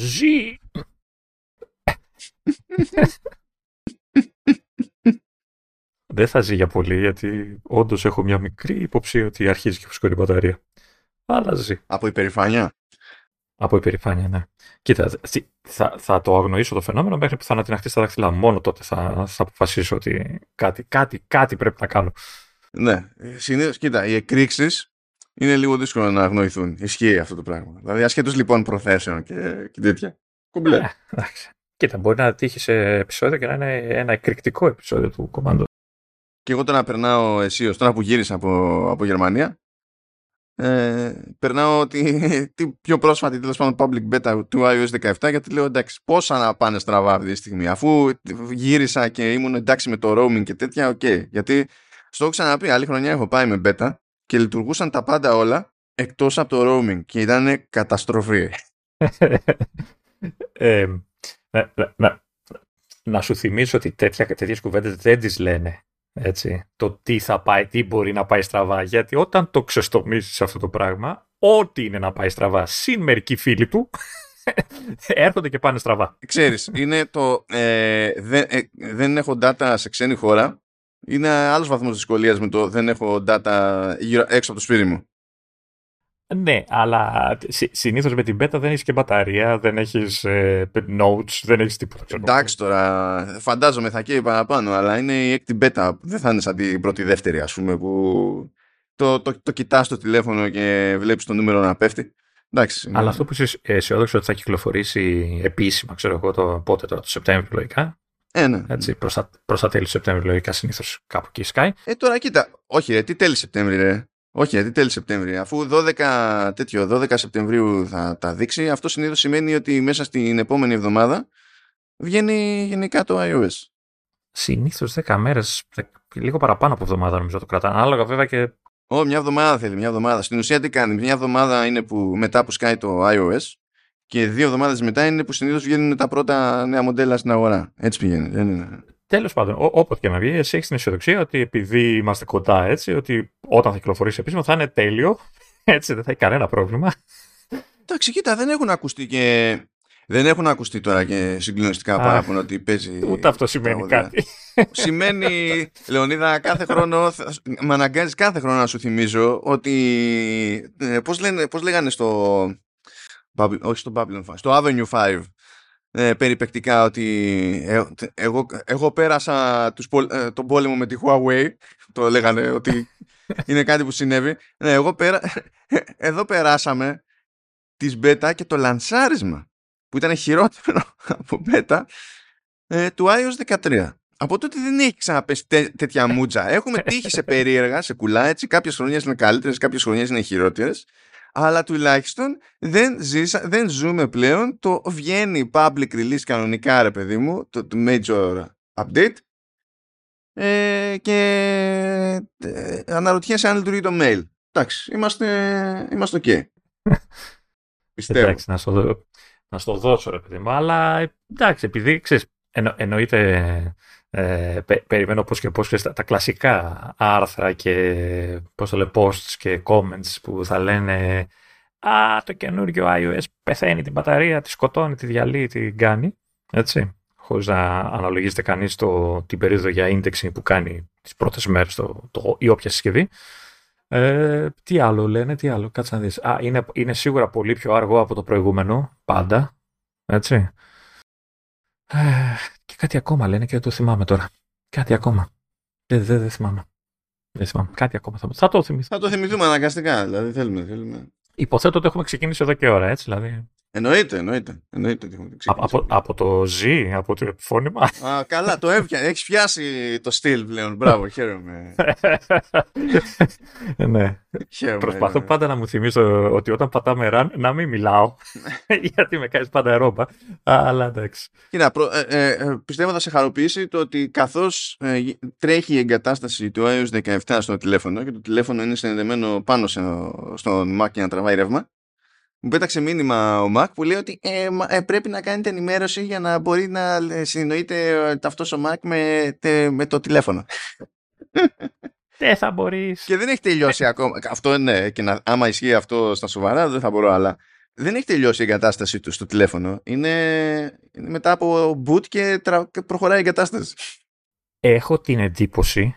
Ζει! Δεν θα ζει για πολύ, γιατί όντως έχω μια μικρή υποψία ότι αρχίζει και φουσκώνει η μπαταρία. Αλλά ζει. Από υπερηφάνεια. Από υπερηφάνεια, ναι. Κοίτα, θα το αγνοήσω το φαινόμενο μέχρι που θα ανατιναχθεί στα δάχτυλα. Μόνο τότε θα αποφασίσω ότι κάτι πρέπει να κάνω. Ναι. Συνήθως, κοίτα, οι εκρήξεις είναι λίγο δύσκολο να αγνοηθούν. Ισχύει αυτό το πράγμα. Δηλαδή, ασχέτως λοιπόν προθέσεων και τέτοια. Κουμπλέ. Εντάξει. Κοίτα, μπορεί να τύχει σε επεισόδιο και να είναι ένα εκρηκτικό επεισόδιο του CommandOS. Και εγώ τώρα περνάω αισίως, τώρα που γύρισα από Γερμανία, περνάω τη πιο πρόσφατη τέλος πάντων public beta του iOS 17, γιατί λέω εντάξει πόσα να πάνε στραβά αυτή τη στιγμή, αφού γύρισα και ήμουν εντάξει με το roaming και τέτοια, okay. Γιατί στο έχω ξαναπεί, άλλη χρονιά έχω πάει με beta και λειτουργούσαν τα πάντα όλα εκτός από το roaming και ήταν καταστροφή. Να σου θυμίσω ότι τέτοιες κουβέντες δεν τις λένε. Έτσι, το τι θα πάει, τι μπορεί να πάει στραβά, γιατί όταν το ξεστομίζεις αυτό το πράγμα, ό,τι είναι να πάει στραβά, συν μερικοί φίλοι του έρχονται και πάνε στραβά. Ξέρεις, είναι το δεν έχω data σε ξένη χώρα, είναι άλλος βαθμός δυσκολίας με το δεν έχω data έξω από το σπίτι μου. Ναι, αλλά συνήθως με την beta δεν έχεις και μπαταρία, δεν έχεις notes, δεν έχεις τίποτα. Εντάξει τώρα, φαντάζομαι θα καίει παραπάνω, αλλά είναι η έκτη beta, δεν θα είναι σαν την πρώτη-δεύτερη ας πούμε, που το κοιτάς στο τηλέφωνο και βλέπεις το νούμερο να πέφτει. Εντάξει, αλλά αυτό που είσαι αισιόδοξο ότι θα κυκλοφορήσει επίσημα, ξέρω εγώ πότε τώρα, το Σεπτέμβριο λογικά. Ναι. Έτσι, προς τα τέλη του Σεπτέμβριου λογικά συνήθως κάπου εκεί σκάει. Τώρα κοίτα, όχι ρε, τι τέλη Σεπτέμβρη ρε. Όχι, γιατί τέλη Σεπτέμβρη. Αφού 12 Σεπτεμβρίου θα τα δείξει, αυτό συνήθως σημαίνει ότι μέσα στην επόμενη εβδομάδα βγαίνει γενικά το iOS. Συνήθως 10 μέρες, λίγο παραπάνω από εβδομάδα νομίζω το κρατάνε. Ανάλογα βέβαια και... μια εβδομάδα θέλει, μια εβδομάδα. Στην ουσία τι κάνει, μια εβδομάδα είναι που μετά που σκάει το iOS και 2 εβδομάδες μετά είναι που συνήθως βγαίνουν τα πρώτα νέα μοντέλα στην αγορά. Έτσι πηγαίνει, δεν είναι... Τέλος πάντων, όπως και να βγει, εσύ έχεις την αισιοδοξία ότι επειδή είμαστε κοντά έτσι, ότι όταν θα κυκλοφορήσει επίσημα θα είναι τέλειο, έτσι δεν θα έχει κανένα πρόβλημα. Εντάξει, κοίτα, δεν έχουν ακουστεί τώρα και συγκλονιστικά παράπονα ότι παίζει... Ούτε αυτό σημαίνει κάτι. Σημαίνει, Λεωνίδα, κάθε χρόνο, με αναγκάζεις κάθε χρόνο να σου θυμίζω ότι, πώς λέγανε στο Babylon 5, στο Avenue 5, περιπεκτικά ότι εγώ πέρασα τον πόλεμο με τη Huawei, το λέγανε ότι είναι κάτι που συνέβη. Εδώ περάσαμε τις beta και το λανσάρισμα που ήταν χειρότερο από beta του iOS 13. Από τότε δεν έχει ξαναπέσει τέτοια μούτζα. Έχουμε τύχει σε περίεργα, σε κουλά έτσι. Κάποιες χρονιές είναι καλύτερες, κάποιες χρονιές είναι χειρότερες. Αλλά τουλάχιστον δεν ζούμε πλέον το βγαίνει public release κανονικά ρε παιδί μου, το major update και αναρωτιέσαι αν λειτουργεί το mail. Εντάξει, είμαστε ok. Πιστεύω. Εντάξει, να στο δώσω ρε παιδί μου, αλλά εντάξει, επειδή ξέρεις, εννοείται... περιμένω πώς και πώς τα κλασικά άρθρα και πώς το λένε, posts και comments που θα λένε «Α, το καινούργιο iOS πεθαίνει την μπαταρία, τη σκοτώνει, τη διαλύει, την κάνει». Έτσι, χωρίς να αναλογίζεται κανείς την περίοδο για ίντεξη που κάνει τις πρώτες μέρες ή όποια συσκευή. Τι άλλο λένε, τι άλλο, κάτσε να δεις. Είναι σίγουρα πολύ πιο αργό από το προηγούμενο, πάντα, έτσι. Και κάτι ακόμα λένε και δεν το θυμάμαι τώρα. Κάτι ακόμα. Δεν θυμάμαι. Κάτι ακόμα. Θα το θυμηθούμε. Θα το θυμηθούμε αναγκαστικά. Δηλαδή θέλουμε. Υποθέτω ότι έχουμε ξεκινήσει εδώ και ώρα, έτσι. Δηλαδή. Εννοείται ότι έχουμε ξεκινήσει. Από το G, από το επώνυμα. Καλά, το έπιανε. Έχεις πιάσει το στυλ πλέον. Μπράβο, χαίρομαι. Ναι. Προσπαθώ πάντα να μου θυμίσω ότι όταν πατάμε ραν να μην μιλάω. Γιατί με κάνεις πάντα ρόμπα. Αλλά εντάξει. Κοίτα, πιστεύω θα σε χαροποιήσει το ότι καθώς τρέχει η εγκατάσταση του iOS 17 στο τηλέφωνο και το τηλέφωνο είναι συνδεδεμένο πάνω στον Mac για να τραβάει ρεύμα. Μου πέταξε μήνυμα ο Mac που λέει ότι πρέπει να κάνετε ενημέρωση για να μπορεί να συνεννοείται αυτός ο Mac με το τηλέφωνο. Δεν θα μπορείς. Και δεν έχει τελειώσει ακόμα. Αυτό ναι, και άμα ισχύει αυτό στα σοβαρά δεν θα μπορώ, αλλά δεν έχει τελειώσει η εγκατάστασή του στο τηλέφωνο. Είναι μετά από boot και προχωράει η εγκατάσταση. Έχω την εντύπωση,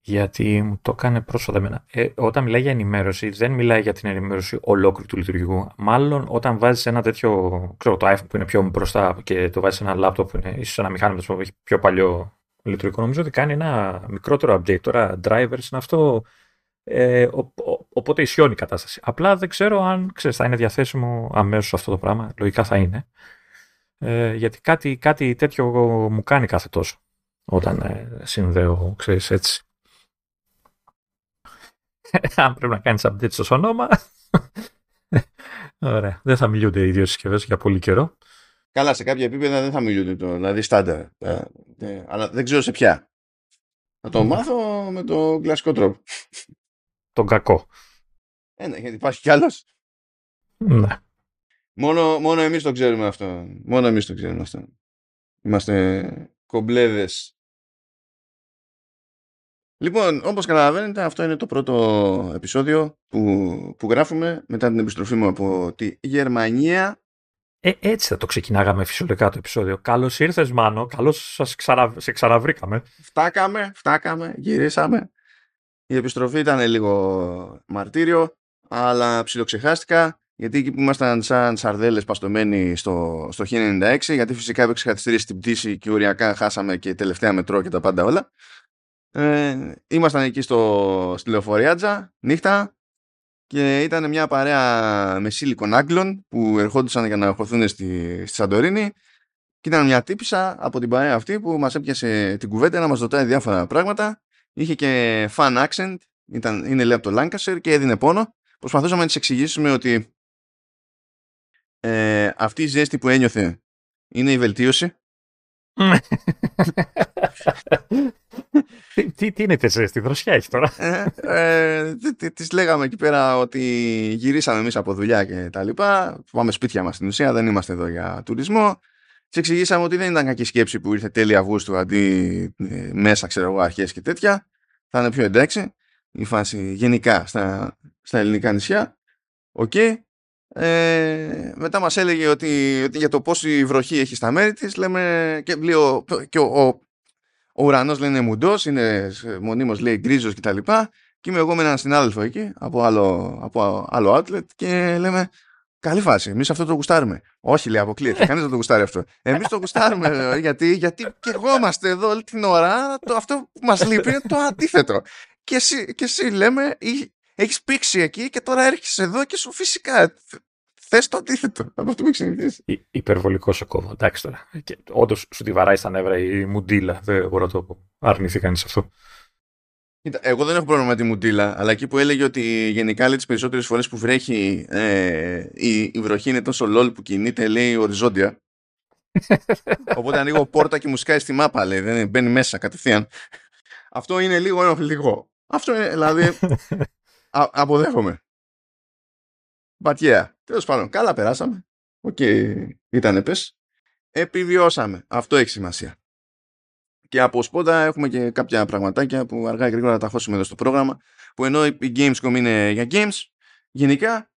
γιατί μου το έκανε πρόσφατα εμένα. Όταν μιλάει για ενημέρωση, δεν μιλάει για την ενημέρωση ολόκληρη του λειτουργικού. Μάλλον όταν βάζεις ένα τέτοιο, ξέρω, το iPhone που είναι πιο μπροστά και το βάζεις ένα laptop που είναι ίσως ένα μηχάνημα που έχει πιο παλιό λειτουργικό, νομίζω ότι κάνει ένα μικρότερο update. Τώρα drivers είναι αυτό, οπότε ισιώνει η κατάσταση. Απλά δεν ξέρω αν, ξέρεις, θα είναι διαθέσιμο αμέσως αυτό το πράγμα. Λογικά θα είναι. Γιατί κάτι τέτοιο μου κάνει κάθε τόσο όταν συνδέω, ξέρεις, έτσι. Αν πρέπει να κάνεις update στο όνομα. Ωραία. Δεν θα μιλούνται οι δύο συσκευές για πολύ καιρό. Καλά, σε κάποια επίπεδα δεν θα μιλούνται. Δηλαδή στάνταρ. Αλλά δεν ξέρω σε ποια. Θα το μάθω με τον κλασικό τρόπο. Τον κακό. Ναι, γιατί υπάρχει κι άλλος. Ναι. Μόνο εμείς το ξέρουμε αυτό. Είμαστε κομπλέδες. Λοιπόν, όπως καταλαβαίνετε, αυτό είναι το πρώτο επεισόδιο που γράφουμε μετά την επιστροφή μου από τη Γερμανία. Έτσι θα το ξεκινάγαμε φυσιολογικά το επεισόδιο. Καλώς ήρθες, Μάνο. Καλώς σε ξαναβρήκαμε. Φτάκαμε, γυρίσαμε. Η επιστροφή ήταν λίγο μαρτύριο, αλλά ψιλοξεχάστηκα, γιατί εκεί που ήμασταν σαν σαρδέλες παστωμένοι στο 1996, γιατί φυσικά έπαιξε καθυστέρηση στην πτήση και οριακά χάσαμε και τελευταία μετρό και τα πάντα όλα. Ήμασταν εκεί στη λεωφοριάτζα νύχτα και ήταν μια παρέα με Silicon Άγγλων που ερχόντουσαν για να ερχοθούν στη Σαντορίνη, και ήταν μια τύπισσα από την παρέα αυτή που μας έπιασε την κουβέντα να μας ρωτάει διάφορα πράγματα. Είχε και fan accent, είναι λέει από το Lancaster και έδινε πόνο. Προσπαθούσαμε να της εξηγήσουμε ότι αυτή η ζέστη που ένιωθε είναι η βελτίωση. Τι είναι στη δροσιά έχει τώρα. Της λέγαμε εκεί πέρα ότι γυρίσαμε εμείς από δουλειά και τα λοιπά, πάμε σπίτια μας στην ουσία, δεν είμαστε εδώ για τουρισμό. Της εξηγήσαμε ότι δεν ήταν κακή σκέψη που ήρθε τέλη Αυγούστου αντί μέσα, ξέρω εγώ, αρχές και τέτοια. Θα είναι πιο εντάξει η φάση γενικά στα ελληνικά νησιά. Οκ. Μετά μας έλεγε ότι για το πόση βροχή έχει στα μέρη της, λέμε, και ο ουρανός λέει είναι μουντός, είναι μονίμως λέει γκρίζος κτλ. Και είμαι εγώ με έναν συνάδελφο εκεί από άλλο outlet και λέμε καλή φάση, εμείς αυτό το γουστάρουμε. Όχι, λέει, αποκλείεται, κανείς δεν το γουστάρει αυτό. Εμείς το γουστάρουμε γιατί και εγώ είμαστε εδώ όλη την ώρα, αυτό που μας λείπει είναι το αντίθετο. Και εσύ λέμε, έχεις πήξει εκεί και τώρα έρχεσαι εδώ και σου φυσικά θες το αντίθετο. Από αυτό που έχεις συνηθίσει. Υπερβολικό σε κόβω. Εντάξει τώρα. Όντως σου τη βαράει στα νεύρα η μουντίλα. Δεν μπορώ να το αρνηθεί κανείς αυτό. Εγώ δεν έχω πρόβλημα με τη μουντίλα, αλλά εκεί που έλεγε ότι γενικά λέει τις περισσότερες φορές που βρέχει η βροχή είναι τόσο λόλ που κινείται, λέει, οριζόντια. Οπότε ανοίγω πόρτα και μου σκάει στη μάπα, λέει. Δεν μπαίνει μέσα κατευθείαν. Αυτό είναι λίγο ενοχλητικό. Αυτό είναι, δηλαδή. Αποδέχομαι. Μπατιέα. Τέλος πάντων, καλά περάσαμε. Οκ, ήτανε πες. Επιβιώσαμε. Αυτό έχει σημασία. Και από σπότα έχουμε και κάποια πραγματάκια που αργά και γρήγορα τα χώσουμε εδώ στο πρόγραμμα. Που ενώ η Gamescom είναι για games, γενικά,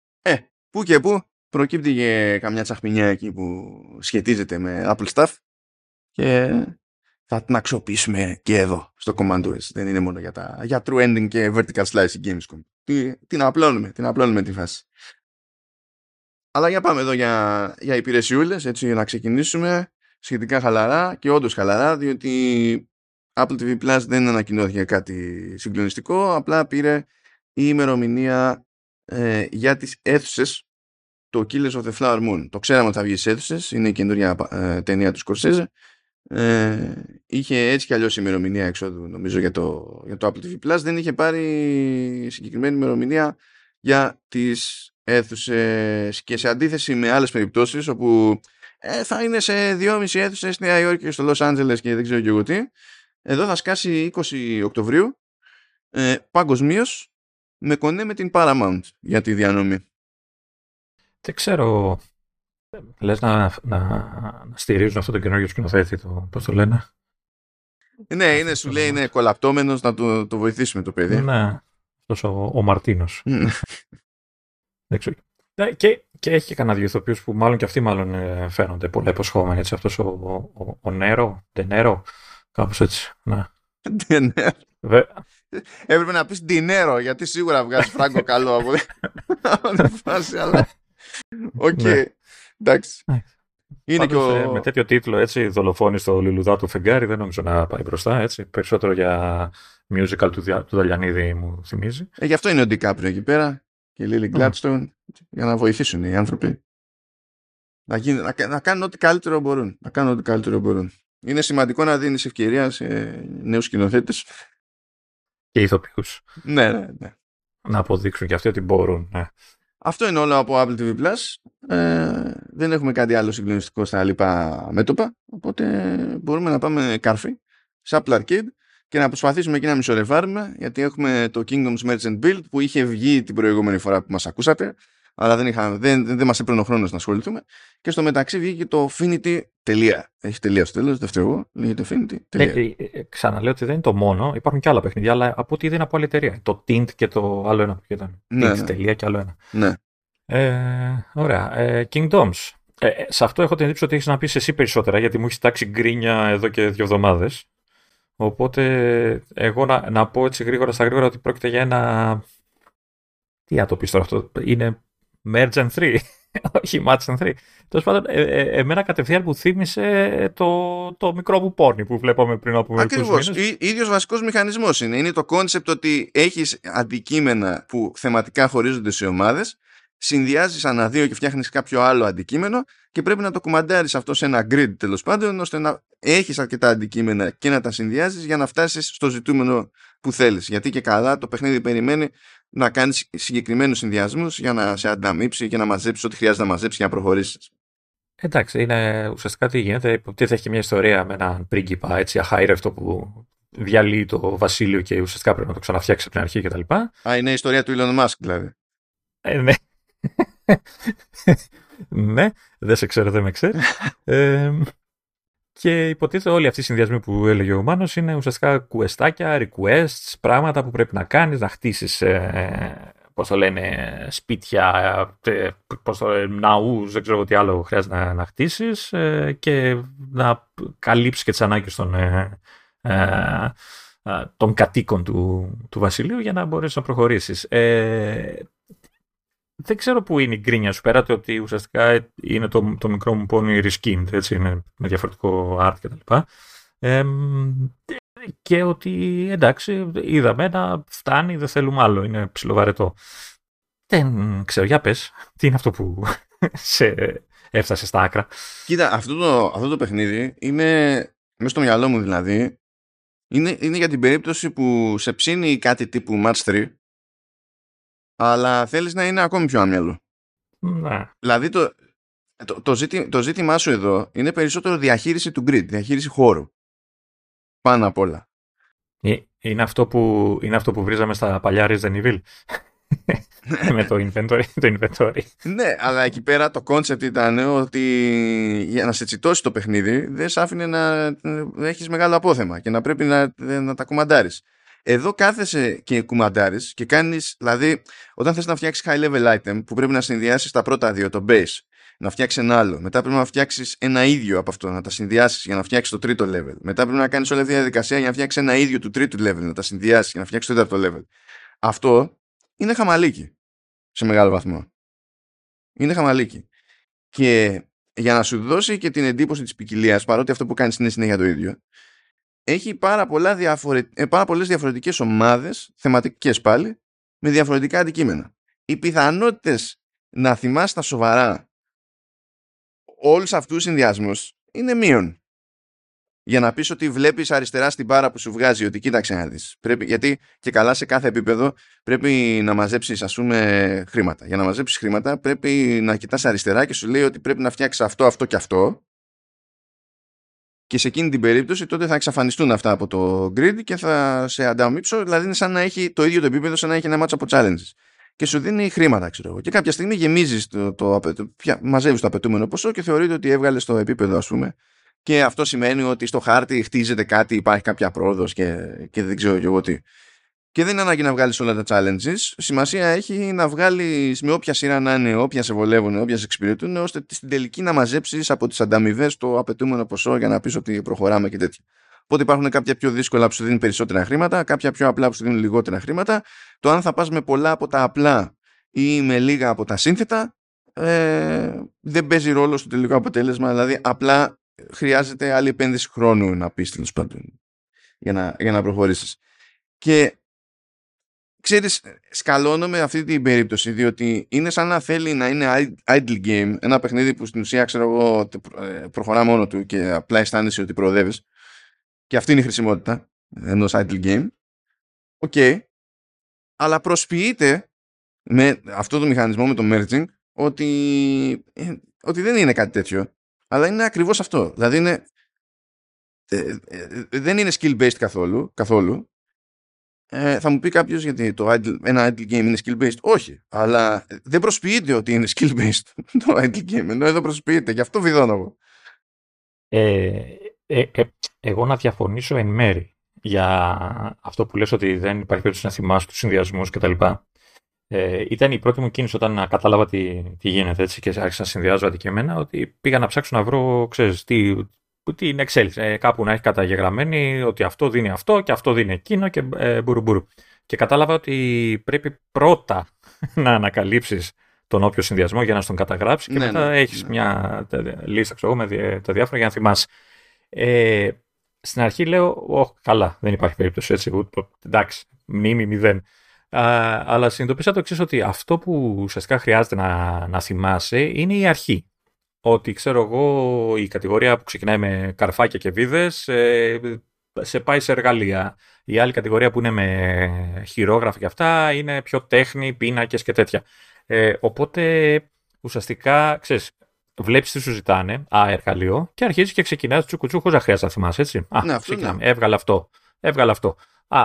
που και που προκύπτει και καμιά τσαχμινιά εκεί που σχετίζεται με Apple stuff. Και θα την αξιοποιήσουμε και εδώ στο CommandOS. Δεν είναι μόνο για true ending και vertical slice η Gamescom. Την απλώνουμε τη φάση. Αλλά για πάμε εδώ για υπηρεσιούλες, έτσι, να ξεκινήσουμε σχετικά χαλαρά, και όντως χαλαρά, διότι Apple TV Plus δεν ανακοινώθηκε κάτι συγκλονιστικό, απλά πήρε η ημερομηνία για τις αίθουσες, το Killers of the Flower Moon. Το ξέραμε ότι θα βγει στις αίθουσες, είναι η καινούργια ταινία του Scorsese. Είχε έτσι κι αλλιώς ημερομηνία εξόδου, νομίζω, για το Apple TV Plus. Δεν είχε πάρει συγκεκριμένη ημερομηνία για τις αίθουσες, και σε αντίθεση με άλλες περιπτώσεις όπου θα είναι σε 2,5 αίθουσες στη Νέα Υόρκη και στο Λος Άντζελες και δεν ξέρω και εγώ τι, εδώ θα σκάσει 20 Οκτωβρίου παγκοσμίως, με κονέ με την Paramount για τη διανομή. Δεν ξέρω, λες να στηρίζουν αυτό το καινούργιο σκηνοθέτη, πώς το λένε. Ναι, είναι, σου λέει, είναι κολαπτώμενος, να το βοηθήσουμε το παιδί. Ναι, ο Μαρτίνος. Δεν ξέρω. Ναι, και έχει και κανένα δύο ηθοποιούς που μάλλον και αυτοί μάλλον φαίνονται πολλά υποσχόμενοι. Έτσι, αυτός ο Νέρο, Ντενέρο, κάπως έτσι. Ναι. Έπρεπε να πεις Ντινέρο, γιατί σίγουρα βγάζει φράγκο καλό από την φάση, αλλά... Οκ, εντάξει. Είναι και ο... Με τέτοιο τίτλο, έτσι, δολοφόνη στο λουλουδά του φεγγάρι, δεν νομίζω να πάει μπροστά, έτσι. Περισσότερο για musical του Δαλιανίδη μου θυμίζει. Γι' αυτό είναι ο Ντικάπριο εκεί πέρα και η Λίλι Γκλάντστον, για να βοηθήσουν οι άνθρωποι. Να κάνουν ό,τι καλύτερο μπορούν. Είναι σημαντικό να δίνεις ευκαιρία σε νέους σκηνοθέτες. Και ηθοποιούς. Ναι. Να αποδείξουν και αυτοί ότι μπορούν, ναι. Αυτό είναι όλο από Apple TV Plus. Δεν έχουμε κάτι άλλο συγκλονιστικό στα λοιπά μέτωπα. Οπότε μπορούμε να πάμε κάρφι σε Apple Arcade και να προσπαθήσουμε εκεί να μισορευάρουμε, γιατί έχουμε το Kingdoms Merchant Build που είχε βγει την προηγούμενη φορά που μας ακούσατε, αλλά δεν μας έπαιρνε ο χρόνος να ασχοληθούμε. Και στο μεταξύ βγήκε το Finity. Έχει τελεία στο τέλος, δευτερεύω. Λέγεται Finity. Ξαναλέω ότι δεν είναι το μόνο. Υπάρχουν και άλλα παιχνίδια, αλλά από ό,τι είδα είναι από άλλη εταιρεία. Το Tint και το άλλο ένα που ήταν. Ναι. Tint τελεία και άλλο ένα. Ναι. Ωραία. Kingdoms. Σε αυτό έχω την εντύπωση ότι έχεις να πεις εσύ περισσότερα, γιατί μου έχεις τάξει γκρίνια εδώ και 2 εβδομάδες. Οπότε εγώ να πω έτσι γρήγορα στα γρήγορα ότι πρόκειται για ένα. Τι να το πεις τώρα αυτό. Είναι. Merge and 3, όχι Match and 3. Τέλος πάντων, εμένα κατευθείαν που θύμισε το μικρό μου πόρνη που βλέπαμε πριν από μερικούς μήνες. Ακριβώς, ίδιος βασικός μηχανισμός είναι. Είναι το κόνσεπτ ότι έχεις αντικείμενα που θεματικά χωρίζονται σε ομάδες, συνδυάζεις ανά δύο και φτιάχνεις κάποιο άλλο αντικείμενο και πρέπει να το κουμαντάρεις αυτό σε ένα grid τέλος πάντων, ώστε να έχεις αρκετά αντικείμενα και να τα συνδυάζεις για να φτάσεις στο ζητούμενο που θέλεις. Γιατί και καλά το παιχνίδι περιμένει να κάνεις συγκεκριμένους συνδυασμούς για να σε ανταμείψει και να μαζέψεις ό,τι χρειάζεται να μαζέψεις για να προχωρήσεις. Εντάξει, είναι ουσιαστικά τι γίνεται. Υποτίθεται έχει μια ιστορία με έναν πρίγκιπα, έτσι, αχάιρευτο που διαλύει το βασίλειο και ουσιαστικά πρέπει να το ξαναφτιάξει από την αρχή κτλ. Α, είναι η ιστορία του Elon Musk, δηλαδή. Ναι. Ναι, δεν σε ξέρω, δεν με ξέρει. Και υποτίθεται όλοι αυτοί οι συνδυασμοί που έλεγε ο Μάνος είναι ουσιαστικά κουεστάκια, requests, πράγματα που πρέπει να κάνεις, να χτίσεις, πώς το λένε, σπίτια, ναούς, δεν ξέρω τι άλλο χρειάζεται να χτίσεις και να καλύψεις και τις ανάγκες των κατοίκων του βασιλείου για να μπορέσεις να προχωρήσεις. Δεν ξέρω πού είναι η γκρίνια σου πέρα, ότι ουσιαστικά είναι το μικρό μου πόνι reskinned, έτσι, είναι με διαφορετικό art και τα λοιπά. Και ότι εντάξει, είδαμε να φτάνει, δεν θέλουμε άλλο, είναι ψιλοβαρετό. Δεν ξέρω, για πες, τι είναι αυτό που σε έφτασε στα άκρα. Κοίτα, αυτό το παιχνίδι είναι, μέσα στο μυαλό μου δηλαδή, είναι για την περίπτωση που σε ψήνει κάτι τύπου Match 3, αλλά θέλεις να είναι ακόμη πιο άμυαλο. Ναι. Δηλαδή το ζήτημά σου εδώ είναι περισσότερο διαχείριση του grid, διαχείριση χώρου. Πάνω απ' όλα. Είναι αυτό που βρίζαμε στα παλιά Resident Evil. Με το inventory. Ναι, αλλά εκεί πέρα το concept ήταν ότι για να σε τσιτώσει το παιχνίδι δεν σ' άφηνε να έχεις μεγάλο απόθεμα και να πρέπει να τα κουμαντάρεις. Εδώ κάθεσαι και κουμαντάρεις και κάνεις, δηλαδή, όταν θες να φτιάξεις high level item που πρέπει να συνδυάσεις τα πρώτα δύο, το base, να φτιάξεις ένα άλλο, μετά πρέπει να φτιάξεις ένα ίδιο από αυτό, να τα συνδυάσεις για να φτιάξεις το τρίτο level, μετά πρέπει να κάνεις όλη αυτή τη διαδικασία για να φτιάξεις ένα ίδιο του τρίτου level, να τα συνδυάσεις για να φτιάξεις το τέταρτο level. Αυτό είναι χαμαλίκι σε μεγάλο βαθμό. Είναι χαμαλίκι. Και για να σου δώσει και την εντύπωση της ποικιλίας, παρότι αυτό που κάνεις είναι συνέχεια το ίδιο, έχει πάρα πολλές διαφορετικές ομάδες, θεματικές πάλι, με διαφορετικά αντικείμενα. Οι πιθανότητες να θυμάσαι τα σοβαρά όλους αυτούς τους συνδυασμούς είναι μείον. Για να πεις ότι βλέπεις αριστερά στην μπάρα που σου βγάζει, ότι κοίταξε να δεις. Γιατί και καλά σε κάθε επίπεδο πρέπει να μαζέψεις, ας πούμε, χρήματα. Για να μαζέψεις χρήματα πρέπει να κοιτάς αριστερά και σου λέει ότι πρέπει να φτιάξεις αυτό, αυτό και αυτό. Και σε εκείνη την περίπτωση τότε θα εξαφανιστούν αυτά από το grid και θα σε ανταμείψω. Δηλαδή είναι σαν να έχει το ίδιο το επίπεδο, σαν να έχει ένα μάτσο από challenges. Και σου δίνει χρήματα, ξέρω εγώ. Και κάποια στιγμή γεμίζεις μαζεύεις το απαιτούμενο ποσό και θεωρείται ότι έβγαλες το επίπεδο, ας πούμε. Και αυτό σημαίνει ότι στο χάρτη χτίζεται κάτι, υπάρχει κάποια πρόοδος και δεν ξέρω κι εγώ τι. Και δεν είναι ανάγκη να βγάλεις όλα τα challenges. Σημασία έχει να βγάλεις με όποια σειρά να είναι, όποια σε βολεύουν, όποια σε εξυπηρετούν, ώστε στην τελική να μαζέψεις από τις ανταμοιβές το απαιτούμενο ποσό για να πεις ότι προχωράμε και τέτοια. Οπότε υπάρχουν κάποια πιο δύσκολα που σου δίνουν περισσότερα χρήματα, κάποια πιο απλά που σου δίνουν λιγότερα χρήματα. Το αν θα πας με πολλά από τα απλά ή με λίγα από τα σύνθετα, δεν παίζει ρόλο στο τελικό αποτέλεσμα. Δηλαδή, απλά χρειάζεται άλλη επένδυση χρόνου να πεις τέλος πάντων για να προχωρήσεις. Και ξέρεις, σκαλώνομαι αυτή την περίπτωση, διότι είναι σαν να θέλει να είναι idle game, ένα παιχνίδι που στην ουσία, ξέρω εγώ, προχωρά μόνο του και απλά αισθάνεσαι ότι προοδεύεις. Και αυτή είναι η χρησιμότητα ενός idle game. Οκ. Okay. Αλλά προσποιείται με αυτό το μηχανισμό, με το merging, ότι δεν είναι κάτι τέτοιο. Αλλά είναι ακριβώς αυτό. Δηλαδή είναι, δεν είναι skill-based καθόλου. Θα μου πει κάποιος γιατί ένα idle game είναι skill-based. Όχι, αλλά δεν προσποιείται ότι είναι skill-based το idle game, ενώ εδώ προσποιείται. Γι' αυτό βιδώνω εγώ. Εγώ να διαφωνήσω εν μέρη για αυτό που λες ότι δεν υπάρχει περίπτωση να θυμάσαι τους συνδυασμούς κτλ. Ήταν η πρώτη μου κίνηση όταν κατάλαβα τι γίνεται, έτσι, και άρχισα να συνδυάζω αντικείμενα, ότι πήγα να ψάξω να βρω, ξέρεις, τι είναι εξέλιξη. Κάπου να έχει καταγεγραμμένη ότι αυτό δίνει αυτό και αυτό δίνει εκείνο και μπουρουμπουρου. Και κατάλαβα ότι πρέπει πρώτα να ανακαλύψεις τον όποιο συνδυασμό για να τον καταγράψεις, και μετά έχεις μια λίστα, ξέρω, με τα διάφορα για να θυμάσαι. Στην αρχή λέω, καλά, δεν υπάρχει περίπτωση, έτσι, εντάξει, μνήμη μηδέν. Αλλά συνειδητοποίησα το εξής, ότι αυτό που ουσιαστικά χρειάζεται να θυμάσαι είναι η αρχή. Ότι, ξέρω εγώ, η κατηγορία που ξεκινάει με καρφάκια και βίδες σε πάει σε εργαλεία. Η άλλη κατηγορία που είναι με χειρόγραφα και αυτά είναι πιο τέχνη, πίνακες και τέτοια. Οπότε ουσιαστικά, ξέρεις, βλέπεις τι σου ζητάνε, εργαλείο, και αρχίζεις και ξεκινάς τσουκουτσού, χωρίς να χρειάζεται να θυμάσαι, έτσι. Ξεκινάμε. Έβγαλα αυτό.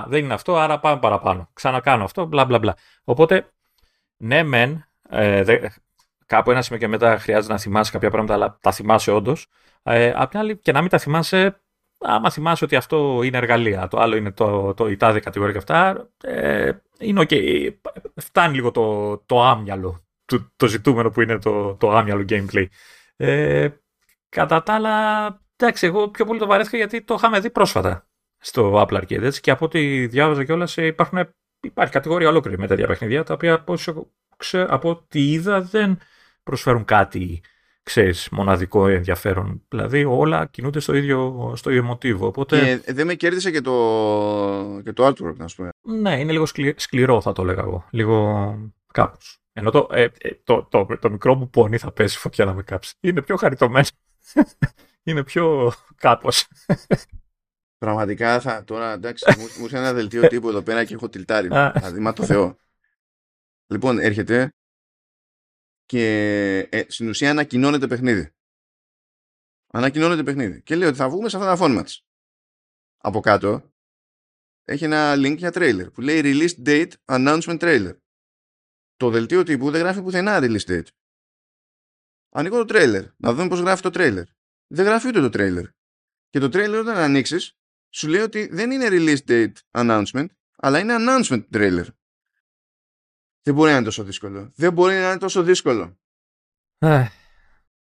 Δεν είναι αυτό, άρα πάμε παραπάνω. Ξανακάνω αυτό, μπλα μπλα μπλα. Οπότε, ναι, μεν. Κάπου ένα σημείο και μετά χρειάζεται να θυμάσαι κάποια πράγματα, αλλά τα θυμάσαι όντως. Απ' την άλλη, και να μην τα θυμάσαι, άμα θυμάσαι ότι αυτό είναι εργαλεία, το άλλο είναι η τάδε κατηγορία και αυτά, είναι οκ. Okay. Φτάνει λίγο το άμυαλο, το ζητούμενο που είναι το άμυαλο gameplay. Κατά τα άλλα, εντάξει, εγώ πιο πολύ το βαρέθηκα γιατί το είχαμε δει πρόσφατα στο Apple Arcade, έτσι, και από ό,τι διάβαζα κιόλας υπάρχει κατηγορία ολόκληρη με τέτοια παιχνίδια, τα οποία από ό,τι είδα δεν προσφέρουν κάτι, ξέρεις, μοναδικό ενδιαφέρον. Δηλαδή όλα κινούνται στο ίδιο μοτίβο. Οπότε... δεν με κέρδισε και το artwork, να σου πω. Ναι, είναι λίγο σκληρό, θα το έλεγα εγώ. Λίγο κάπως. Ενώ το μικρό μου πόνι, θα πέσει φωτιά να με κάψει, είναι πιο χαριτωμένο. Είναι πιο κάπως. Πραγματικά τώρα, εντάξει, μου ήρθε ένα δελτίο τύπου εδώ πέρα και έχω τυλτάρει. Δηλαδή, μα το Θεό. Λοιπόν, έρχεται και στην ουσία ανακοινώνεται παιχνίδι. Και λέει ότι θα βγούμε σε αυτά τα formats. Από κάτω έχει ένα link για trailer που λέει Release Date Announcement Trailer. Το δελτίο τύπου δεν γράφει πουθενά Release Date. Ανοίγω το trailer, να δούμε πώς γράφει το trailer. Δεν γράφει ούτε το trailer. Και το trailer όταν ανοίξεις, σου λέει ότι δεν είναι Release Date Announcement, αλλά είναι Announcement Trailer. Δεν μπορεί να είναι τόσο δύσκολο.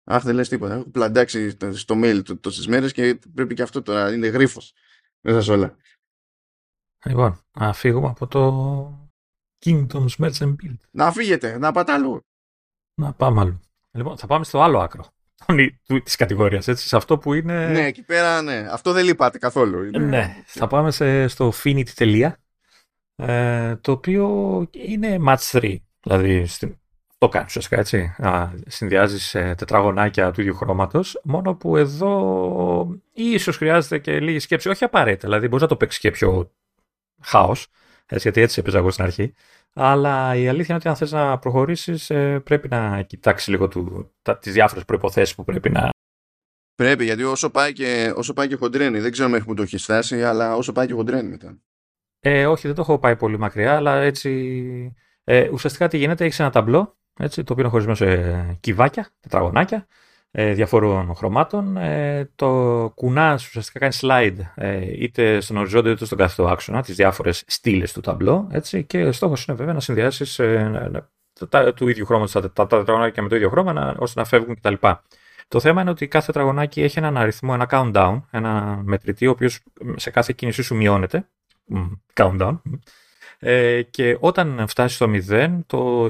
Αχ, δεν λες τίποτα. Έχω πλαντάξει στο mail τόσες μέρες και πρέπει και αυτό τώρα. Είναι γρίφος μέσα σε όλα. Λοιπόν, να φύγουμε από το Kingdoms Merchant Build. Να φύγετε, να πάτε αλλού. Να πάμε αλλού. Λοιπόν, θα πάμε στο άλλο άκρο της κατηγορίας, έτσι, σε αυτό που είναι... Ναι, εκεί πέρα, ναι. Αυτό δεν λείπατε καθόλου. Είναι... Ναι, θα πάμε στο Finity. Το οποίο είναι match 3, δηλαδή το κάνεις ουσιαστικά, έτσι, συνδυάζεις τετραγωνάκια του ίδιου χρώματος, μόνο που εδώ ίσως χρειάζεται και λίγη σκέψη, όχι απαραίτητα, δηλαδή μπορείς να το παίξεις και πιο χάος, γιατί έτσι έπαιζα εγώ στην αρχή, αλλά η αλήθεια είναι ότι αν θες να προχωρήσεις πρέπει να κοιτάξεις λίγο τις διάφορες προϋποθέσεις που πρέπει να... Πρέπει, γιατί όσο πάει και χοντρένει, δεν ξέρω μέχρι που το έχει φτάσει, αλλά όσο πάει και χοντρένει μετά. Όχι, δεν το έχω πάει πολύ μακριά, αλλά έτσι ουσιαστικά τι γίνεται, έχεις ένα ταμπλό, έτσι, το οποίο είναι χωρισμένο σε κυβάκια, τετραγωνάκια, διαφορών χρωμάτων. Το κουνάς ουσιαστικά κάνει slide είτε στον οριζόντιο είτε στον καθιστό άξονα, τις διάφορες στήλες του ταμπλό, έτσι, και στόχος είναι βέβαια να συνδυάσεις του ίδιου χρώματος τα τετραγωνάκια με το ίδιο χρώμα ώστε να φεύγουν κτλ. Το θέμα είναι ότι κάθε τετραγωνάκι έχει έναν αριθμό, ένα countdown, ένα μετρητή, ο οποίος σε κάθε κίνησή σου μειώνεται. Countdown. Και όταν φτάσει στο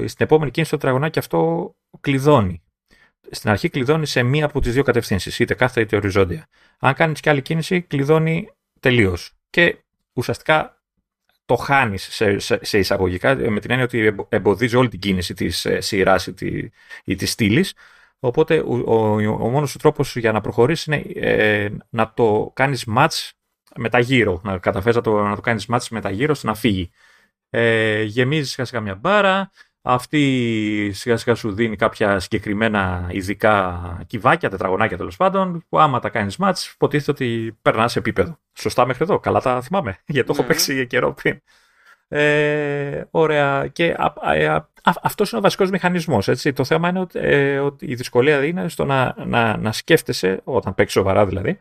0, στην επόμενη κίνηση το τετραγωνάκι αυτό κλειδώνει. Στην αρχή κλειδώνει σε μία από τις δύο κατευθύνσεις, είτε κάθε είτε οριζόντια. Αν κάνεις και άλλη κίνηση, κλειδώνει τελείως. Και ουσιαστικά το χάνεις σε εισαγωγικά, με την έννοια ότι εμποδίζει όλη την κίνηση της σειράς ή της στήλης. Οπότε ο μόνος σου τρόπος για να προχωρήσεις είναι να το κάνεις match με τα γύρω. Να καταφέρεις να το κάνεις match με τα γύρω, ώστε να φύγει. Γεμίζεις σιγά σιγά μια μπάρα. Αυτή σιγά σιγά σου δίνει κάποια συγκεκριμένα ειδικά κυβάκια, τετραγωνάκια τέλος πάντων, που άμα τα κάνεις match, υποτίθεται ότι περνάς επίπεδο. Σωστά μέχρι εδώ. Καλά τα θυμάμαι, γιατί το έχω παίξει καιρό πριν. Ωραία. Και αυτός είναι ο βασικός μηχανισμός. Έτσι. Το θέμα είναι ότι η δυσκολία είναι στο να σκέφτεσαι, όταν παίξεις σοβαρά δηλαδή,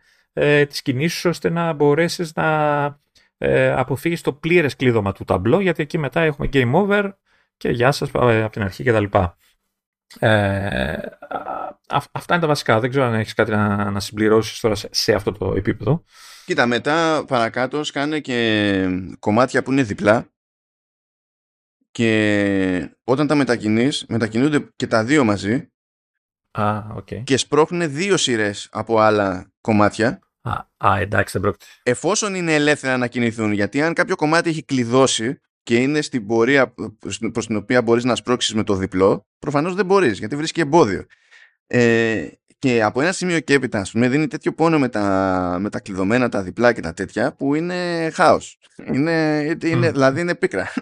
τις κινήσεις ώστε να μπορέσεις να αποφύγεις το πλήρες κλείδωμα του ταμπλό, γιατί εκεί μετά έχουμε game over και γεια σας από την αρχή κτλ. Αυτά είναι τα βασικά. Δεν ξέρω αν έχεις κάτι να συμπληρώσεις τώρα σε αυτό το επίπεδο. Κοίτα, μετά παρακάτω σκάνε και κομμάτια που είναι διπλά και όταν τα μετακινούνται και τα δύο μαζί. Okay. Και σπρώχνουν δύο σειρές από άλλα κομμάτια. Εντάξει, δεν πρόκειται. Εφόσον είναι ελεύθερα να κινηθούν, γιατί αν κάποιο κομμάτι έχει κλειδώσει και είναι στην πορεία προς την οποία μπορείς να σπρώξεις με το διπλό, προφανώς δεν μπορείς, γιατί βρίσκει εμπόδιο. Και από ένα σημείο και έπειτα, ας πούμε, δίνει τέτοιο πόνο με τα κλειδωμένα, τα διπλά και τα τέτοια, που είναι χάος. Δηλαδή είναι πίκρα.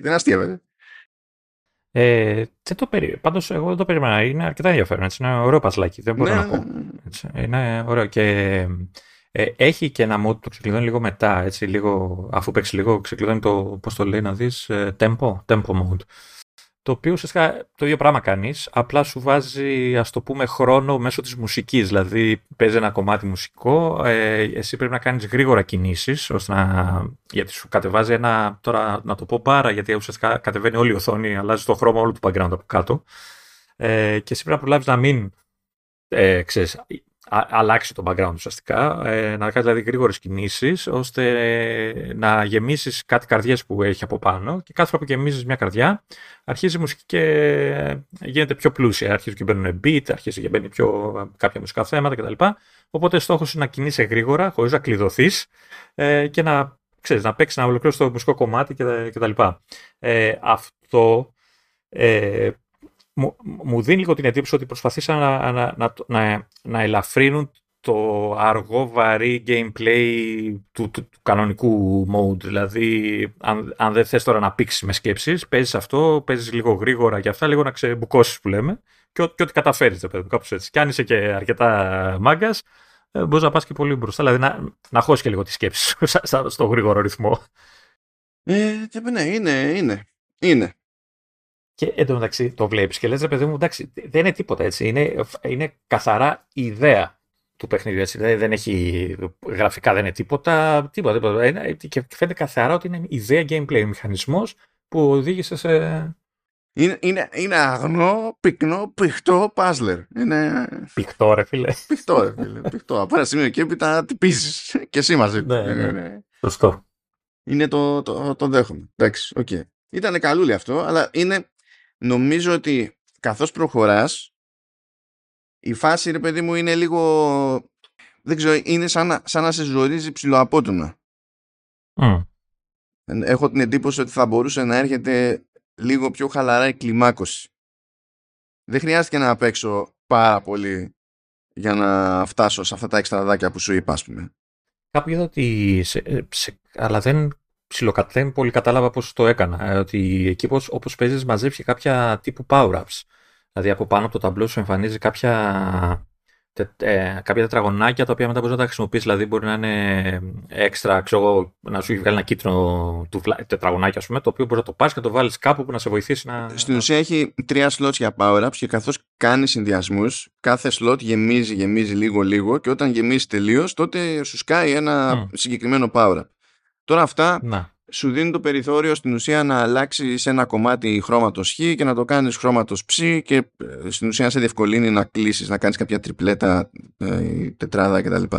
Δεν αστείευε. Πάντως εγώ δεν το περίμενα. Είναι αρκετά ενδιαφέρον. Έτσι. Είναι ωραίο παζλάκι. Δεν μπορώ να πω. Έτσι. Είναι ωραίο. Και έχει και ένα mode που ξεκλειδώνει λίγο μετά. Έτσι, λίγο, αφού παίξει λίγο, ξεκλειδώνει το, πώς το λέει να δεις, tempo mode. Το οποίο ουσιαστικά το ίδιο πράγμα κάνεις, απλά σου βάζει, ας το πούμε, χρόνο μέσω της μουσικής. Δηλαδή παίζει ένα κομμάτι μουσικό, εσύ πρέπει να κάνεις γρήγορα κινήσεις, ώστε γιατί σου κατεβάζει ένα, τώρα να το πω πάρα, γιατί ουσιαστικά κατεβαίνει όλη η οθόνη, αλλάζει το χρώμα όλου του background από κάτω. Και εσύ πρέπει να προλάβεις να μην, ξέρεις, αλλάξει το background ουσιαστικά, να κάνεις δηλαδή γρήγορες κινήσεις, ώστε να γεμίσεις κάτι καρδιές που έχει από πάνω, και κάθε φορά που γεμίζεις μια καρδιά αρχίζει η μουσική και γίνεται πιο πλούσια, αρχίζει και μπαίνουν beat, αρχίζει και μπαίνει κάποια μουσικά θέματα κτλ. Οπότε στόχος είναι να κινείσαι γρήγορα χωρίς να κλειδωθείς και να παίξεις, να ολοκληρώσεις το μουσικό κομμάτι κτλ. Αυτό μου δίνει λίγο την εντύπωση ότι προσπαθήσαν να ελαφρύνουν το αργό βαρύ gameplay του κανονικού mode. Δηλαδή, αν δεν θες τώρα να πήξεις με σκέψεις, παίζεις αυτό, παίζεις λίγο γρήγορα και αυτά, λίγο να ξεμπουκώσεις που λέμε, και ό,τι καταφέρεις, δηλαδή, κάπως έτσι. Κι αν είσαι και αρκετά μάγκας, μπορείς να πας και πολύ μπροστά. Δηλαδή, να χώσεις και λίγο τη σκέψη στο γρήγορο ρυθμό. Ναι, είναι. Και εν τω μεταξύ το βλέπεις και λες, ρε παιδί μου, εντάξει, δεν είναι τίποτα έτσι. Είναι καθαρά η ιδέα του παιχνιδιού. Έτσι. Δηλαδή δεν έχει γραφικά, δεν είναι τίποτα. Και φαίνεται καθαρά ότι είναι ιδέα gameplay, μηχανισμός που οδήγησε σε. Είναι αγνό, πυκνό, πηχτό πάζλερ. Είναι... Πηχτό, ρε φίλε. Πηχτό. Από ένα σημείο και έπειτα τυπίζεις. Και εσύ μαζί. Ναι. Σωστό. Είναι το δέχομαι. Εντάξει, οκ. Ήτανε καλούλη αυτό, αλλά νομίζω ότι καθώς προχωράς, η φάση, ρε παιδί μου, είναι λίγο, δεν ξέρω, είναι σαν να σε ζορίζει ψηλοαπότομα. Έχω την εντύπωση ότι θα μπορούσε να έρχεται λίγο πιο χαλαρά η κλιμάκωση. Δεν χρειάστηκε να παίξω πάρα πολύ για να φτάσω σε αυτά τα εξτραδάκια που σου είπα, ας πούμε. Κάπου είδα ότι, αλλά δεν... δεν πολύ κατάλαβα πώς το έκανα. Ότι εκεί όπως παίζεις μαζεύει κάποια τύπου power-ups. Δηλαδή από πάνω από το ταμπλό σου εμφανίζει κάποια κάποια τετραγωνάκια τα οποία μετά μπορεί να τα χρησιμοποιήσει. Δηλαδή, μπορεί να είναι έξτρα, να σου έχει βγάλει ένα κίτρινο τετραγωνάκι, ας πούμε, το οποίο μπορεί να το πάρει και να το βάλει κάπου που να σε βοηθήσει να. Στην ουσία έχει τρία slots για power-ups και καθώς κάνει συνδυασμούς, κάθε slot γεμίζει λίγο-λίγο και όταν γεμίζει τελείως, τότε σου σκάει ένα συγκεκριμένο power-up. Τώρα αυτά. Να. Σου δίνει το περιθώριο στην ουσία να αλλάξεις ένα κομμάτι χρώματος Χ και να το κάνεις χρώματος Ψ και στην ουσία σε διευκολύνει να κλείσεις, να κάνεις κάποια τριπλέτα, τετράδα κτλ.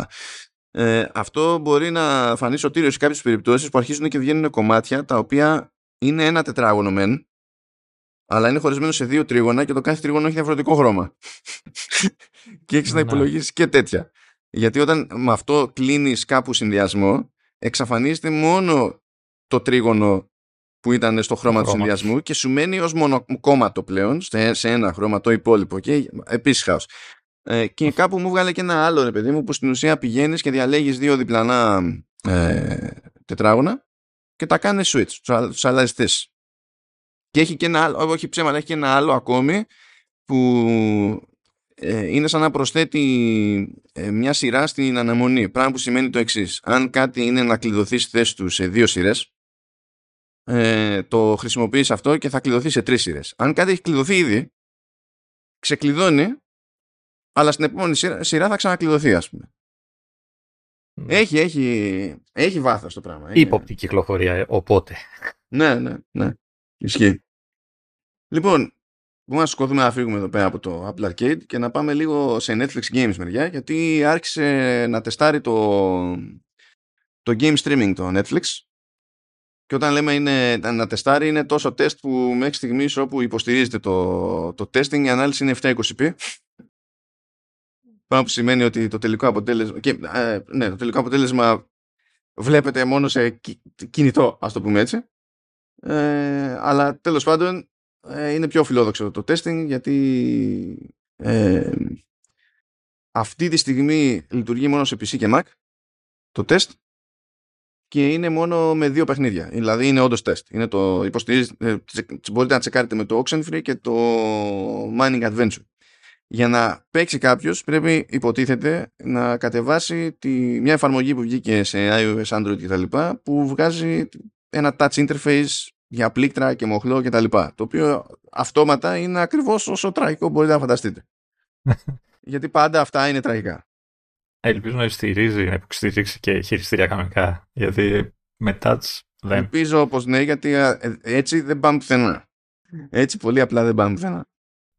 Αυτό μπορεί να φανεί σωτήριο σε κάποιες περιπτώσεις που αρχίζουν και βγαίνουν κομμάτια τα οποία είναι ένα τετράγωνο μεν, αλλά είναι χωρισμένο σε δύο τρίγωνα και το κάθε τρίγωνο έχει διαφορετικό χρώμα. Και έχεις να υπολογίσεις και τέτοια. Γιατί όταν με αυτό κλείνεις κάπου συνδυασμό, εξαφανίζεται μόνο το τρίγωνο που ήταν στο χρώμα του συνδυασμού και σου μένει ως μονοκόμματο πλέον σε ένα χρώμα το υπόλοιπο και επίσης χάος. Και κάπου μου βγάλε και ένα άλλο, ρε παιδί μου, που στην ουσία πηγαίνεις και διαλέγεις δύο διπλανά τετράγωνα και τα κάνεις switch, τους αλλάζεις θέσεις. Και έχει και ένα άλλο, όχι ψέμα, αλλά έχει και ένα άλλο ακόμη που είναι σαν να προσθέτει μια σειρά στην αναμονή. Πράγμα που σημαίνει το εξής: αν κάτι είναι να κλειδωθεί στη θέση του σε δύο σειρές, το χρησιμοποιείς αυτό και θα κλειδωθεί σε τρεις σειρές. Αν κάτι έχει κλειδωθεί ήδη, ξεκλειδώνει, αλλά στην επόμενη σειρά θα ξανακλειδωθεί, ας πούμε. Έχει βάθος το πράγμα. Ύποπτη κυκλοφορία, οπότε. Ναι. Ισχύει. Λοιπόν, μπορούμε να σκοτωθούμε να φύγουμε εδώ πέρα από το Apple Arcade και να πάμε λίγο σε Netflix Games μεριά, γιατί άρχισε να τεστάρει το game streaming το Netflix και όταν λέμε να τεστάρει είναι τόσο τεστ που μέχρι στιγμής όπου υποστηρίζεται το testing η ανάλυση είναι 720p. Πράγμα που σημαίνει ότι το τελικό αποτέλεσμα το τελικό αποτέλεσμα βλέπετε μόνο σε κινητό, ας το πούμε έτσι, αλλά τέλος πάντων είναι πιο φιλόδοξο το testing γιατί αυτή τη στιγμή λειτουργεί μόνο σε PC και Mac το test και είναι μόνο με δύο παιχνίδια. Δηλαδή είναι όντως test. Είναι μπορείτε να τσεκάρετε με το Oxenfree και το Mining Adventure. Για να παίξει κάποιος πρέπει υποτίθεται να κατεβάσει μια εφαρμογή που βγήκε σε iOS, Android κτλ. Που βγάζει ένα touch interface για πλήκτρα και μοχλό και τα λοιπά, το οποίο αυτόματα είναι ακριβώς όσο τραγικό μπορείτε να φανταστείτε. Γιατί πάντα αυτά είναι τραγικά. Ελπίζω να στηρίξει και χειριστήρια κανονικά, γιατί με touch δεν... Ελπίζω πως ναι, γιατί έτσι δεν πάμε πουθενά. Έτσι πολύ απλά δεν πάμε πουθενά.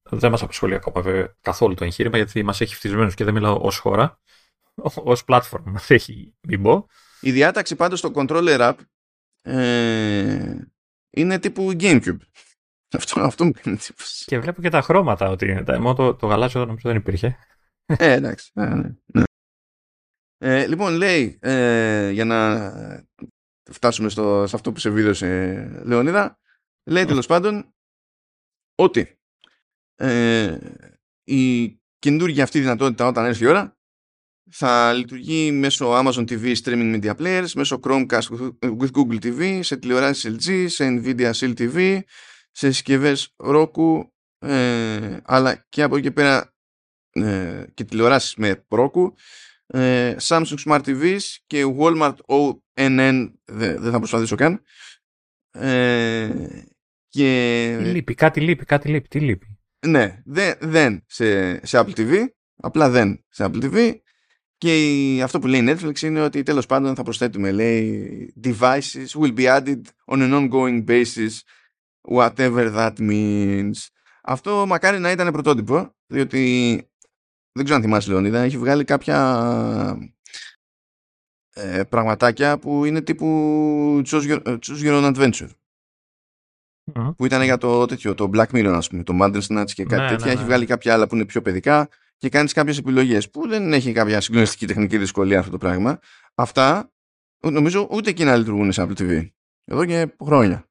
Δεν μας απασχολεί ακόμα βέβαια καθόλου το εγχείρημα, γιατί μας έχει φτισμένους και δεν μιλάω ως χώρα, ως platform μας έχει μπιμπό. Η διάταξη πάντως στο controller app είναι τύπου Gamecube. Αυτό μου κάνει εντύπωση. Και βλέπω και τα χρώματα ότι είναι. Μόνο το γαλάζιο νομίζω δεν υπήρχε. Εντάξει. Ναι. Λοιπόν, λέει, για να φτάσουμε σε αυτό που σε βίδωσε, Λεωνίδα, λέει τέλος πάντων ότι η καινούργια αυτή δυνατότητα όταν έρθει η ώρα θα λειτουργεί μέσω Amazon TV Streaming Media Players, μέσω Chromecast with Google TV, σε τηλεοράσεις LG, σε Nvidia Shield TV, σε συσκευές Roku, αλλά και από εκεί και πέρα και τηλεοράσεις με Roku, Samsung Smart TVs και Walmart ONN, δεν θα προσπαθήσω καν. Και... Κάτι λείπει. Τι λείπει? Ναι, δεν σε Apple TV, απλά δεν σε Apple TV. Και αυτό που λέει Netflix είναι ότι τέλος πάντων θα προσθέτουμε, λέει, devices will be added on an ongoing basis, whatever that means. Αυτό μακάρι να ήταν πρωτότυπο, διότι δεν ξέρω αν θυμάσαι, Λεωνίδα, έχει βγάλει κάποια πραγματάκια που είναι τύπου Choose Your Own Adventure. Που ήταν για το Black Mirror, ας πούμε, το Bandersnatch και κάτι τέτοια. Έχει βγάλει κάποια άλλα που είναι πιο παιδικά και κάνεις κάποιες επιλογές που δεν έχει κάποια συγκλονιστική τεχνική δυσκολία αυτό το πράγμα. Αυτά νομίζω ούτε εκείνα λειτουργούν σε Apple TV εδώ και χρόνια.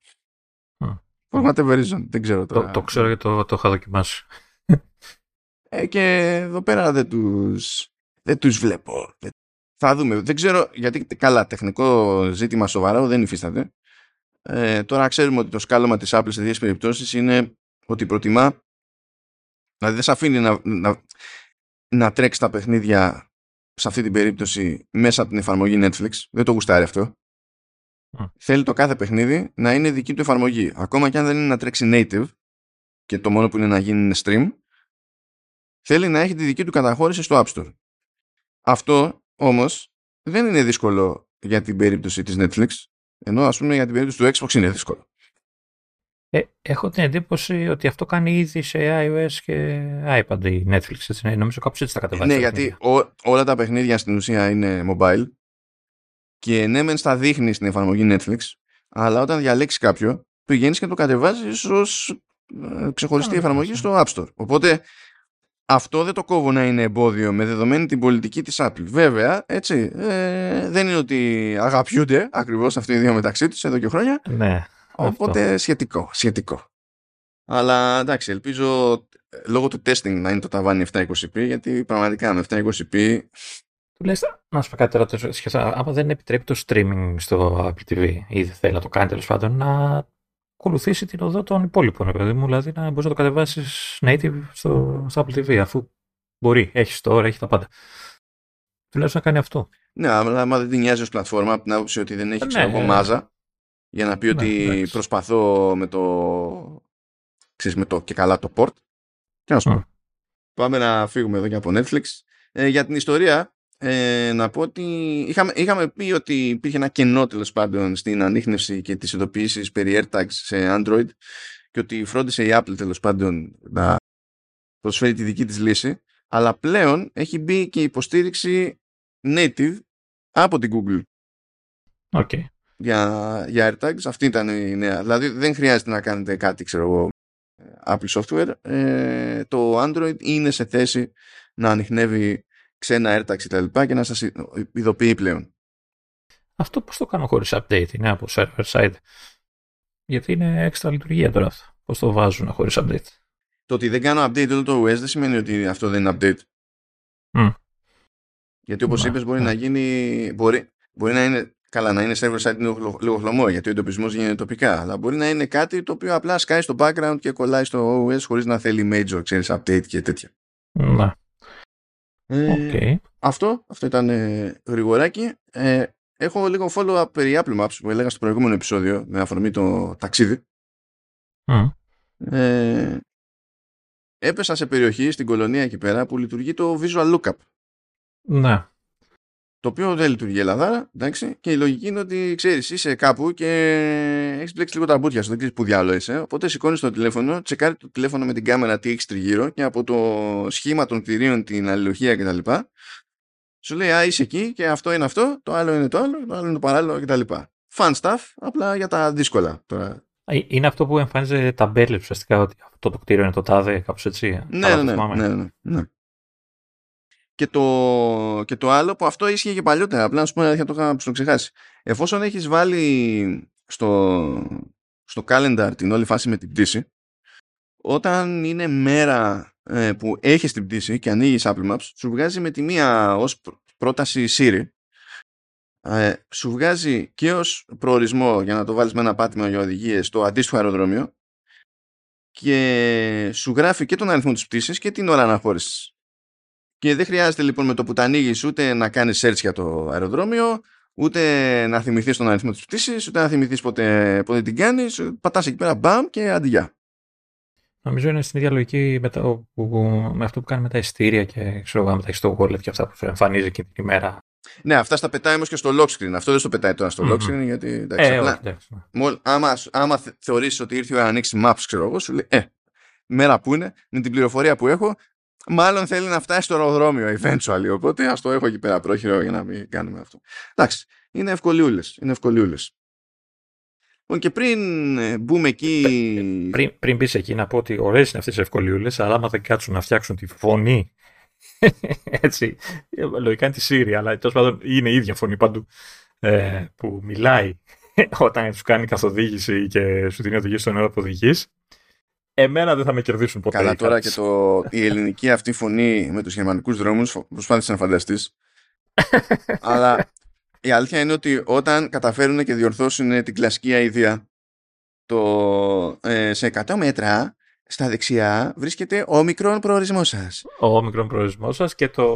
Δεν ξέρω τώρα. Το ξέρω γιατί το είχα δοκιμάσει. Και εδώ πέρα δεν τους βλέπω. Θα δούμε. Δεν ξέρω γιατί καλά τεχνικό ζήτημα σοβαρό δεν υφίσταται. Τώρα ξέρουμε ότι το σκάλωμα της Apple σε τέτοιες περιπτώσεις είναι ότι προτιμά. Δηλαδή δεν σε αφήνει να να τρέξει τα παιχνίδια σε αυτή την περίπτωση μέσα από την εφαρμογή Netflix. Δεν το γουστάρει αυτό. Θέλει το κάθε παιχνίδι να είναι δική του εφαρμογή. Ακόμα και αν δεν είναι να τρέξει native και το μόνο που είναι να γίνει είναι stream, θέλει να έχει τη δική του καταχώρηση στο App Store. Αυτό όμως δεν είναι δύσκολο για την περίπτωση της Netflix, ενώ ας πούμε για την περίπτωση του Xbox είναι δύσκολο. Έχω την εντύπωση ότι αυτό κάνει ήδη σε iOS και iPad η Netflix. Έτσι, νομίζω κάπως έτσι τα κατεβάζει. Ναι, γιατί όλα τα παιχνίδια στην ουσία είναι mobile και ναι μεν στα δείχνει στην εφαρμογή Netflix, αλλά όταν διαλέξει κάποιο πηγαίνεις και το κατεβάζεις ως ξεχωριστή εφαρμογή στο App Store. Οπότε αυτό δεν το κόβω να είναι εμπόδιο με δεδομένη την πολιτική της Apple. Βέβαια, έτσι, δεν είναι ότι αγαπιούνται ακριβώς αυτοί οι δύο μεταξύ τους εδώ και χρόνια. Ναι. Οπότε αυτό. Σχετικό. Αλλά εντάξει, ελπίζω λόγω του testing να είναι το ταβάνι 720p, γιατί πραγματικά με 720p. Τουλάχιστον, να σου πω κάτι τώρα σχετικά. Άμα δεν επιτρέπει το streaming στο Apple TV ή δεν θέλει να το κάνει τέλος πάντων, να ακολουθήσει την οδό των υπόλοιπων, παιδί μου. Δηλαδή να μπορεί να το κατεβάσει native στο Apple TV, αφού μπορεί. Έχει το ώρα, έχει τα πάντα. Τουλάχιστον να κάνει αυτό. Ναι, αλλά άμα δεν την νοιάζει ως πλατφόρμα, από την άποψη ότι δεν έχει μάζα. Για να πει ότι προσπαθώ με το, ξέρεις, με το και καλά το port. Και να σου πω. Πάμε να φύγουμε εδώ και από Netflix. Για την ιστορία, να πω ότι είχαμε πει ότι υπήρχε ένα κενό τέλος πάντων στην ανίχνευση και τις ειδοποιήσεις περί AirTags σε Android και ότι φρόντισε η Apple τέλος πάντων να προσφέρει τη δική της λύση. Αλλά πλέον έχει μπει και υποστήριξη native από την Google. Οκ. Για AirTags, αυτή ήταν η νέα. Δηλαδή δεν χρειάζεται να κάνετε κάτι, ξέρω εγώ, Apple software. Το Android είναι σε θέση να ανιχνεύει ξένα AirTags και τα λοιπά και να σας ειδοποιεί πλέον. Αυτό πώς το κάνω χωρίς update? Είναι από server side? Γιατί είναι έξτρα λειτουργία τώρα αυτό. Πώς το βάζουν χωρίς update? Το ότι δεν κάνω update όλο το OS δεν σημαίνει ότι αυτό δεν είναι update. Γιατί όπως είπες μπορεί να γίνει, μπορεί να είναι. Καλά, να είναι server side είναι λίγο χλωμό γιατί ο εντοπισμός γίνεται τοπικά. Αλλά μπορεί να είναι κάτι το οποίο απλά σκάει στο background και κολλάει στο OS χωρίς να θέλει major, ξέρεις, update και τέτοια. Να. Αυτό ήταν γρηγοράκι. Έχω λίγο follow-up περί Apple Maps που έλεγα στο προηγούμενο επεισόδιο με αφορμή το ταξίδι. Έπεσα σε περιοχή στην κολονία εκεί πέρα που λειτουργεί το Visual Lookup. Ναι. Το οποίο δεν λειτουργεί η Ελλάδα, εντάξει, και η λογική είναι ότι ξέρεις, είσαι κάπου και έχεις μπλέξει λίγο τα μπουτια σου, δεν ξέρεις που διάλογο είσαι. Οπότε σηκώνεις το τηλέφωνο, τσεκάρει το τηλέφωνο με την κάμερα τι έχεις τριγύρω και από το σχήμα των κτηρίων, την αλληλουχία κτλ. Σου λέει, α, είσαι εκεί και αυτό είναι αυτό, το άλλο είναι το άλλο, το άλλο είναι το παράλληλο κτλ. Fun stuff, απλά για τα δύσκολα τώρα. Είναι αυτό που εμφανίζεται ταμπέλες ουσιαστικά, ότι αυτό το κτίριο είναι το τάδε, κάπως έτσι. Ναι. Και το άλλο που αυτό ίσχυε και παλιότερα, απλά να σου πω να το είχα ξεχάσει. Εφόσον έχεις βάλει στο calendar την όλη φάση με την πτήση, όταν είναι μέρα που έχεις την πτήση και ανοίγεις Apple Maps, σου βγάζει με τη μία ως πρόταση Siri, σου βγάζει και ως προορισμό για να το βάλεις με ένα πάτημα για οδηγίες στο αντίστοιχο αεροδρόμιο και σου γράφει και τον αριθμό της πτήσης και την ώρα αναχώρησης. Και δεν χρειάζεται λοιπόν με το που τα ανοίγεις ούτε να κάνεις search για το αεροδρόμιο, ούτε να θυμηθείς τον αριθμό της πτήσης, ούτε να θυμηθείς πότε την κάνεις. Πατάς εκεί πέρα μπαμ και αντιγιά. Νομίζω είναι στην ίδια λογική με αυτό που κάνει με τα ειστήρια και ξέρω, με τα ιστόγολετ και αυτά που εμφανίζει και την ημέρα. Ναι, αυτά στα πετάει όμως και στο lock screen. Αυτό δεν στο πετάει τώρα στο lock screen, γιατί εντάξει. Άμα θεωρήσεις ότι ήρθε η ώρα να ανοίξει maps, ξέρω εγώ, σου λέει μέρα που είναι, με την πληροφορία που έχω. Μάλλον θέλει να φτάσει στο αεροδρόμιο eventually, οπότε ας το έχω εκεί πέρα πρόχειρο για να μην κάνουμε αυτό. Εντάξει, είναι ευκολιούλες. Και πριν μπούμε εκεί... Πριν μπεις εκεί να πω ότι ωραίες είναι αυτές οι ευκολιούλες, αλλά άμα δεν κάτσουν να φτιάξουν τη φωνή, έτσι, λογικά είναι τη Siri, αλλά τέλος πάντων είναι η ίδια φωνή παντού, που μιλάει όταν σου κάνει καθοδήγηση και σου δίνει οδηγίες στον ώρα που οδηγείς. Εμένα δεν θα με κερδίσουν ποτέ. Καλά, τώρα και η ελληνική αυτή φωνή με τους γερμανικούς δρόμους προσπάθησε να φανταστείς. Αλλά η αλήθεια είναι ότι όταν καταφέρουν και διορθώσουν την κλασική αηδία, σε 100 μέτρα στα δεξιά βρίσκεται ο μικρόν προορισμός σας. Ο μικρόν προορισμός σας και το,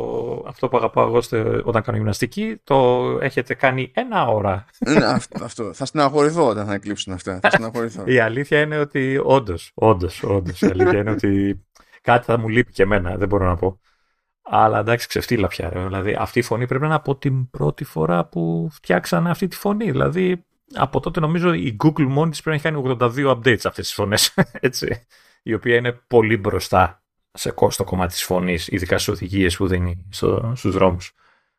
αυτό που αγαπάω εγώ όταν κάνω γυμναστική, το έχετε κάνει 1 ώρα. Ναι, αυτό. Θα στεναχωρηθώ όταν θα εκλείψουν αυτά. Θα στεναχωρηθώ. Η αλήθεια είναι ότι όντως. Η αλήθεια είναι ότι κάτι θα μου λείπει και εμένα, δεν μπορώ να πω. Αλλά εντάξει, ξεφτύλα πια. Δηλαδή, αυτή η φωνή πρέπει να είναι από την πρώτη φορά που φτιάξανε αυτή τη φωνή. Δηλαδή, από τότε νομίζω η Google μόνη της πρέπει να έχει κάνει 82 updates αυτές τις φωνές. Έτσι. Η οποία είναι πολύ μπροστά σε κόστο κομμάτι της φωνής, ειδικά στις οδηγίες που δίνει στους δρόμους.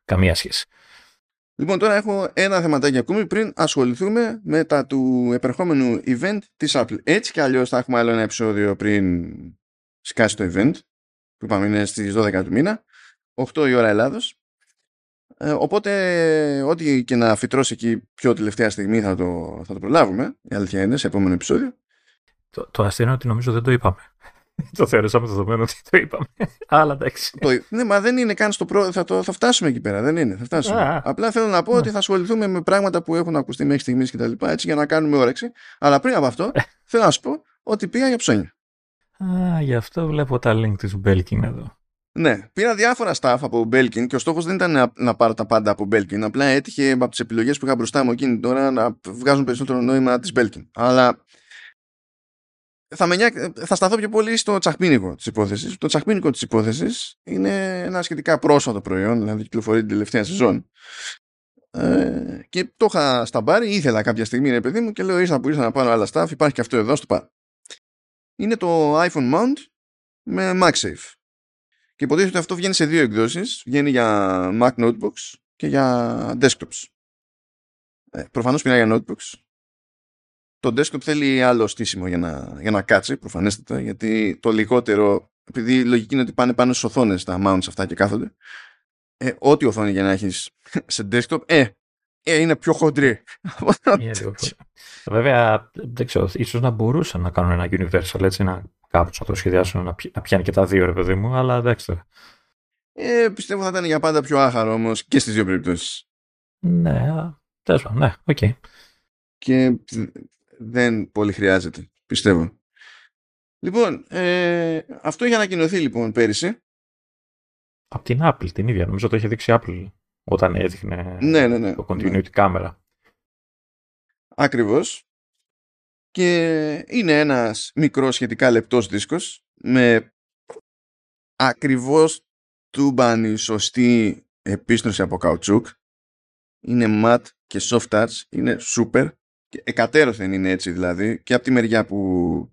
Καμία σχέση. Λοιπόν, τώρα έχω ένα θεματάκι ακόμη πριν ασχοληθούμε με τα του επερχόμενου event της Apple. Έτσι κι αλλιώς θα έχουμε άλλο ένα επεισόδιο πριν σκάσει το event, που είπαμε είναι στις 12 του μήνα, 8 η ώρα Ελλάδος. Οπότε, ό,τι και να φυτρώσει εκεί πιο τελευταία στιγμή θα το προλάβουμε. Η αλήθεια είναι, σε επόμενο επεισόδιο. Το αστείο είναι ότι νομίζω δεν το είπαμε. Το θεωρήσαμε δεδομένο ότι το είπαμε. Αλλά εντάξει. Ναι, μα δεν είναι καν στο πρώτο. Θα φτάσουμε εκεί πέρα. Δεν είναι. Θα φτάσουμε. Απλά θέλω να πω ότι θα ασχοληθούμε με πράγματα που έχουν ακουστεί μέχρι στιγμή και τα λοιπά, έτσι για να κάνουμε όρεξη. Αλλά πριν από αυτό, θέλω να σου πω ότι πήγα για ψώνια. Α, γι' αυτό βλέπω τα link της Belkin εδώ. Ναι, πήρα διάφορα staff από Belkin και ο στόχος δεν ήταν να πάρω τα πάντα από Belkin. Απλά έτυχε από τις επιλογές που είχα μπροστά μου εκείνη τώρα να βγάζουν περισσότερο νόημα της Belkin. Αλλά θα σταθώ πιο πολύ στο τσαχπίνικο της υπόθεσης. Το τσαχπίνικο της υπόθεσης είναι ένα σχετικά πρόσφατο προϊόν, δηλαδή κυκλοφορεί την τελευταία σεζόν. Και το είχα σταμπάρει, ήθελα κάποια στιγμή, ρε παιδί μου, και λέω ήρθα να πάρω άλλα staff, υπάρχει και αυτό εδώ, στο πάρω. Είναι το iPhone Mount με MagSafe. Και υποτίθεται ότι αυτό βγαίνει σε 2 εκδόσεις. Βγαίνει για Mac Notebooks και για Desktops. Προφανώς πεινά για Notebooks. Το Desktop θέλει άλλο στήσιμο για να κάτσει, προφανέστατα, γιατί το λιγότερο, επειδή η λογική είναι ότι πάνε πάνω στις οθόνες τα mounts αυτά και κάθονται, ό,τι οθόνη για να έχεις σε Desktop, είναι πιο χοντρή. Βέβαια, δεν ξέρω, ίσως να μπορούσαν να κάνουν ένα universal, έτσι, κάπως να το σχεδιάσουν να πιάνει και τα δύο, ρε παιδί μου, αλλά εντάξει. Πιστεύω θα ήταν για πάντα πιο άχαρο όμως και στις δύο περιπτώσεις. Ναι, τέλος πάντων, ναι, οκ. Και δεν πολύ χρειάζεται, πιστεύω. Λοιπόν, αυτό είχε ανακοινωθεί λοιπόν πέρυσι. Από την Apple την ίδια, νομίζω το είχε δείξει η Apple όταν έδειχνε ναι, το Continuity Camera. Ακριβώς. Και είναι ένας μικρός σχετικά λεπτός δίσκος με ακριβώς τούμπανη σωστή επίστρωση από καουτσούκ. Είναι matte και soft touch, είναι super. Και εκατέρωθεν είναι έτσι δηλαδή, και από τη μεριά που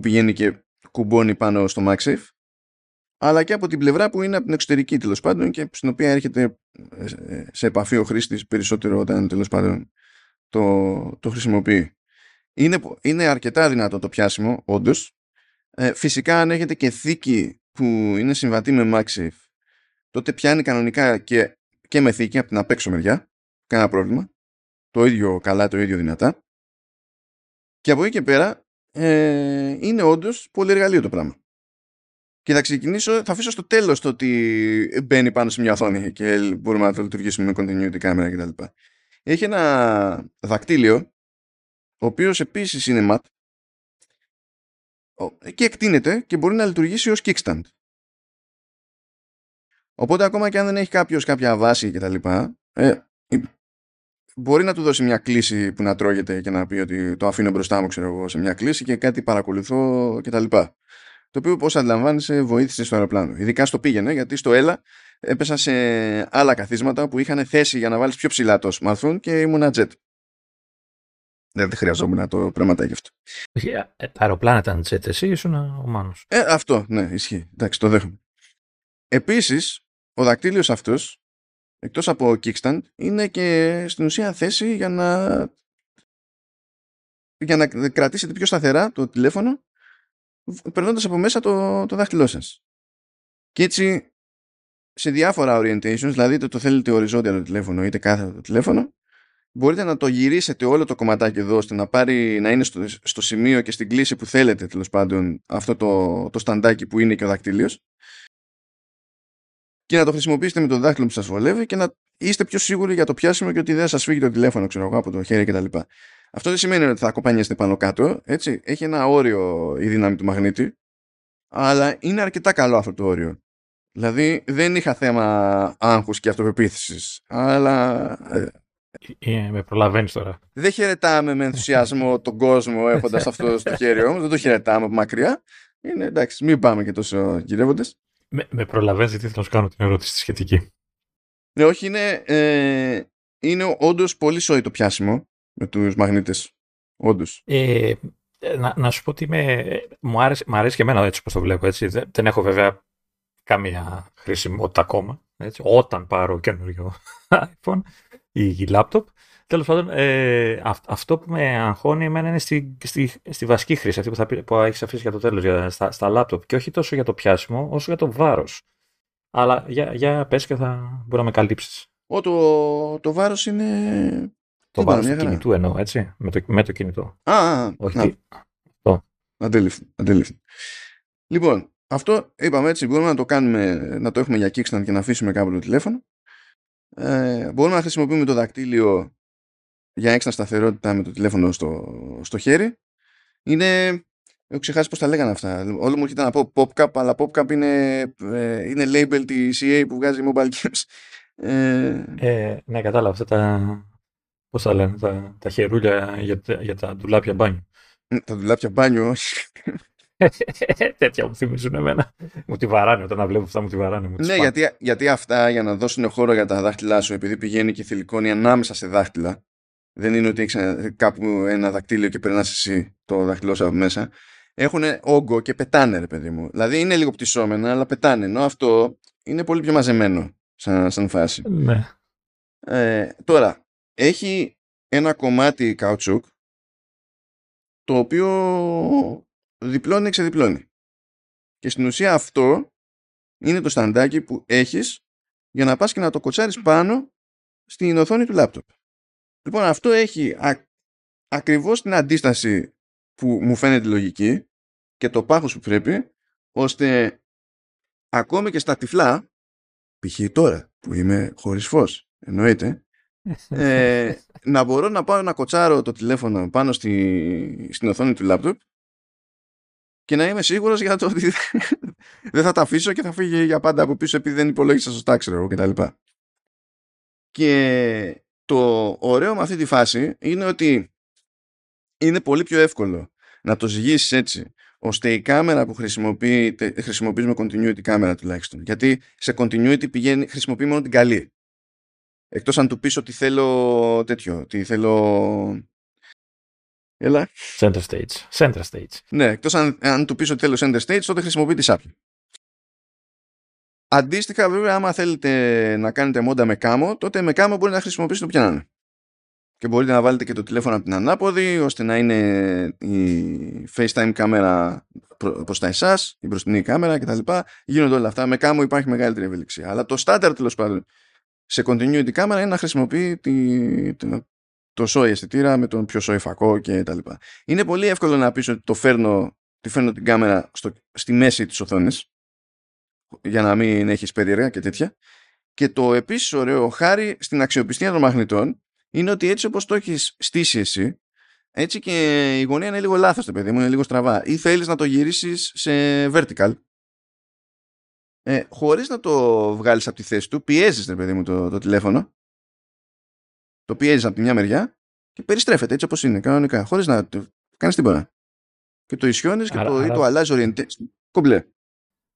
πηγαίνει και κουμπώνει πάνω στο MagSafe, αλλά και από την πλευρά που είναι από την εξωτερική τέλος πάντων και στην οποία έρχεται σε επαφή ο χρήστης περισσότερο όταν τέλος πάντων το χρησιμοποιεί. Είναι αρκετά δυνατό το πιάσιμο, όντως. Φυσικά αν έχετε και θήκη που είναι συμβατή με MagSafe, τότε πιάνει κανονικά και με θήκη από την απέξω μεριά. Κανένα πρόβλημα. Το ίδιο καλά, το ίδιο δυνατά. Και από εκεί και πέρα είναι όντως πολύ εργαλείο το πράγμα. Και θα αφήσω στο τέλος το ότι μπαίνει πάνω σε μια οθόνη και μπορούμε να το λειτουργήσουμε με continuity camera κτλ. Έχει ένα δακτύλιο, ο οποίος επίσης είναι matte και εκτείνεται και μπορεί να λειτουργήσει ως kickstand. Οπότε ακόμα και αν δεν έχει κάποιος κάποια βάση κτλ, μπορεί να του δώσει μια κλίση που να τρώγεται και να πει ότι το αφήνω μπροστά μου, ξέρω εγώ, σε μια κλίση και κάτι παρακολουθώ κτλ. Το οποίο, όπως αντιλαμβάνεσαι, βοήθησε στο αεροπλάνο. Ειδικά στο πήγαινε, γιατί στο έλα έπεσα σε άλλα καθίσματα που είχαν θέση για να βάλεις πιο ψηλά το smartphone και ήμουνα jet. Δεν χρειαζόμουν να το πραγματάκι αυτό. Τα αεροπλάνα ήταν jet, εσύ ήσουν ο Μάνος. Αυτό, ναι, ισχύει. Εντάξει, το δέχομαι. Επίσης, ο δακτύλιος αυτός, εκτός από kickstand, είναι και στην ουσία θέση για να κρατήσετε πιο σταθερά το τηλέφωνο, περνώντας από μέσα το δάχτυλό σας. Και έτσι, σε διάφορα orientations, δηλαδή είτε το θέλετε οριζόντια το τηλέφωνο είτε κάθετο το τηλέφωνο, μπορείτε να το γυρίσετε όλο το κομματάκι εδώ ώστε να είναι στο σημείο και στην κλίση που θέλετε, τέλος πάντων, αυτό το σταντάκι που είναι και ο δακτύλιος, και να το χρησιμοποιήσετε με το δάχτυλο που σας βολεύει και να είστε πιο σίγουροι για το πιάσιμο και ότι δεν σας φύγει το τηλέφωνο, ξέρω εγώ, από το χέρι κτλ. Αυτό δεν σημαίνει ότι θα ακοπανιέστε πάνω κάτω, έτσι. Έχει ένα όριο η δύναμη του μαγνήτη, αλλά είναι αρκετά καλό αυτό το όριο. Δηλαδή δεν είχα θέμα άγχους και αυτοπεποίθησης, αλλά... με προλαβαίνεις τώρα. Δεν χαιρετάμε με ενθουσιασμό τον κόσμο έχοντας αυτό στο χέρι όμως, δεν το χαιρετάμε από μακριά. Είναι εντάξει, μην πάμε και τόσο γυρεύοντες. Με προλαβαίνεις γιατί θα σου κάνω την ερώτηση σχετική. Ναι, όχι, είναι όντως πολύ σόι το πιάσιμο με τους μαγνήτες, όντως. Να σου πω ότι μου αρέσει και εμένα έτσι όπως το βλέπω, έτσι. Δεν έχω βέβαια καμία χρησιμότητα ακόμα, έτσι, όταν πάρω καινούριο iPhone ή laptop. Τέλος πάντων, αυτό που με αγχώνει εμένα είναι στη βασική χρήση, αυτή που έχεις αφήσει για το τέλος, στα laptop, και όχι τόσο για το πιάσιμο, όσο για το βάρος. Αλλά για πες και θα μπορεί να με καλύψεις. Το βάρος είναι... Το βάρος του κινητού εννοώ, έτσι, με το κινητό. Όχι. Αντίληφθη. Λοιπόν, αυτό είπαμε έτσι, μπορούμε να το κάνουμε, να το έχουμε για kickstand και να αφήσουμε κάπου το τηλέφωνο. Μπορούμε να χρησιμοποιούμε το δακτύλιο για έξτρα σταθερότητα με το τηλέφωνο στο χέρι. Είναι... Έχω ξεχάσει πώς τα λέγανε αυτά. Όλο μου έρχεται να πω PopCap, αλλά PopCap είναι label τη CA που βγάζει mobile games. Ναι, κατάλαβα αυτά τα... Πώς τα λένε, τα χερούλια για τα ντουλάπια μπάνιου. Τα ντουλάπια μπάνιου, όχι. Τέτοια μου θυμίζουν εμένα. Μου τη βαράνε όταν βλέπω αυτά, μου τη βαράνε. Ναι, γιατί αυτά για να δώσουν χώρο για τα δάχτυλά σου, επειδή πηγαίνει και θηλυκώνει ανάμεσα σε δάχτυλα. Δεν είναι ότι έχει κάπου ένα δακτύλιο και περνάς εσύ το δάχτυλό σου από μέσα. Έχουν όγκο και πετάνε, ρε παιδί μου. Δηλαδή είναι λίγο πτυσσόμενα, αλλά πετάνε. Ενώ αυτό είναι πολύ πιο μαζεμένο σαν φάση. Ναι. Τώρα, έχει ένα κομμάτι καουτσούκ το οποίο διπλώνει, ξεδιπλώνει. Και στην ουσία αυτό είναι το σταντάκι που έχεις για να πας και να το κοτσάρεις πάνω στην οθόνη του λάπτοπ. Λοιπόν, αυτό έχει ακριβώς την αντίσταση που μου φαίνεται λογική και το πάχος που πρέπει, ώστε ακόμη και στα τυφλά, π.χ. τώρα που είμαι χωρίς φως, εννοείται, να μπορώ να πάω να κοτσάρω το τηλέφωνο πάνω στην οθόνη του λάπτοπ και να είμαι σίγουρος για το ότι δεν θα τα αφήσω και θα φύγει για πάντα από πίσω επειδή δεν υπολόγισα σωστά, ξέρω, κτλ. Και το ωραίο με αυτή τη φάση είναι ότι είναι πολύ πιο εύκολο να το ζυγίσεις έτσι, ώστε η κάμερα που χρησιμοποιείς με continuity κάμερα τουλάχιστον, γιατί σε continuity χρησιμοποιεί μόνο την καλή. Εκτός αν του πεις ότι θέλω τέτοιο, ότι θέλω... Έλα. Center stage. Ναι, εκτός αν του πεις ότι θέλω center stage, τότε χρησιμοποιεί τη Apple. Αντίστοιχα, βέβαια, άμα θέλετε να κάνετε μόντα με κάμο, τότε με κάμο μπορείτε να χρησιμοποιήσετε το πιανάνο. Και μπορείτε να βάλετε και το τηλέφωνο από την ανάποδη, ώστε να είναι η FaceTime κάμερα προς τα εσάς, η μπροστινή κάμερα κτλ. Γίνονται όλα αυτά. Με κάμο υπάρχει μεγαλύτερη ευελιξία. Αλλά το στάνταρ, τέλος πάντων, σε continuity κάμερα είναι να χρησιμοποιεί το SOI αισθητήρα με τον πιο SOI φακό κτλ. Είναι πολύ εύκολο να πεις ότι φέρνω την κάμερα στη μέση της οθόνης, για να μην έχεις περίεργα και τέτοια. Και το επίσης ωραίο χάρη στην αξιοπιστία των μαγνητών είναι ότι έτσι όπως το έχεις στήσει εσύ, έτσι και η γωνία είναι λίγο λάθος, το παιδί μου, είναι λίγο στραβά, ή θέλεις να το γυρίσεις σε vertical, χωρίς να το βγάλεις από τη θέση του, πιέζεις, το παιδί μου, το τηλέφωνο, το πιέζεις από τη μια μεριά και περιστρέφεται έτσι όπως είναι κανονικά, χωρίς να κάνεις τίποτα, και το ισιώνεις ή το αλλάζεις orientation κομπλέ.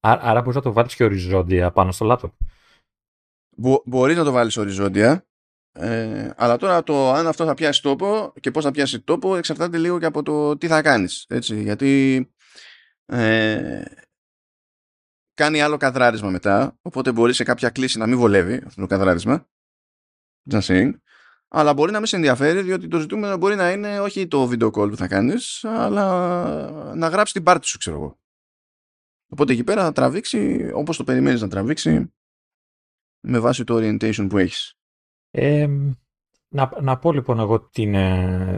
Άρα μπορείς να το βάλεις και οριζόντια πάνω στο λάπτοπ. Μπορείς να το βάλεις οριζόντια, αλλά τώρα το αν αυτό θα πιάσει τόπο και πώς θα πιάσει τόπο εξαρτάται λίγο και από το τι θα κάνεις. Έτσι, γιατί κάνει άλλο καδράρισμα μετά, οπότε μπορεί σε κάποια κλίση να μην βολεύει αυτό το καδράρισμα. Just saying. Αλλά μπορεί να μην σε ενδιαφέρει, διότι το ζητούμενο μπορεί να είναι όχι το video call που θα κάνεις, αλλά να γράψεις την πάρτι σου, ξέρω εγώ. Οπότε εκεί πέρα θα τραβήξει όπως το περιμένεις να τραβήξει με βάση το orientation που έχεις. Να πω λοιπόν εγώ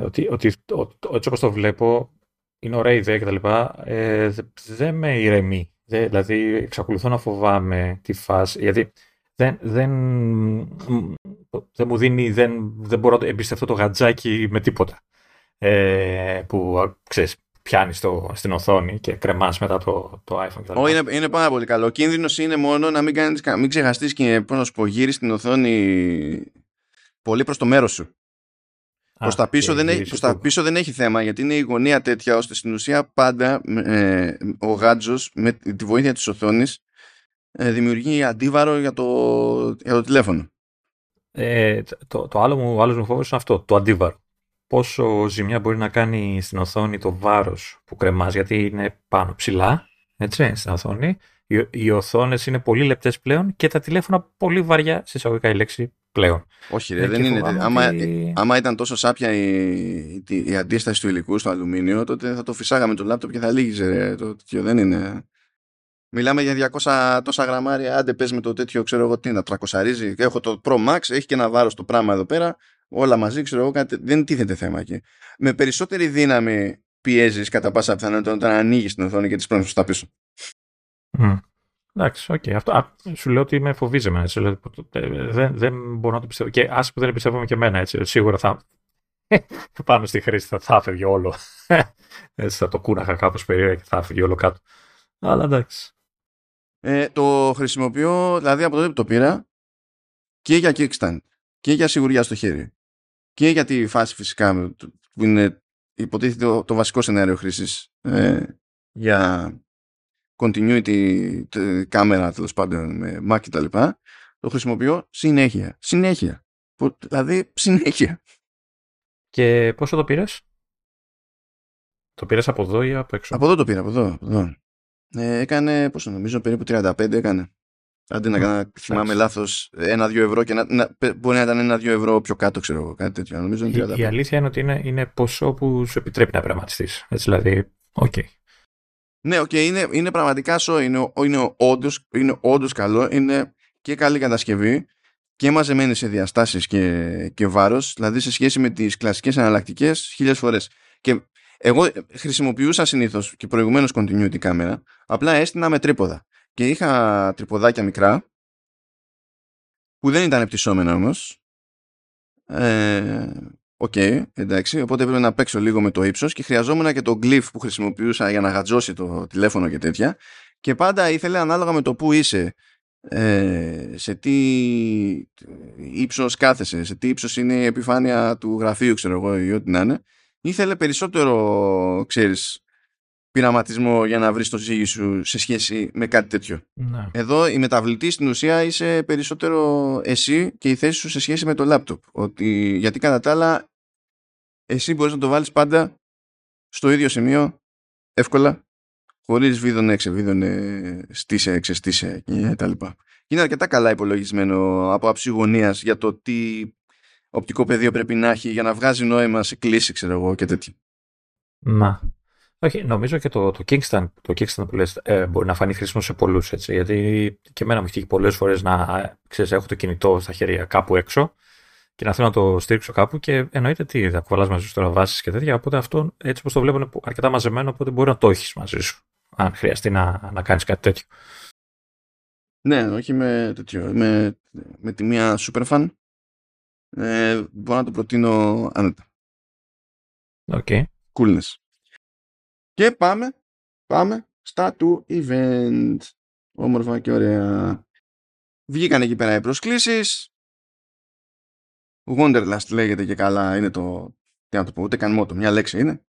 ότι έτσι όπως το βλέπω είναι ωραία ιδέα κτλ. Δεν με ηρεμεί. Δηλαδή εξακολουθώ να φοβάμαι τη φάση. Γιατί δεν μου δίνει, δεν μπορώ να εμπιστευτώ το γατζάκι με τίποτα. που ξέρεις, πιάνεις στην οθόνη και κρεμάς μετά το iPhone. Είναι πάρα πολύ καλό. Ο κίνδυνος είναι μόνο να μην ξεχαστείς και πώς να σου πω, γύρεις την οθόνη πολύ προς το μέρος σου. Προς τα πίσω δεν έχει θέμα, γιατί είναι η γωνία τέτοια ώστε στην ουσία πάντα ο γάντζος με τη βοήθεια της οθόνης δημιουργεί αντίβαρο για το τηλέφωνο. Ο άλλος μου φόβος είναι αυτό, το αντίβαρο. Πόσο ζημιά μπορεί να κάνει στην οθόνη το βάρος που κρεμάς, γιατί είναι πάνω ψηλά, έτσι, στην οθόνη. Οι οθόνες είναι πολύ λεπτές πλέον και τα τηλέφωνα πολύ βαριά, σε εισαγωγικά η λέξη, πλέον. Όχι, δεν είναι. Άμα ήταν τόσο σάπια η αντίσταση του υλικού στο αλουμίνιο, τότε θα το φυσάγαμε το λάπτοπ και θα λύγιζε. Δεν είναι. Μιλάμε για 200 τόσα γραμμάρια. Άντε πες με το τέτοιο, ξέρω εγώ τι να τρακοσαρίζει. Έχω το Pro Max, έχει και ένα βάρος το πράγμα εδώ πέρα. Όλα μαζί, ξέρω εγώ, δεν τίθεται θέμα εκεί. Με περισσότερη δύναμη πιέζεις κατά πάσα πιθανότητα όταν ανοίγεις την οθόνη και τις πλώνεις στα πίσω. Εντάξει, οκ. Σου λέω ότι με φοβίζει εμένα. Δεν μπορώ να το πιστεύω. Και ας που δεν εμπιστεύομαι και εμένα, έτσι. Σίγουρα θα. Πάνω στη χρήση θα φεύγει όλο. Έτσι, θα το κούναχα κάπως περίεργα και θα φεύγει όλο κάτω. Αλλά εντάξει. Το χρησιμοποιώ, δηλαδή από τότε που το πήρα, και για kickstand και για σιγουριά στο χέρι και για τη φάση φυσικά που είναι υποτίθεται το βασικό σενάριο χρήσης για continuity κάμερα, τέλος πάντων, με Mac και τα λοιπά. Το χρησιμοποιώ συνέχεια. Δηλαδή συνέχεια. Και πόσο το πήρες? Το πήρες από εδώ ή από έξω? Από εδώ το πήρα, από εδώ. Έκανε, πόσο νομίζω, περίπου 35 έκανε. Αντί να θυμάμαι λάθος, 1-2 ευρώ και μπορεί να ήταν 1-2 ευρώ πιο κάτω, ξέρω εγώ, κάτι τέτοιο. Νομίζω είναι 35. Η αλήθεια είναι ότι είναι ποσό που σου επιτρέπει να πραγματιστείς. Έτσι, δηλαδή, okay. Ναι, okay, είναι πραγματικά σο. Είναι όντως καλό. Είναι και καλή κατασκευή και μαζεμένη σε διαστάσεις και βάρος. Δηλαδή, σε σχέση με τις κλασικές εναλλακτικές, 1000 φορές. Και εγώ χρησιμοποιούσα συνήθως και προηγουμένως continuity κάμερα, απλά έστεινα με τρίποδα. Και είχα τρυποδάκια μικρά που δεν ήταν επτυσσόμενα όμως. Εντάξει. Οπότε έπρεπε να παίξω λίγο με το ύψος και χρειαζόμουν και το glyph που χρησιμοποιούσα για να γατζώσει το τηλέφωνο και τέτοια. Και πάντα ήθελε ανάλογα με το που είσαι, σε τι ύψος κάθεσαι, σε τι ύψος είναι η επιφάνεια του γραφείου, ξέρω εγώ, ή ό,τι να είναι. Ήθελε περισσότερο, ξέρεις, πειραματισμό για να βρεις το ζύγι σου σε σχέση με κάτι τέτοιο. Ναι. Εδώ η μεταβλητή στην ουσία είσαι περισσότερο εσύ και η θέση σου σε σχέση με το λάπτοπ. Γιατί κατά τα άλλα εσύ μπορείς να το βάλεις πάντα στο ίδιο σημείο εύκολα, χωρίς βίδωνε, στήσε, και τα λοιπά. Είναι αρκετά καλά υπολογισμένο από άψη γωνίας για το τι οπτικό πεδίο πρέπει να έχει για να βγάζει νόημα σε κλίση, ξέρω εγώ, και τέτοιο. Μα. Όχι, νομίζω και το Kingston που λες μπορεί να φανεί χρήσιμο σε πολλούς, έτσι, γιατί και εμένα μου έχει πολλές φορές να, ξέρεις, έχω το κινητό στα χέρια κάπου έξω και να θέλω να το στήριξω κάπου και εννοείται τι θα κουβαλάς μαζί σου, τώρα βάσεις και τέτοια, οπότε αυτό έτσι όπως το βλέπω είναι αρκετά μαζεμένο, οπότε μπορεί να το έχεις μαζί σου αν χρειαστεί να κάνεις κάτι τέτοιο. Ναι, όχι με τέτοιο, με τη μία superfan μπορώ να το προτείνω άνετα. Okay. Coolness. Και πάμε στα του event. Όμορφα και ωραία. Βγήκαν εκεί πέρα οι προσκλήσεις. Wonderlust λέγεται και καλά. Είναι το, τι να το πω, ούτε καν μότο. Μια λέξη είναι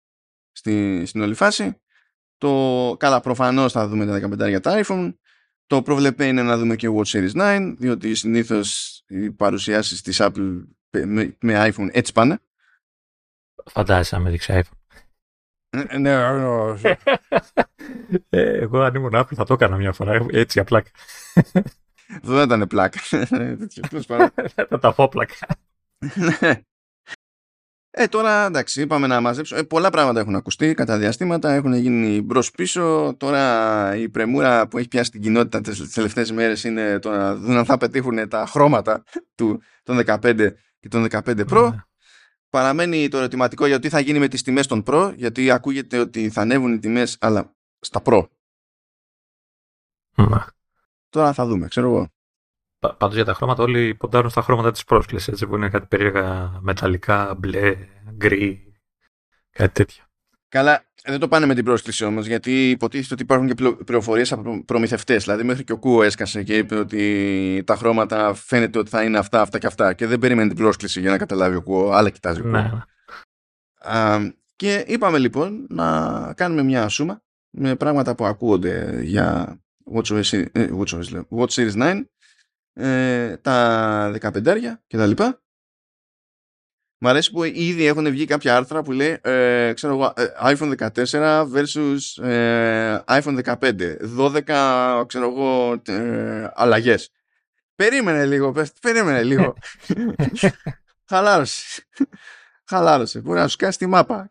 στην όλη φάση. Καλά, προφανώς θα δούμε τα 15 για τα iPhone. Το προβλεπέ είναι να δούμε και Watch Series 9, διότι συνήθως οι παρουσιάσεις της Apple με iPhone έτσι πάνε. Φαντάζεσαι να με δείξει iPhone? Ναι, εγώ αν ήμουν Apple θα το έκανα μια φορά, έτσι για πλάκα. Δεν ήταν πλάκα. Θα τα φω πλάκα. Τώρα εντάξει, είπαμε να μαζέψω. Πολλά πράγματα έχουν ακουστεί κατά διαστήματα, έχουν γίνει μπρος-πίσω. Τώρα η πρεμούρα που έχει πιάσει την κοινότητα τις τελευταίες μέρες είναι το να δουν αν θα πετύχουν τα χρώματα των 15 και των 15 Pro. Παραμένει το ερωτηματικό για το τι θα γίνει με τις τιμές των Pro, γιατί ακούγεται ότι θα ανέβουν οι τιμές, αλλά στα Pro. Mm. Τώρα θα δούμε, ξέρω εγώ. Πάντως για τα χρώματα, όλοι ποντάρουν στα χρώματα της πρόσκλησης, έτσι, που είναι κάτι περίεργα μεταλλικά, μπλε, γκρι, Κάτι τέτοιο. Καλά, δεν το πάνε με την πρόσκληση όμως, γιατί υποτίθεται ότι υπάρχουν και πληροφορίες από προμηθευτές. Δηλαδή, μέχρι και ο Κου έσκασε και είπε ότι τα χρώματα φαίνεται ότι θα είναι αυτά, αυτά και αυτά. Και δεν περίμενε την πρόσκληση για να καταλάβει ο Κου, αλλά κοιτάζει ο Κου. Ναι. Και είπαμε λοιπόν να κάνουμε μια σούμα με πράγματα που ακούγονται για Watch Series 9, τα 15 και τα λοιπά. Μ' αρέσει που ήδη έχουν βγει κάποια άρθρα που λέει iPhone 14 versus iPhone 15, 12 αλλαγές. Περίμενε λίγο. Χαλάρωσε. Μπορεί να σου κάνει τη μάπα,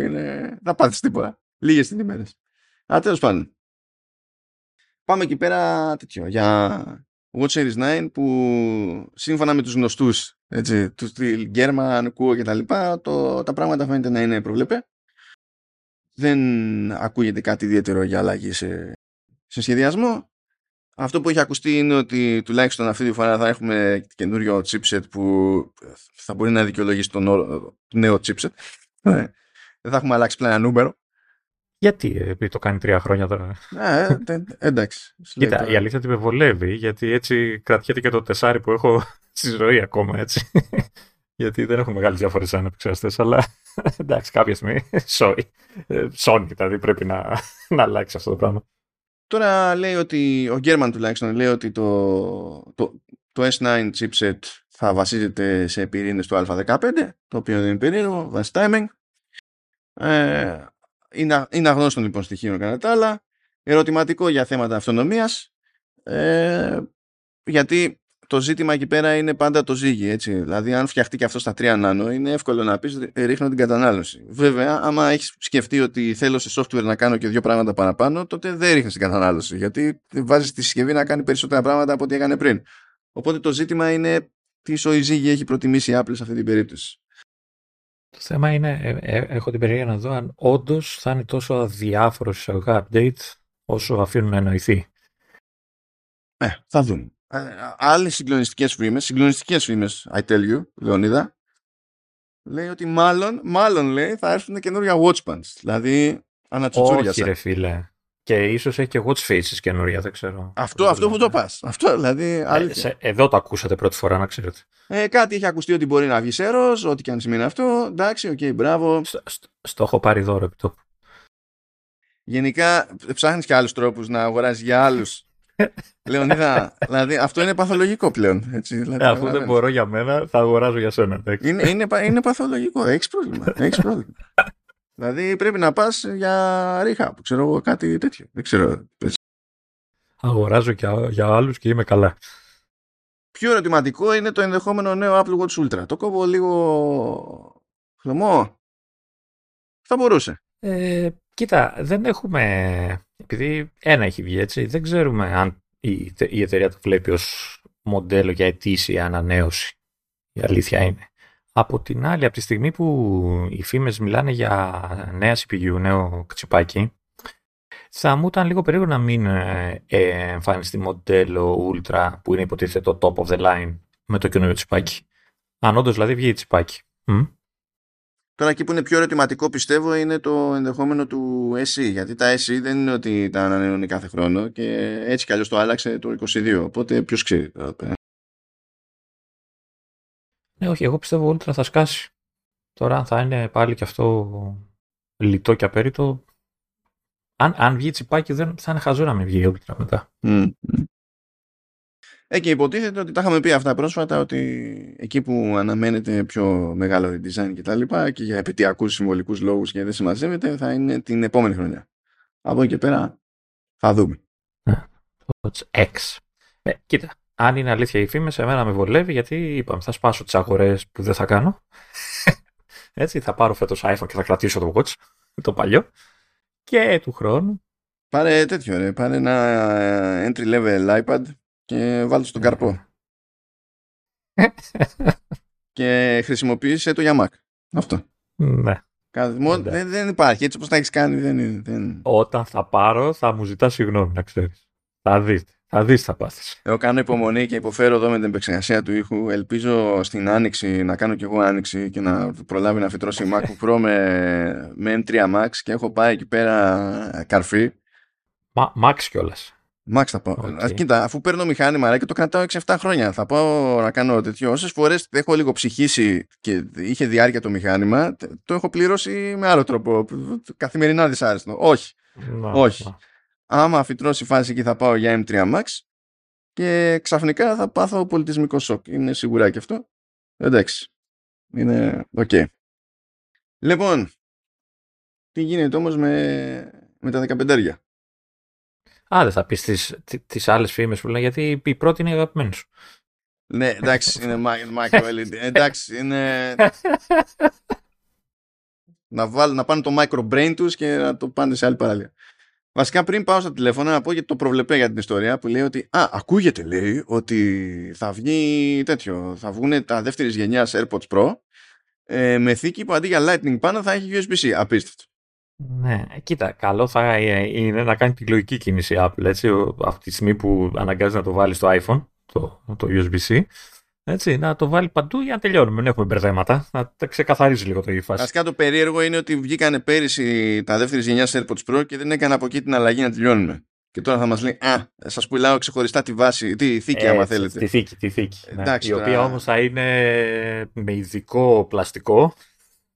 είναι... να πάθεις τίποτα. Λίγες την ημέρες. Αλλά τέλος πάντων. Πάμε εκεί πέρα τέτοιο, για Watch Series 9 που σύμφωνα με τους γνωστούς, έτσι, του Στυλ Γκέρμαν, Κουο και τα λοιπά, τα πράγματα φαίνεται να είναι προβλεπέ. Δεν ακούγεται κάτι ιδιαίτερο για αλλαγή σε σχεδιασμό. Αυτό που έχει ακουστεί είναι ότι τουλάχιστον αυτή τη φορά θα έχουμε καινούριο chipset που θα μπορεί να δικαιολογήσει τον όρο νέο chipset. Δεν θα έχουμε αλλάξει πλέον ένα νούμερο. Γιατί, επειδή το κάνει 3 χρόνια τώρα. Εντάξει. Κοίτα, η αλήθεια την με βολεύει, γιατί έτσι κρατιέται και το 4 που έχω στη ζωή ακόμα, έτσι. Γιατί δεν έχω μεγάλες διαφορές σαν επεξεργαστές, αλλά εντάξει, κάποια στιγμή, Sony, δηλαδή πρέπει να αλλάξει αυτό το πράγμα. Τώρα λέει ότι, ο Γκέρμαν τουλάχιστον λέει ότι το S9 chipset θα βασίζεται σε πυρήνες του α15, το οποίο δεν είναι περίεργο, βάσει timing. Είναι αγνώστον λοιπόν στοιχείο κατά τα άλλα. Ερωτηματικό για θέματα αυτονομίας, γιατί το ζήτημα εκεί πέρα είναι πάντα το ζύγι, έτσι. Δηλαδή αν φτιαχτεί και αυτό στα 3 νάνο είναι εύκολο να πεις ρίχνω την κατανάλωση. Βέβαια άμα έχεις σκεφτεί ότι θέλω σε software να κάνω και 2 πράγματα παραπάνω, τότε δεν ρίχνεις την κατανάλωση, γιατί βάζεις τη συσκευή να κάνει περισσότερα πράγματα από ό,τι έκανε πριν. Οπότε το ζήτημα είναι τι ισοή ζύγι έχει προτιμήσει η Apple σε αυτή την περίπτωση. Το θέμα είναι, έχω την περιέργεια να δω αν όντως θα είναι τόσο αδιάφορο εισαγωγικά update όσο αφήνουν να εννοηθεί. Θα δούμε. Άλλες συγκλονιστικές φήμες, I tell you, Λεωνίδα, λέει ότι μάλλον λέει, θα έρθουν καινούργια watch bands. Δηλαδή, ανατσουτσούριασα. Όχι ρε φίλε. Και ίσως έχει και watch faces καινούρια, δεν ξέρω. Αυτό που το πας. Αυτό, δηλαδή, εδώ το ακούσατε πρώτη φορά, να ξέρετε. Κάτι έχει ακουστεί ότι μπορεί να βγει σέρος, ό,τι και αν σημαίνει αυτό. Εντάξει, οκ, μπράβο. Στο έχω πάρει δώρο επί τόπου. Γενικά, ψάχνεις και άλλους τρόπους να αγοράσεις για άλλους. Λεωνίδα, δηλαδή αυτό είναι παθολογικό πλέον. Έτσι, δηλαδή, αφού δεν μπορώ για μένα, θα αγοράζω για σένα. Είναι παθολογικό, έχεις πρόβλημα. Δηλαδή πρέπει να πας για ρίχα, ξέρω εγώ, κάτι τέτοιο. Δεν ξέρω. Αγοράζω για άλλους και είμαι καλά. Πιο ερωτηματικό είναι το ενδεχόμενο νέο Apple Watch Ultra. Το κόβω λίγο χλωμό. Θα μπορούσε. Κοίτα, δεν έχουμε... Επειδή ένα έχει βγει, έτσι, δεν ξέρουμε αν η εταιρεία το βλέπει ως μοντέλο για ετήσια ανανέωση. Η αλήθεια είναι. Από την άλλη, από τη στιγμή που οι φήμες μιλάνε για νέα CPU, νέο τσιπάκι, θα μου ήταν λίγο περίεργο να μην εμφανιστεί μοντέλο Ultra που είναι υποτίθεται το top of the line με το καινούριο τσιπάκι. Αν όντως δηλαδή βγει τσιπάκι. Τώρα εκεί που είναι πιο ερωτηματικό πιστεύω είναι το ενδεχόμενο του SE, γιατί τα SE δεν είναι ότι τα ανανεώνει κάθε χρόνο και έτσι κι αλλιώς το άλλαξε το 22, οπότε ποιος ξέρει. Ναι, όχι, εγώ πιστεύω Ultra θα σκάσει. Τώρα θα είναι πάλι κι αυτό λιτό και απέριτο. Αν βγει τσιπάκι δεν θα είναι χαζό να μην βγει Ultra μετά. Και υποτίθεται ότι τα είχαμε πει αυτά πρόσφατα, ότι εκεί που αναμένεται πιο μεγάλο redesign και τα λοιπά και για επαιτειακούς συμβολικούς λόγους και δεν συμμαζεύεται, θα είναι την επόμενη χρονιά. Από εκεί και πέρα θα δούμε. Watch X. Κοίτα, αν είναι αλήθεια οι φήμες, εμένα με βολεύει, γιατί είπαμε θα σπάσω τις αγορές που δεν θα κάνω. Έτσι, θα πάρω φέτος iPhone και θα κρατήσω το Watch, το παλιό, και του χρόνου. Πάρε τέτοιο ρε, πάρε ένα entry level iPad και βάλτε στον καρπό. Και χρησιμοποίησε το για Mac. Αυτό. Ναι. Δεν υπάρχει. Έτσι όπως τα έχεις κάνει, δεν. Όταν θα πάρω, θα μου ζητά συγγνώμη, να ξέρεις. Θα δείτε. Θα δεις τα πάθεις. Εγώ κάνω υπομονή και υποφέρω εδώ με την επεξεργασία του ήχου. Ελπίζω στην άνοιξη να κάνω κι εγώ άνοιξη και να προλάβει να φυτρώσει η MacBook Pro με M3 Max και έχω πάει εκεί πέρα καρφί. Max κιόλας. Max θα πάω. Okay. Κοίτα, αφού παίρνω μηχάνημα και το κρατάω 6-7 χρόνια, θα πάω να κάνω τέτοιο. Όσες φορές έχω λίγο ψυχήσει και είχε διάρκεια το μηχάνημα, το έχω πληρώσει με άλλο τρόπο. Καθημερινά δυσάρεστο. Όχι. No, όχι. No. Άμα φυτρώσει η φάση και θα πάω για M3 Max και ξαφνικά θα πάθω πολιτισμικό σοκ. Είναι σίγουρα και αυτό. Εντάξει. Είναι οκ. Okay. Λοιπόν, τι γίνεται όμως με τα 15? Α, δεν θα πεις τις άλλες φήμες που λένε, γιατί η πρώτη είναι αγαπημένη σου. Ναι, εντάξει, είναι micro-LED. Εντάξει, είναι... να πάνε το micro-brain τους και να το πάνε σε άλλη παραλία. Βασικά πριν πάω στα τηλέφωνα να πω γιατί το προβλεπέ για την ιστορία που λέει ότι ακούγεται, λέει, ότι θα βγει τέτοιο, θα βγουν τα δεύτερης γενιάς AirPods Pro με θήκη που αντί για Lightning πάνω θα έχει USB-C. Απίστευτο. Ναι, κοίτα, καλό θα είναι να κάνει τη λογική κίνηση Apple, έτσι, αυτή τη στιγμή που αναγκάζει να το βάλει στο iPhone, το USB-C, έτσι, να το βάλει παντού για να τελειώνουμε, να έχουμε μπερδέματα, να τα ξεκαθαρίζει λίγο το η φάση. Βασικά το περίεργο είναι ότι βγήκανε πέρυσι τα δεύτερης γενιάς AirPods Pro και δεν έκανε από εκεί την αλλαγή να τελειώνουμε. Και τώρα θα μας λέει, σας πουλάω ξεχωριστά τη βάση, τη θήκη άμα θέλετε. Τη θήκη, εντάξει, ναι. Η οποία όμως θα είναι με ειδικό πλαστικό,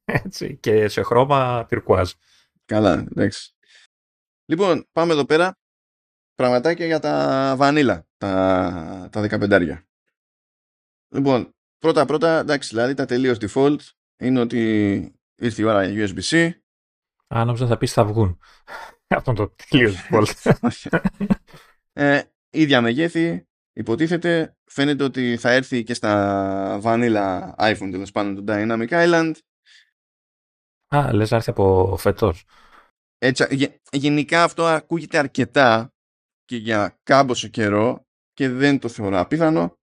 έτσι, και σε χρώμα τυρκουάζ. Καλά, εντάξει. Λοιπόν, πάμε εδώ πέρα. Πραγματάκια για τα βανίλα, τα 15. Λοιπόν, πρώτα-πρώτα, εντάξει, δηλαδή τα τελείως default είναι ότι ήρθε η ώρα για USB-C. Αν όμως θα πεις θα βγουν. Αυτό είναι το τελείως default. Ίδια μεγέθη, υποτίθεται. Φαίνεται ότι θα έρθει και στα βανίλα iPhone, τέλος πάντων, το Dynamic Island. Α, λες να έρθει από φέτος. Έτσι, γενικά αυτό ακούγεται αρκετά και για κάμποσο καιρό και δεν το θεωρώ απίθανο.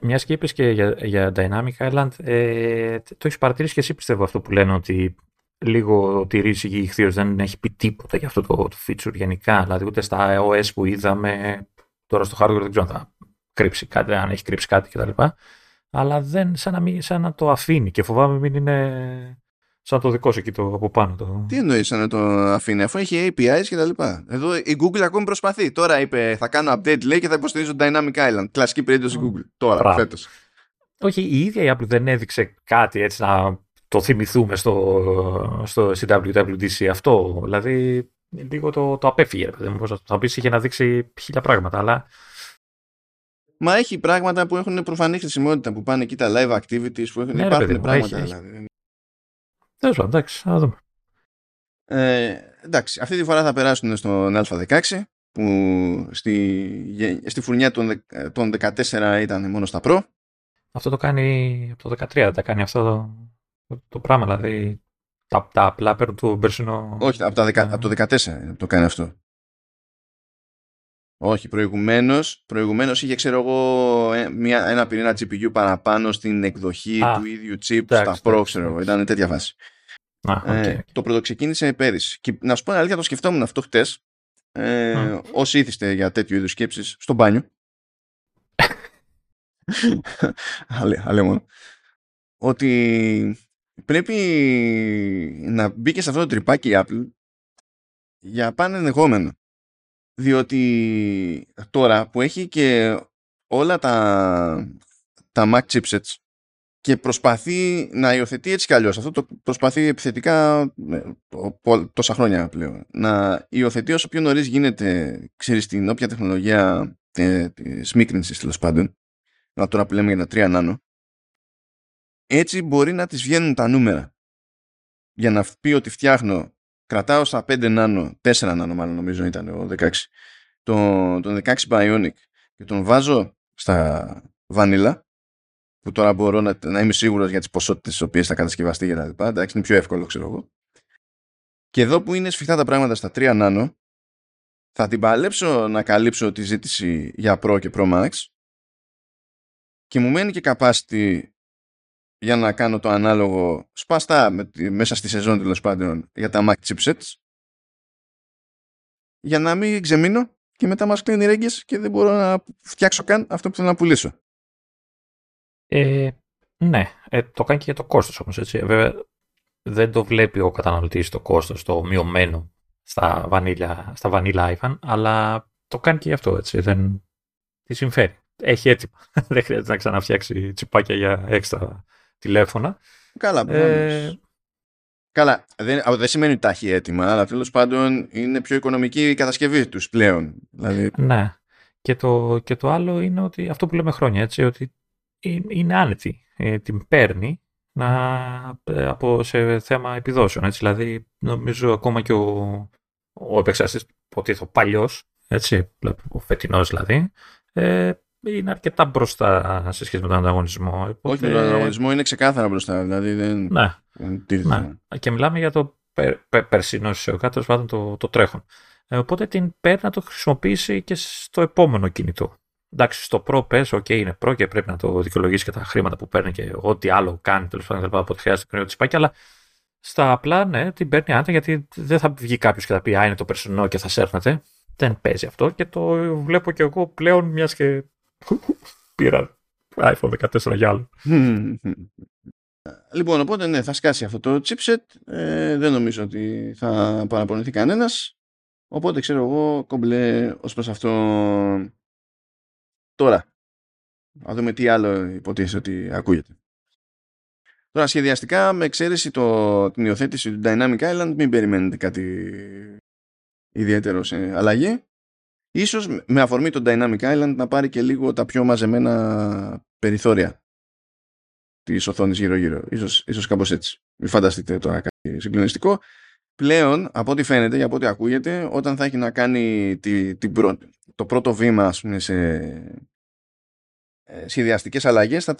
Μιας και είπες και για Dynamic Island, το έχεις παρατηρήσει και εσύ, πιστεύω, αυτό που λένε ότι λίγο τηρίζει η ηχθείως, δεν έχει πει τίποτα για αυτό το feature γενικά. Δηλαδή ούτε στα iOS που είδαμε, τώρα στο hardware δεν ξέρω αν θα κρύψει κάτι, αν έχει κρύψει κάτι κτλ. Αλλά δεν, σαν να το αφήνει και φοβάμαι μην είναι... Σαν το δικό σου εκεί από πάνω. Τι εννοείς να το αφήνει, αφού έχει APIs και τα λοιπά. Εδώ η Google ακόμη προσπαθεί. Τώρα είπε θα κάνω update, λέει, και θα υποστηρίζω Dynamic Island. Κλασική περίπτωση Google. Τώρα, φέτος. Όχι, η ίδια η Apple δεν έδειξε κάτι, έτσι, να το θυμηθούμε στο WWDC αυτό. Δηλαδή, λίγο το απέφυγε. Θα πεις είχε να δείξει 1000 πράγματα, αλλά... Μα έχει πράγματα που έχουν προφανή χρησιμότητα, που πάνε εκεί τα live activities, που έχουν, ναι, υπάρχουν παιδί, πράγματα. Έχει. Τέλος, εντάξει, να δούμε. Εντάξει, αυτή τη φορά θα περάσουν στον Α16 που στη φουρνιά των 14 ήταν μόνο στα Pro. Αυτό το κάνει από το 13, τα κάνει αυτό το πράγμα, δηλαδή τα απλά παίρνουν του περσινό... Όχι, από το 14 το κάνει αυτό. Όχι, προηγουμένως είχε, ξέρω εγώ, ένα πυρήνα GPU παραπάνω στην εκδοχή του ίδιου chip στα Pro, ξέρω εγώ. Ήταν τέτοια φάση. Το πρωτοξεκίνησε πέρυσι. Και να σου πω αλήθεια, το σκεφτόμουν αυτό χτες, ως ήθιστε για τέτοιου είδους σκέψεις, στο μπάνιο. Αλέ μόνο. Ότι πρέπει να μπει και σε αυτό το τρυπάκι η Apple για πάνε ενδεχόμενο. Διότι τώρα που έχει και όλα τα Mac chipsets και προσπαθεί να υιοθετεί έτσι κι αλλιώς, αυτό το προσπαθεί επιθετικά τόσα χρόνια πλέον, να υιοθετεί όσο πιο νωρίς γίνεται, ξέρεις, την όποια τεχνολογία της μίκρυνσης, τέλος πάντων, τώρα που λέμε για τα 3 νάνο, έτσι μπορεί να της βγαίνουν τα νούμερα. Για να πει ότι κρατάω στα 5 νάνο, 4 νάνο μάλλον νομίζω ήταν ο 16, τον 16 Bionic, και τον βάζω στα Vanilla, που τώρα μπορώ να είμαι σίγουρος για τις ποσότητες τις οποίες θα κατασκευαστεί για τα λοιπά. Εντάξει, είναι πιο εύκολο, ξέρω εγώ. Και εδώ που είναι σφιχτά τα πράγματα στα 3 νάνο, θα την παλέψω να καλύψω τη ζήτηση για Pro και Pro Max και μου μένει και capacity για να κάνω το ανάλογο σπαστά μέσα στη σεζόν, τέλος πάντων, για τα Mac chipsets, για να μην ξεμείνω και μετά μας κλείνει ρέγγες και δεν μπορώ να φτιάξω καν αυτό που θέλω να πουλήσω. Ναι, το κάνει και για το κόστος όμως, έτσι. Βέβαια, δεν το βλέπει ο καταναλωτής το κόστος, το μειωμένο στα vanilla iPhone, αλλά το κάνει και γι' αυτό, έτσι. Δεν τη συμφέρει. Έχει έτοιμα. Δεν χρειάζεται να ξαναφτιάξει τσιπάκια για έξτρα τηλέφωνα. Καλά, Καλά, δεν σημαίνει ότι τα έχει έτοιμα, αλλά τέλος πάντων είναι πιο οικονομική η κατασκευή τους πλέον. Δηλαδή... Ναι. Και το άλλο είναι ότι αυτό που λέμε χρόνια, έτσι, ότι είναι άνετη. Την παίρνει σε θέμα επιδόσεων. Έτσι. Δηλαδή, νομίζω ακόμα και ο επεξεργαστής, ποτίθο παλιός, έτσι, ο φετινός δηλαδή, είναι αρκετά μπροστά σε σχέση με τον ανταγωνισμό. Οπότε... Όχι, με τον ανταγωνισμό είναι ξεκάθαρα μπροστά. Δηλαδή δεν... Ναι. Και μιλάμε για το περσινό σιωκά, τέλος πάντων το τρέχον. Οπότε την παίρνει να το χρησιμοποιήσει και στο επόμενο κινητό. Εντάξει, στο Pro πες, OK, είναι Pro και πρέπει να το δικαιολογήσει και τα χρήματα που παίρνει και ό,τι άλλο κάνει, τέλος πάντων, από ό,τι χρειάζεται κρίνει, ό,τι σπάκι, αλλά στα απλά, ναι, την παίρνει άνετα, γιατί δεν θα βγει κάποιο και θα πει, α, είναι το περσινό και θα σέρνατε. Δεν παίζει αυτό και το βλέπω και εγώ πλέον, μιας και πήρα iPhone 14 για άλλο. Λοιπόν, οπότε ναι, θα σκάσει αυτό το chipset. Δεν νομίζω ότι θα παραπονηθεί κανένας. Οπότε ξέρω εγώ κομπλέ ως προς αυτό. Τώρα, να δούμε τι άλλο υποτίθεται ότι ακούγεται. Τώρα, σχεδιαστικά, με εξαίρεση την υιοθέτηση του Dynamic Island, μην περιμένετε κάτι ιδιαίτερο σε αλλαγή. Ίσως με αφορμή το Dynamic Island να πάρει και λίγο τα πιο μαζεμένα περιθώρια της οθόνης γύρω-γύρω. Ίσως κάπως έτσι. Μην φανταστείτε τώρα κάτι συγκλονιστικό. Πλέον, από ό,τι φαίνεται και από ό,τι ακούγεται, όταν θα έχει να κάνει το πρώτο βήμα, ας πούμε, σε σχεδιαστικές αλλαγές, θα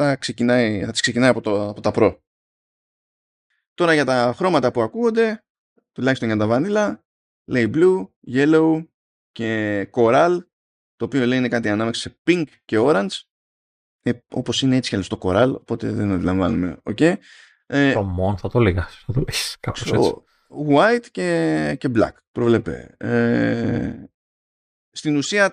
τις ξεκινάει από τα Pro. Τώρα για τα χρώματα που ακούγονται, τουλάχιστον για τα Vanilla, λέει Blue, Yellow και Coral, το οποίο λέει είναι κάτι ανάμεσα σε Pink και Orange. Όπως είναι έτσι χαλιστό το Coral, οπότε δεν αντιλαμβάνουμε. Okay. Το μόνο θα το λέγα, θα το λέγεις κάπως έτσι. White και black προβλέπε. Στην ουσία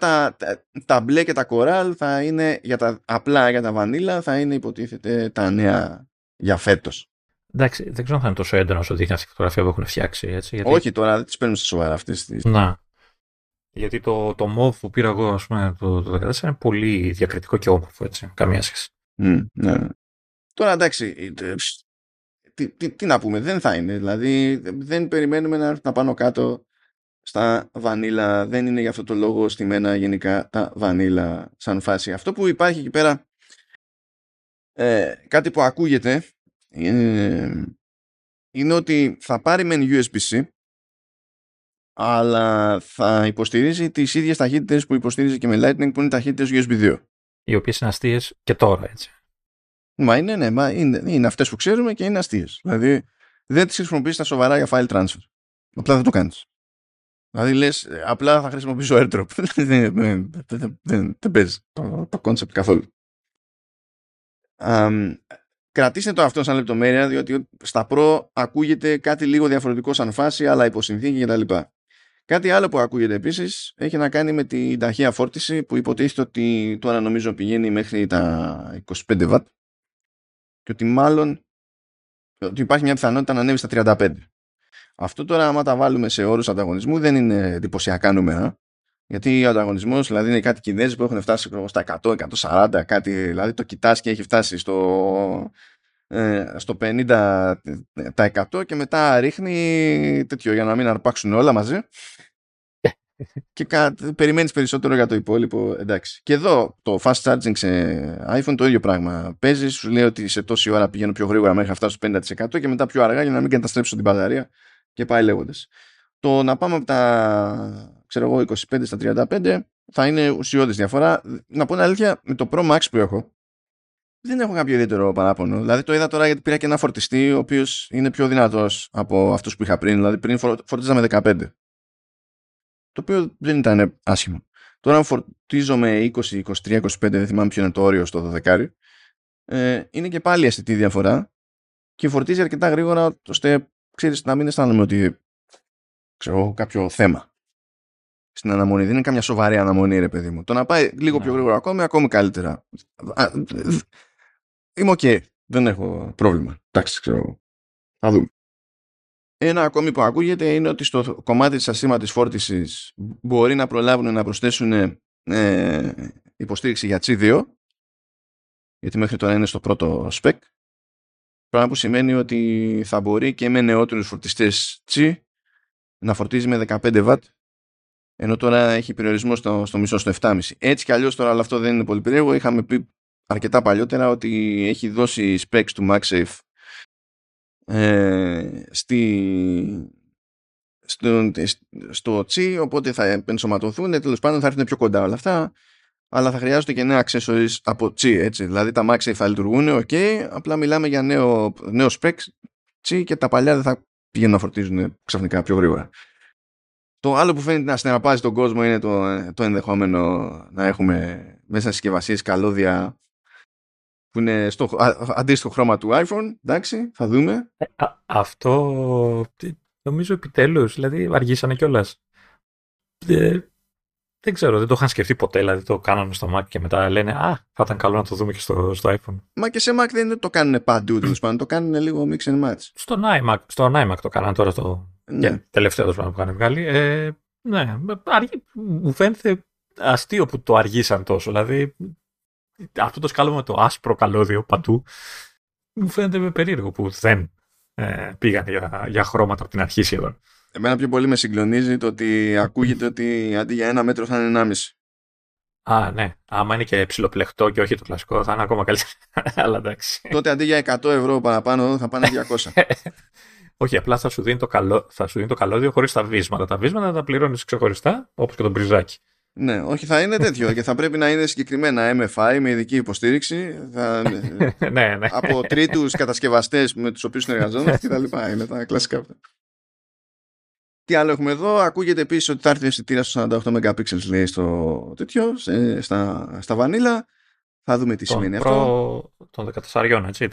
τα μπλε και τα κοράλ θα είναι απλά για τα βανίλα, θα είναι υποτίθεται τα νέα για φέτος. Εντάξει, δεν ξέρω αν θα είναι τόσο έντονο όσο δείχνει αυτή η φωτογραφία που έχουν φτιάξει. Έτσι, γιατί... Όχι τώρα, δεν τις παίρνουν στα σοβαρά αυτές τις. Να. Γιατί το μοβ που πήρα εγώ, ας πούμε, το 2014 είναι πολύ διακριτικό και όμορφο, έτσι. Καμία σχέση. Ναι. Τώρα εντάξει. Τι να πούμε, δεν θα είναι. Δηλαδή, δεν περιμένουμε να έρθουν πάνω κάτω στα βανίλα. Δεν είναι γι' αυτό το λόγο στημένα γενικά τα βανίλα σαν φάση. Αυτό που υπάρχει εκεί πέρα, κάτι που ακούγεται, είναι ότι θα πάρει μεν USB-C, αλλά θα υποστηρίζει τις ίδιες ταχύτητες που υποστηρίζει και με Lightning, που είναι ταχύτητες USB 2. Οι οποίες είναι αστείες και τώρα, έτσι. Μα είναι, ναι, είναι αυτές που ξέρουμε και είναι αστείες. Δηλαδή δεν τις χρησιμοποιείς τα σοβαρά για file transfer. Απλά δεν το κάνεις. Δηλαδή λες, απλά θα χρησιμοποιήσω airdrop. Δεν παίζει το concept καθόλου. Κρατήστε το αυτό σαν λεπτομέρεια, διότι στα Pro ακούγεται κάτι λίγο διαφορετικό σαν φάση, αλλά υποσυνθήκη και τα λοιπά. Κάτι άλλο που ακούγεται επίσης έχει να κάνει με την ταχεία φόρτιση, που υποτίθεται ότι τώρα νομίζω πηγαίνει μέχρι τα 25W. Και ότι μάλλον ότι υπάρχει μια πιθανότητα να ανέβει στα 35. Αυτό τώρα, άμα τα βάλουμε σε όρους ανταγωνισμού, δεν είναι εντυπωσιακά νούμερα. Γιατί ο ανταγωνισμός, δηλαδή, είναι κάτι Κινέζοι που έχουν φτάσει στα 100, 140, κάτι. Δηλαδή, το κοιτάς και έχει φτάσει στο 50% και μετά ρίχνει τέτοιο για να μην αρπάξουν όλα μαζί. Και περιμένεις περισσότερο για το υπόλοιπο, εντάξει. Και εδώ το fast charging σε iPhone το ίδιο πράγμα παίζει. Σου λέει ότι σε τόση ώρα πηγαίνω πιο γρήγορα μέχρι να φτάσω στο 50% και μετά πιο αργά για να μην καταστρέψω την μπαταρία και πάει λέγοντας. Το να πάμε από τα, ξέρω εγώ, 25 στα 35 θα είναι ουσιώδης διαφορά. Να πω την αλήθεια, με το Pro Max που έχω δεν έχω κάποιο ιδιαίτερο παράπονο. Δηλαδή το είδα τώρα γιατί πήρα και ένα φορτιστή ο οποίος είναι πιο δυνατός από αυτούς που είχα πριν. Δηλαδή πριν φορτίζα με 15, το οποίο δεν ήταν άσχημο. Τώρα φορτίζω με 20, 23, 25, δεν θυμάμαι ποιο είναι το όριο στο 12. Είναι και πάλι αισθητή διαφορά και φορτίζει αρκετά γρήγορα, ώστε, ξέρεις, να μην αισθάνομαι ότι, ξέρω, κάποιο θέμα. στην αναμονή. Δεν είναι καμιά σοβαρή αναμονή, ρε παιδί μου. Το να πάει λίγο πιο γρήγορα ακόμη καλύτερα. Είμαι ok. Δεν έχω πρόβλημα. Εντάξει, ξέρω εγώ. Θα δούμε. Ένα ακόμη που ακούγεται είναι ότι στο κομμάτι της ασήμαντης φόρτισης μπορεί να προλάβουν να προσθέσουν υποστήριξη για Qi 2, γιατί μέχρι τώρα είναι στο πρώτο spec, πράγμα που σημαίνει ότι θα μπορεί και με νεότερους φορτιστές Qi να φορτίζει με 15W, ενώ τώρα έχει περιορισμό στο μισό, στο 7,5. Έτσι κι αλλιώς τώρα, αλλά αυτό δεν είναι πολύ περίεργο, είχαμε πει αρκετά παλιότερα ότι έχει δώσει specs του MagSafe στο Qi, οπότε θα ενσωματωθούν, τέλος πάντων θα έρθουν πιο κοντά όλα αυτά, αλλά θα χρειάζονται και νέα accessories από Qi, έτσι. Δηλαδή τα MagSafe θα λειτουργούν, ok, απλά μιλάμε για νέο specs Qi και τα παλιά δεν θα πηγαίνουν να φορτίζουν ξαφνικά πιο γρήγορα. Το άλλο που φαίνεται να συναρπάζει τον κόσμο είναι το ενδεχόμενο να έχουμε μέσα συσκευασίες καλώδια που είναι στο αντίστοιχο χρώμα του iPhone. Εντάξει, θα δούμε. Αυτό νομίζω επιτέλους, δηλαδή αργήσανε κιόλας. Δεν ξέρω, δεν το είχαν σκεφτεί ποτέ, δηλαδή το κάνανε στο Mac και μετά λένε θα ήταν καλό να το δούμε και στο iPhone. Μα και σε Mac δεν το κάνουν παντού, τέλος πάντων, το κάνουν λίγο mix and match. Στον iMac το κάνανε τώρα τελευταίο που είχαν βγάλει. Ναι, μου φαίνεται αστείο που το αργήσαν τόσο. Δηλαδή, αυτό το σκάλωμα με το άσπρο καλώδιο παντού μου φαίνεται περίεργο που δεν πήγαν για χρώματα από την αρχή σχεδόν. Εμένα πιο πολύ με συγκλονίζει το ότι ακούγεται ότι αντί για 1 μέτρο θα είναι 1,5. Α, ναι. Άμα είναι και ψηλοπλεχτό και όχι το κλασικό, θα είναι ακόμα καλύτερα. Αλλά εντάξει. Τότε αντί για 100 ευρώ παραπάνω θα πάνε 200. Όχι, απλά θα σου δίνει το καλώδιο χωρίς τα βύσματα. Τα βύσματα τα πληρώνεις ξεχωριστά, όπως και τον μπριζάκι. Ναι, όχι, θα είναι τέτοιο και θα πρέπει να είναι συγκεκριμένα MFI με ειδική υποστήριξη από τρίτους κατασκευαστές με τους οποίους συνεργαζόμαστε κτλ. Είναι τα κλασικά. Τι άλλο έχουμε εδώ? Ακούγεται επίσης ότι θα έρθει αισθητήρα στο 48 MP, λέει, στο τέτοιο, στα βανίλα. Θα δούμε τι σημαίνει αυτό. Των 14, έτσι,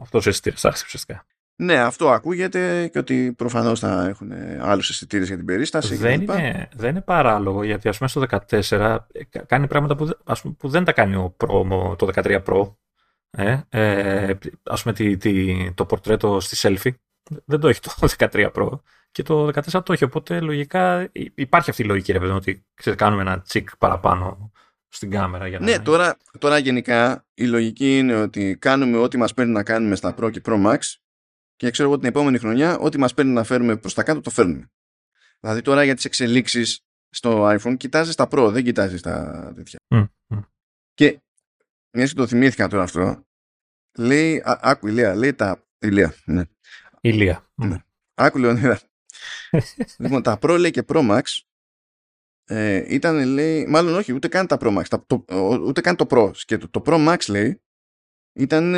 αυτός ο αισθητήρας άρχισε ουσιαστικά. Ναι, αυτό ακούγεται και ότι προφανώς θα έχουν άλλους αισθητήρες για την περίσταση. Δεν είναι παράλογο, γιατί ας πούμε στο 14 κάνει πράγματα που δεν τα κάνει το 13 Pro. Ας πούμε το πορτρέτο στη selfie δεν το έχει το 13 Pro και το 14 το έχει. Οπότε λογικά υπάρχει αυτή η λογική, ρε παιδί, ότι κάνουμε ένα τσικ παραπάνω στην κάμερα. Για ναι, τώρα γενικά η λογική είναι ότι κάνουμε ό,τι μας παίρνει να κάνουμε στα Pro και Pro Max. Και ξέρω εγώ την επόμενη χρονιά, ό,τι μας παίρνει να φέρουμε προς τα κάτω, το φέρνουμε. Δηλαδή τώρα για τις εξελίξεις στο iPhone, κοιτάζεις τα Pro, δεν κοιτάζεις τα τέτοια. Και μιας και το θυμήθηκα τώρα αυτό, λέει, άκου Ηλία, λέει τα... Ηλία, ναι. Ηλία. Ναι. Άκου Λεωνίδα. Λοιπόν, τα Pro, λέει, και Pro Max ήταν, λέει, μάλλον όχι, ούτε καν τα Pro Max, ούτε καν το Pro. Και το Pro Max, λέει, ήταν...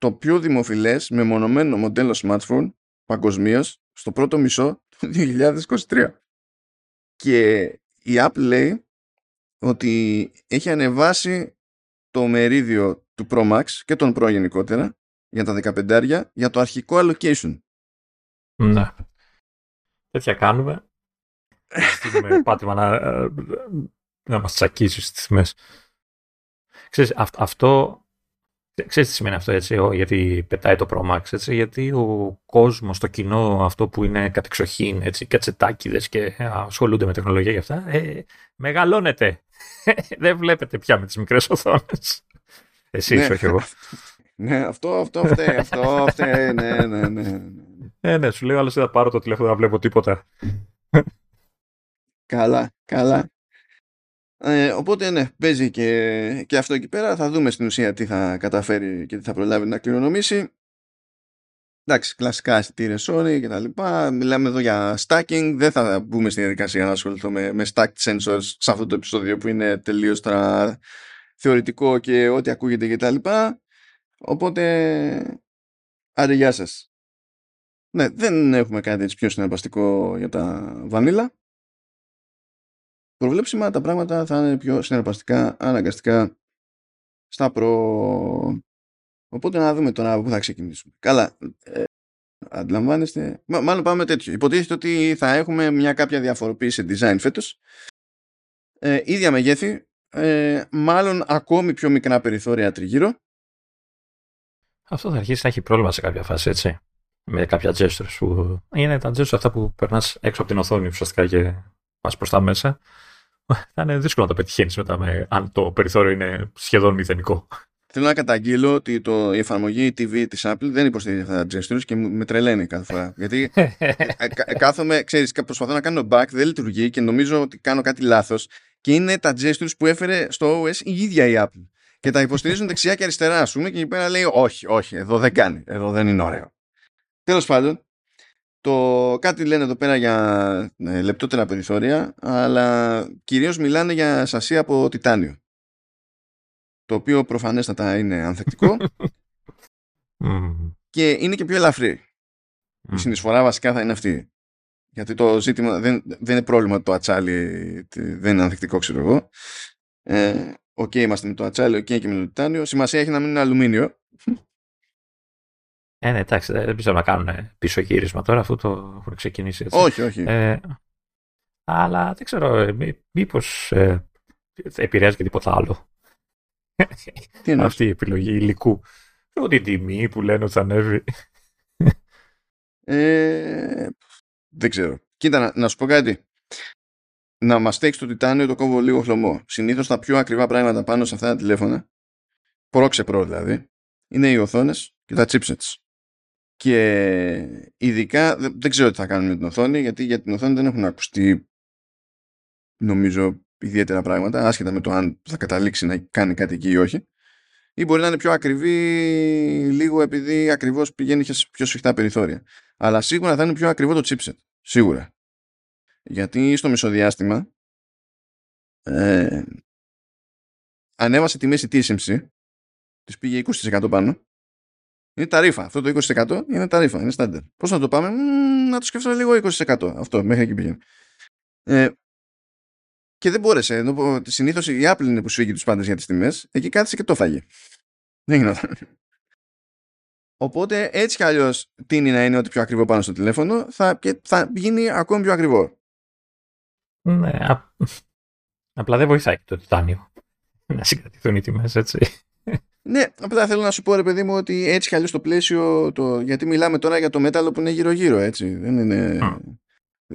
το πιο δημοφιλές μεμονωμένο μοντέλο smartphone παγκοσμίως στο πρώτο μισό του 2023. Και η Apple λέει ότι έχει ανεβάσει το μερίδιο του Pro Max και των Pro γενικότερα για τα 15 για το αρχικό allocation. Ναι. Τέτοια κάνουμε. Στείλουμε πάτημα να μας τσακίσει στις τιμές. Ξέρεις, αυτό... Ξέρεις τι σημαίνει αυτό, έτσι, γιατί πετάει το Pro Max, έτσι, γιατί ο κόσμος, το κοινό αυτό που είναι κατεξοχήν, έτσι, κατσετάκιδες και ασχολούνται με τεχνολογία και αυτά, μεγαλώνεται. Δεν βλέπετε πια με τις μικρές οθόνες. Εσείς, ναι, όχι εγώ. Ναι, αυτό, ναι. Ναι, σου λέω, άλλως δεν θα πάρω το τηλέφωνο, δεν βλέπω τίποτα. Καλά. Οπότε ναι, παίζει και αυτό εκεί πέρα. Θα δούμε στην ουσία τι θα καταφέρει και τι θα προλάβει να κληρονομήσει. Εντάξει, κλασικά αισθητήρες Sony και τα λοιπά. Μιλάμε εδώ για stacking. Δεν θα μπούμε στη διαδικασία να ασχοληθώ με stacked sensors σε αυτό το επεισόδιο που είναι τελείως τώρα θεωρητικό και ό,τι ακούγεται και τα λοιπά. Οπότε άντε, γεια σας. Ναι, δεν έχουμε κάτι έτσι πιο συναρπαστικό για τα βανίλα. Προβλέψιμα τα πράγματα θα είναι πιο συναρπαστικά αναγκαστικά στα Pro. Οπότε να δούμε τώρα που θα ξεκινήσουμε. Καλά, Αντιλαμβάνεστε. Μάλλον πάμε τέτοιο. Υποτίθεται ότι θα έχουμε μια κάποια διαφοροποίηση design φέτος. Ίδια μεγέθη. Μάλλον ακόμη πιο μικρά περιθώρια τριγύρω. Αυτό θα αρχίσει να έχει πρόβλημα σε κάποια φάση, έτσι. Με κάποια gestures που. Είναι τα gestures αυτά που περνάς έξω από την οθόνη ουσιαστικά και πας προς τα μέσα. Θα είναι δύσκολο να τα πετυχαίνεις μετά, αν το περιθώριο είναι σχεδόν μηδενικό. Θέλω να καταγγείλω ότι η εφαρμογή TV της Apple δεν υποστηρίζει αυτά τα gestures και με τρελαίνει κάθε φορά. Γιατί κάθομαι, ξέρεις, προσπαθώ να κάνω back, δεν λειτουργεί και νομίζω ότι κάνω κάτι λάθος. Και είναι τα gestures που έφερε στο OS η ίδια η Apple. Και τα υποστηρίζουν δεξιά και αριστερά, ας πούμε, και εκεί πέρα λέει όχι, όχι, εδώ δεν κάνει, εδώ δεν είναι ωραίο. Τέλος πάντων, κάτι λένε εδώ πέρα για λεπτότερα περιθώρια, αλλά κυρίως μιλάνε για σασί από τιτάνιο. Το οποίο προφανέστατα είναι ανθεκτικό και είναι και πιο ελαφρύ. Η συνεισφορά βασικά θα είναι αυτή. Γιατί το ζήτημα δεν είναι πρόβλημα ότι το ατσάλι δεν είναι ανθεκτικό, ξέρω εγώ. Οκ, είμαστε με το ατσάλι, οκ, και με το τιτάνιο. Σημασία έχει να μην είναι αλουμίνιο. Ναι, εντάξει, δεν πιστεύω να κάνουν πίσω γύρισμα τώρα, αφού το έχουν ξεκινήσει έτσι. Όχι, όχι. Αλλά δεν ξέρω, μήπως επηρεάζει και τίποτα άλλο. Τι είναι αυτή η επιλογή υλικού? Την τιμή που λένε ότι θα ανέβει. Δεν ξέρω. Κοίτα, να σου πω κάτι. Να μας στέκει το τιτάνιο το κόβω λίγο χλωμό. Συνήθως τα πιο ακριβά πράγματα πάνω σε αυτά τα τηλέφωνα, πρόξεπρο δηλαδή, είναι οι οθόνες και τα chipsets. Και ειδικά δεν ξέρω τι θα κάνουν με την οθόνη, γιατί για την οθόνη δεν έχουν ακουστεί, νομίζω, ιδιαίτερα πράγματα, άσχετα με το αν θα καταλήξει να κάνει κάτι εκεί ή όχι. Ή μπορεί να είναι πιο ακριβή λίγο επειδή ακριβώς πηγαίνει σε πιο σφιχτά περιθώρια. Αλλά σίγουρα θα είναι πιο ακριβό το chipset. Σίγουρα. Γιατί στο μεσοδιάστημα ανέβασε τη μέση TSMC, της πήγε 20% πάνω. Είναι ταρίφα. Αυτό το 20% είναι ταρίφα. Είναι στάνταρ. Πώς να το πάμε? Να το σκεφτούμε λίγο 20%. Αυτό μέχρι εκεί πηγαίνει. Και δεν μπόρεσε. Ενώ συνήθως η Apple είναι που σφίγγει τους πάντες για τις τιμές. Εκεί κάθισε και το φάγε. Δεν γινόταν. Οπότε έτσι κι αλλιώς τίνει να είναι ότι πιο ακριβό πάνω στο τηλέφωνο θα γίνει ακόμη πιο ακριβό. Ναι. Απλά δεν βοηθάει και το τιτάνιο να συγκρατηθούν οι τιμές, έτσι. Ναι, απλά θέλω να σου πω, ρε παιδί μου, ότι έτσι κι αλλιώς το πλαίσιο. Γιατί μιλάμε τώρα για το μέταλλο που είναι γύρω-γύρω, έτσι. Δεν είναι.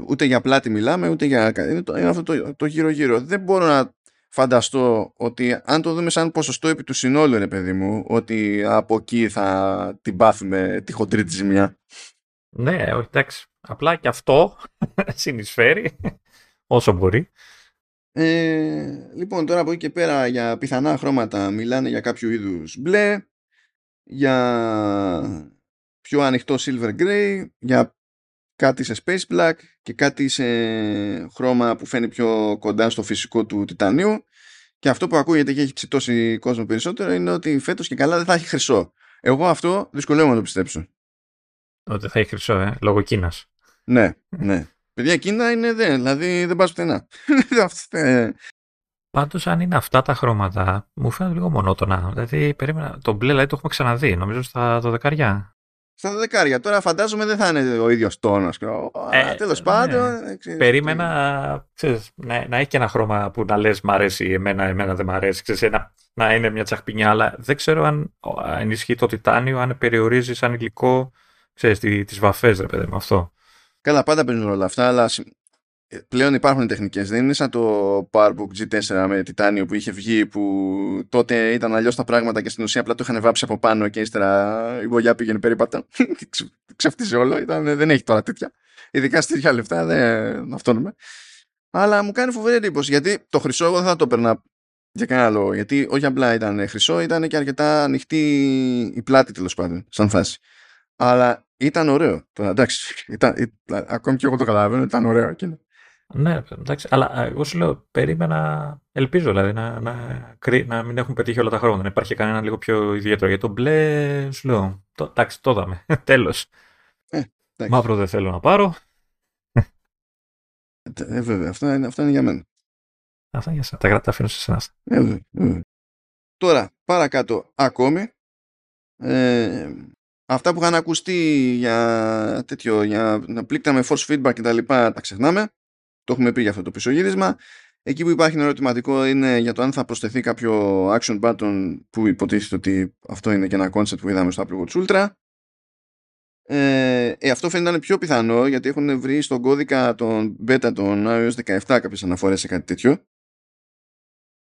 Ούτε για πλάτη μιλάμε, ούτε για. Είναι αυτό το γύρω-γύρω. Δεν μπορώ να φανταστώ ότι αν το δούμε σαν ποσοστό επί του συνόλου, ρε παιδί μου, ότι από εκεί θα την πάθουμε τη χοντρή τη ζημιά. Ναι, όχι, εντάξει. Απλά και αυτό συνεισφέρει όσο μπορεί. Λοιπόν, τώρα από εκεί και πέρα για πιθανά χρώματα μιλάνε για κάποιο είδους μπλε, για πιο ανοιχτό silver grey, για κάτι σε space black και κάτι σε χρώμα που φαίνει πιο κοντά στο φυσικό του τιτανίου. Και αυτό που ακούγεται και έχει τσιτώσει κόσμο περισσότερο είναι ότι φέτος και καλά δεν θα έχει χρυσό. Εγώ αυτό δυσκολεύομαι να το πιστέψω. Ότι θα έχει χρυσό, λόγω Κίνας. Ναι, ναι. Παιδιά, Κίνα είναι δηλαδή δεν πας πουθενά. Πάντως, αν είναι αυτά τα χρώματα, μου φαίνονται λίγο μονότονα. Δηλαδή, περίμενα. Το μπλε, δηλαδή, το έχουμε ξαναδεί, νομίζω, στα 12. Στα 12. Τώρα φαντάζομαι δεν θα είναι ο ίδιος τόνος. Τέλος πάντων. Ναι. Περίμενα ξέρεις, να έχει και ένα χρώμα που να λες μ' αρέσει εμένα δεν μ' αρέσει. Ξέρεις, να είναι μια τσαχπινιά, αλλά δεν ξέρω αν ενισχύει το τιτάνιο, αν περιορίζει σαν υλικό τις βαφές, ρε παιδί με αυτό. Καλά, πάντα παίζουν όλα αυτά, αλλά πλέον υπάρχουν τεχνικές. Δεν είναι σαν το PowerBook G4 με τιτάνιο που είχε βγει, που τότε ήταν αλλιώς τα πράγματα και στην ουσία απλά το είχαν βάψει από πάνω και ύστερα η γωνιά πήγαινε περίπατα. Ξεφτίζει όλο. Δεν έχει τώρα τέτοια. Ειδικά στη τέτοια λεφτά δεν αυτόνομε. Αλλά μου κάνει φοβερή εντύπωση, γιατί το χρυσό εγώ δεν θα το περνά για κανένα λόγο. Γιατί όχι απλά ήταν χρυσό, ήταν και αρκετά ανοιχτή η πλάτη, τέλος πάντων, σαν φάση. Αλλά ήταν ωραίο. Εντάξει, ακόμη και εγώ το καταλαβαίνω, ήταν ωραίο εκείνο. Ναι, εντάξει, αλλά εγώ σου λέω, περίμενα, ελπίζω δηλαδή να μην έχουν πετύχει όλα τα χρώματα. Να υπάρχει κανένα λίγο πιο ιδιαίτερο. Γιατί το μπλε, σου λέω, εντάξει, το είδαμε. Τέλος. Μαύρο δεν θέλω να πάρω. Βέβαια, αυτά είναι για μένα. Αυτά είναι για εσένα. Τα αφήνω σε εσένα. Τώρα, παρακάτω ακόμη. Αυτά που είχαν ακουστεί για, για πλήκτα με force feedback και τα λοιπά, τα ξεχνάμε. Το έχουμε πει για αυτό το πισωγύρισμα. Εκεί που υπάρχει ένα ερωτηματικό είναι για το αν θα προσθεθεί κάποιο action button, που υποτίθεται ότι αυτό είναι και ένα concept που είδαμε στο Apple Watch Ultra. Αυτό φαίνεται να είναι πιο πιθανό, γιατί έχουν βρει στον κώδικα των beta των iOS 17 κάποιες αναφορές σε κάτι τέτοιο.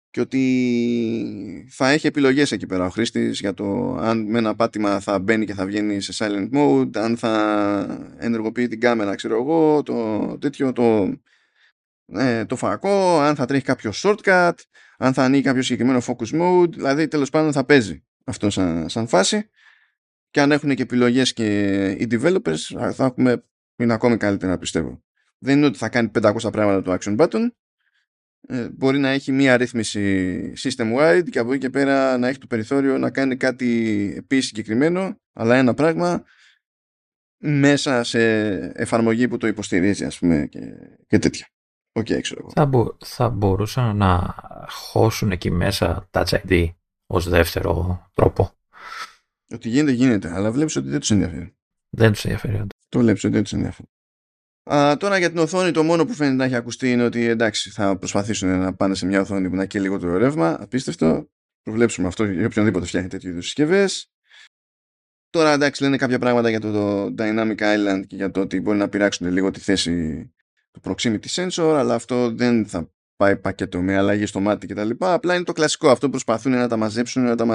Και ότι θα έχει επιλογές εκεί πέρα ο χρήστης για το αν με ένα πάτημα θα μπαίνει και θα βγαίνει σε silent mode, αν θα ενεργοποιεί την κάμερα, ξέρω εγώ, το τέτοιο, το φακό, αν θα τρέχει κάποιο shortcut, αν θα ανοίγει κάποιο συγκεκριμένο focus mode, δηλαδή τέλος πάντων θα παίζει αυτό σαν φάση. Και αν έχουν και επιλογές και οι developers, θα έχουμε, είναι ακόμη καλύτερα πιστεύω. Δεν είναι ότι θα κάνει 500 πράγματα το action button. Μπορεί να έχει μία ρύθμιση system-wide και από εκεί και πέρα να έχει το περιθώριο να κάνει κάτι επίσης συγκεκριμένο, αλλά ένα πράγμα μέσα σε εφαρμογή που το υποστηρίζει, ας πούμε, και τέτοια. Okay, ξέρω εγώ. Θα μπορούσαν να χώσουν εκεί μέσα Touch ID ως δεύτερο τρόπο. Ότι γίνεται, αλλά βλέπεις ότι δεν τους ενδιαφέρει. Το βλέπεις ότι δεν τους ενδιαφέρει. Τώρα για την οθόνη, το μόνο που φαίνεται να έχει ακουστεί είναι ότι εντάξει, θα προσπαθήσουν να πάνε σε μια οθόνη που να καίει λιγότερο ρεύμα. Απίστευτο. Προβλέψουμε αυτό για οποιονδήποτε φτιάχνει τέτοιου είδους συσκευές. Τώρα εντάξει, λένε κάποια πράγματα για το Dynamic Island και για το ότι μπορεί να πειράξουν λίγο τη θέση του proximity sensor, αλλά αυτό δεν θα πάει πακέτο με αλλαγή στο μάτι κτλ. Απλά είναι το κλασικό αυτό που προσπαθούν να τα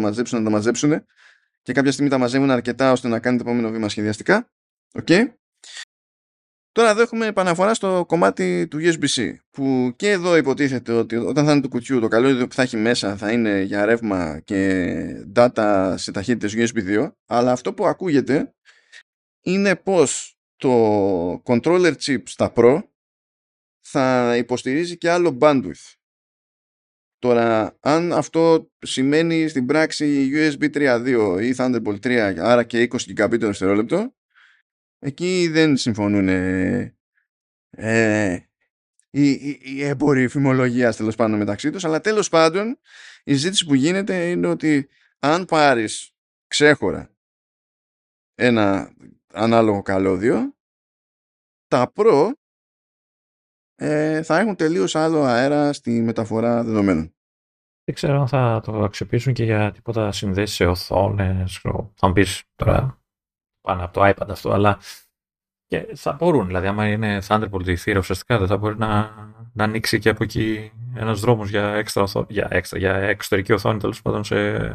μαζέψουν και κάποια στιγμή τα μαζεύουν αρκετά ώστε να κάνουν το επόμενο βήμα σχεδιαστικά. Okay. Τώρα εδώ έχουμε επαναφορά στο κομμάτι του USB-C, που και εδώ υποτίθεται ότι όταν θα είναι του κουτιού, το καλώδιο που θα έχει μέσα θα είναι για ρεύμα και data σε ταχύτητες USB 2, αλλά αυτό που ακούγεται είναι πως το controller chip στα Pro θα υποστηρίζει και άλλο bandwidth. Τώρα, αν αυτό σημαίνει στην πράξη USB 3.2 ή Thunderbolt 3, άρα και 20 GB το δευτερόλεπτο, εκεί δεν συμφωνούν οι έμποροι φημολογίας τέλος πάντων μεταξύ τους, αλλά τέλος πάντων η ζήτηση που γίνεται είναι ότι αν πάρεις ξέχωρα ένα ανάλογο καλώδιο, τα Pro θα έχουν τελείως άλλο αέρα στη μεταφορά δεδομένων. Δεν ξέρω αν θα το αξιοποιήσουν και για τίποτα συνδέσεις σε οθόνες. Θα μου πεις τώρα πάνω από το iPad αυτό, αλλά και θα μπορούν, δηλαδή άμα είναι Thunderbolt η θύρα ουσιαστικά δεν θα μπορεί να ανοίξει και από εκεί ένας δρόμος για εξωτερική οθόνη τέλος πάντων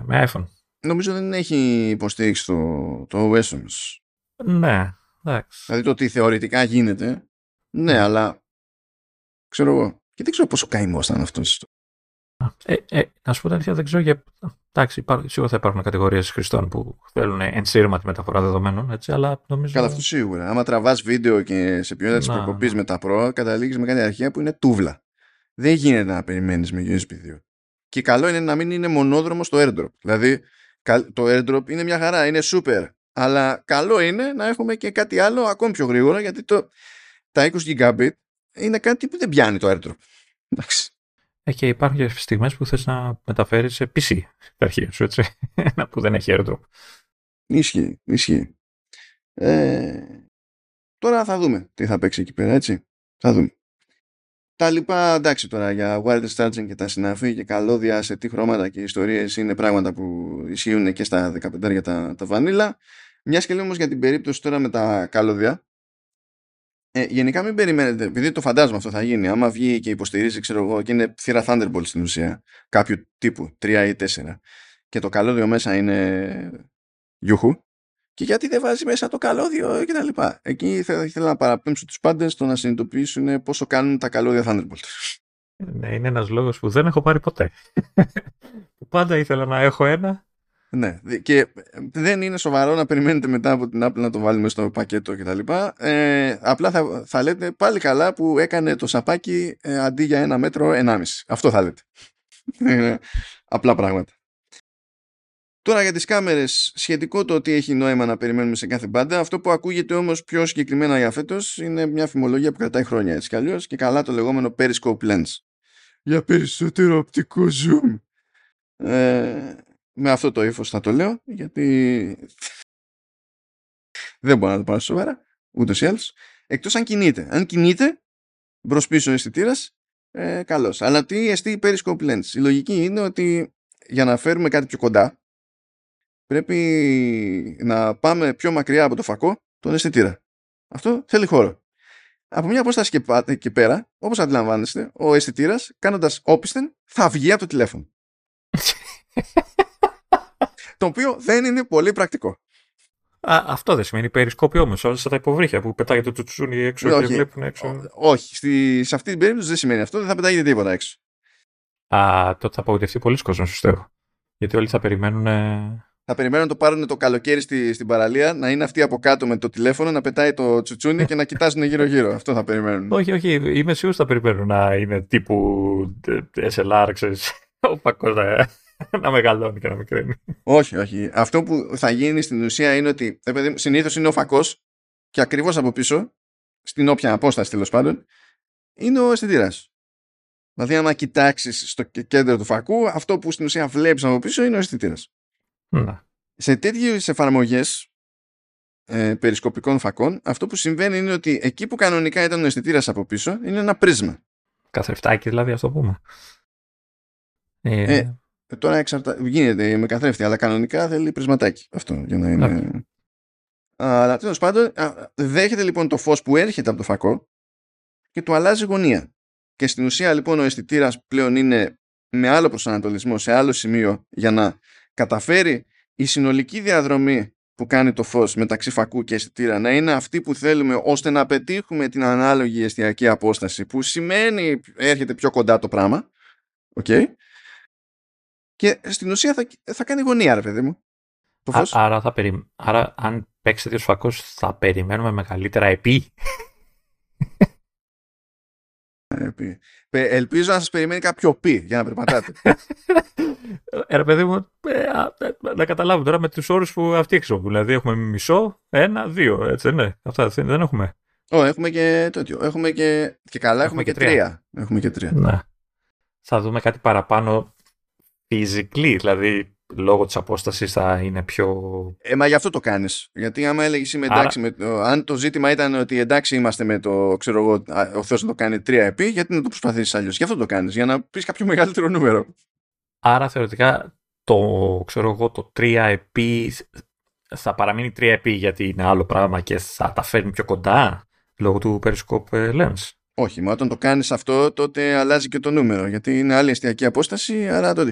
με iPhone. Νομίζω δεν έχει υποστήριξη το OS. Ναι, εντάξει. Δηλαδή το ότι θεωρητικά γίνεται, ναι, αλλά ξέρω εγώ, και δεν ξέρω πόσο καημός ήταν αυτός. Να σου πω την αλήθεια, δεν ξέρω για. Εντάξει, σίγουρα θα υπάρχουν κατηγορίες χρηστών που θέλουν ενσύρματη μεταφορά δεδομένων, έτσι, αλλά νομίζω. Καλά, αυτό σίγουρα. Άμα τραβάς βίντεο και σε ποιότητα της προκοπής με τα Pro, καταλήγεις με κάτι αρχεία που είναι τούβλα. Δεν γίνεται να περιμένεις με USB 2. Και καλό είναι να μην είναι μονόδρομο στο airdrop. Δηλαδή, το airdrop είναι μια χαρά, είναι super. Αλλά καλό είναι να έχουμε και κάτι άλλο ακόμη πιο γρήγορα, γιατί τα 20 Gigabit είναι κάτι που δεν πιάνει το airdrop. Εντάξει. Και υπάρχουν και στιγμές που θες να μεταφέρεις σε PC τα αρχεία σου, έτσι, που δεν έχει airdrop. Ισχύει. Τώρα θα δούμε τι θα παίξει εκεί πέρα, έτσι. Θα δούμε. Τα λοιπά, εντάξει, τώρα για wireless charging και τα συναφή και καλώδια σε τι χρώματα και ιστορίες είναι πράγματα που ισχύουν και στα 15 για τα βανίλα. Μιας και λέμε όμως για την περίπτωση τώρα με τα καλώδια. Γενικά μην περιμένετε, επειδή το φαντάζομαι αυτό θα γίνει. Άμα βγει και υποστηρίζει, ξέρω εγώ, και είναι θύρα Thunderbolt στην ουσία, κάποιου τύπου, 3 ή 4, και το καλώδιο μέσα είναι γιούχου, και γιατί δεν βάζει μέσα το καλώδιο κτλ. Εκεί θα ήθελα να παραπέμψω τους πάντες στο να συνειδητοποιήσουν πόσο κάνουν τα καλώδια Thunderbolt. Ναι, είναι ένας λόγος που δεν έχω πάρει ποτέ. Πάντα ήθελα να έχω ένα. Ναι, και δεν είναι σοβαρό να περιμένετε μετά από την Apple να το βάλουμε στο πακέτο κτλ. Απλά θα λέτε πάλι καλά που έκανε το σαπάκι αντί για 1,5 μέτρα. Αυτό θα λέτε. Απλά πράγματα. Τώρα για τις κάμερες, σχετικό το ότι έχει νόημα να περιμένουμε σε κάθε μπάντα. Αυτό που ακούγεται όμως πιο συγκεκριμένα για φέτος είναι μια φημολογία που κρατάει χρόνια έτσι κι αλλιώς, και καλά το λεγόμενο periscope lens. Για περισσότερο οπτικό zoom. Με αυτό το ύφος θα το λέω, γιατί Δεν μπορώ να το πάρω σοβαρά, ούτως ή άλλως. Εκτός αν κινείται. Αν κινείται, μπρος-πίσω ο αισθητήρας, καλώς. Αλλά τι εστί periscope lens. Η λογική είναι ότι για να φέρουμε κάτι πιο κοντά, πρέπει να πάμε πιο μακριά από το φακό τον αισθητήρα. Αυτό θέλει χώρο. Από μια απόσταση και πέρα, όπως αντιλαμβάνεστε, ο αισθητήρας, κάνοντας όπισθεν, θα βγει από το τηλέφωνο. Το οποίο δεν είναι πολύ πρακτικό. Α, αυτό δεν σημαίνει περισκόπιο όμως, όλα στα υποβρύχια που πετάγεται το τσουνί έξω και βλέπουν έξω. Όχι, σε αυτή την περίπτωση δεν σημαίνει αυτό, δεν θα πετάγεται τίποτα έξω. Α, τότε θα απογοητευτεί πολλοί κόσμος, πιστεύω. Γιατί όλοι θα περιμένουν. Θα περιμένουν να το πάρουν το καλοκαίρι στην παραλία, να είναι αυτοί από κάτω με το τηλέφωνο, να πετάει το τσουτσούνι και να κοιτάζουν γύρω-γύρω. Αυτό θα περιμένουν. Όχι, όχι, είμαι σίγουρος θα περιμένουν να είναι τύπου SLR, ξέρεις, ο πακός να μεγαλώνει και να μικραίνει. Όχι, όχι. Αυτό που θα γίνει στην ουσία είναι ότι συνήθως είναι ο φακός και ακριβώς από πίσω, στην όποια απόσταση τέλος πάντων, είναι ο αισθητήρας. Δηλαδή, άμα κοιτάξεις στο κέντρο του φακού, αυτό που στην ουσία βλέπεις από πίσω είναι ο αισθητήρας. Να. Σε τέτοιες εφαρμογές περισκοπικών φακών, αυτό που συμβαίνει είναι ότι εκεί που κανονικά ήταν ο αισθητήρας από πίσω είναι ένα πρίσμα. Καθρεφτάκι δηλαδή, ας το πούμε. Τώρα γίνεται με καθρέφτη, αλλά κανονικά θέλει πρισματάκι αυτό για να είναι. Okay. Αλλά τέλος πάντων, δέχεται λοιπόν το φως που έρχεται από το φακό και του αλλάζει γωνία. Και στην ουσία λοιπόν ο αισθητήρας πλέον είναι με άλλο προσανατολισμό σε άλλο σημείο για να καταφέρει η συνολική διαδρομή που κάνει το φως μεταξύ φακού και αισθητήρα να είναι αυτή που θέλουμε ώστε να πετύχουμε την ανάλογη εστιακή απόσταση, που σημαίνει έρχεται πιο κοντά το πράγμα. Okay. Και στην ουσία θα κάνει γωνία, ρε παιδί μου. Το φως. Άρα αν παίξει τέτοιος φακός θα περιμένουμε μεγαλύτερα επί. Ελπίζω να σας περιμένει κάποιο πι για να περπατάτε. Ρε παιδί μου, να καταλάβω τώρα με τους όρους που αυτήξω. Δηλαδή έχουμε μισό, ένα, δύο, έτσι ναι. Αυτά δεν έχουμε. Έχουμε και τέτοιο. Έχουμε και καλά, έχουμε και τρία. Έχουμε και τρία. Να. Θα δούμε κάτι παραπάνω physically, δηλαδή λόγω της απόστασης θα είναι πιο... Μα γι' αυτό το κάνεις. Γιατί άμα έλεγες είμαι εντάξει... Άρα... αν το ζήτημα ήταν ότι εντάξει είμαστε με το... ξέρω εγώ, ο Θεός να το κάνει 3 επί, γιατί να το προσπαθήσεις αλλιώς. Γι' αυτό το κάνεις. Για να πεις κάποιο μεγαλύτερο νούμερο. Άρα θεωρητικά το 3 επί θα παραμείνει 3 επί γιατί είναι άλλο πράγμα και θα τα φέρνει πιο κοντά λόγω του periscope lens. Όχι, μα όταν το κάνεις αυτό τότε αλλάζει και το νούμερο. Γιατί είναι άλλη εστιακή απόσταση, άρα τότε...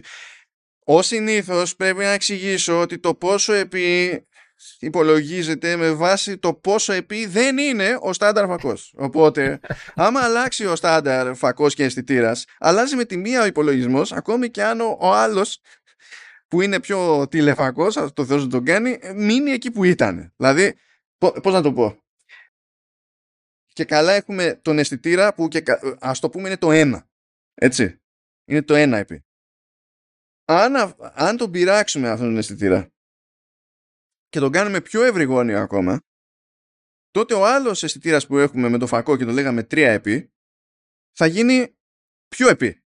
Ως συνήθως πρέπει να εξηγήσω ότι το πόσο επί υπολογίζεται με βάση το πόσο επί δεν είναι ο στάνταρ φακός. Οπότε, άμα αλλάξει ο στάνταρ φακός και αισθητήρας, αλλάζει με τη μία ο υπολογισμός, ακόμη και αν ο άλλος που είναι πιο τηλεφακός, το Θεός να τον κάνει, μείνει εκεί που ήταν. Δηλαδή, πώς να το πω. Και καλά έχουμε τον αισθητήρα που, ας το πούμε, είναι το 1. Έτσι. Είναι το 1 επί. Αν τον πειράξουμε αυτόν τον αισθητήρα και τον κάνουμε πιο ευρυγόνιο ακόμα, τότε ο άλλος αισθητήρας που έχουμε με το φακό και το λέγαμε 3 επί θα γίνει πιο επί.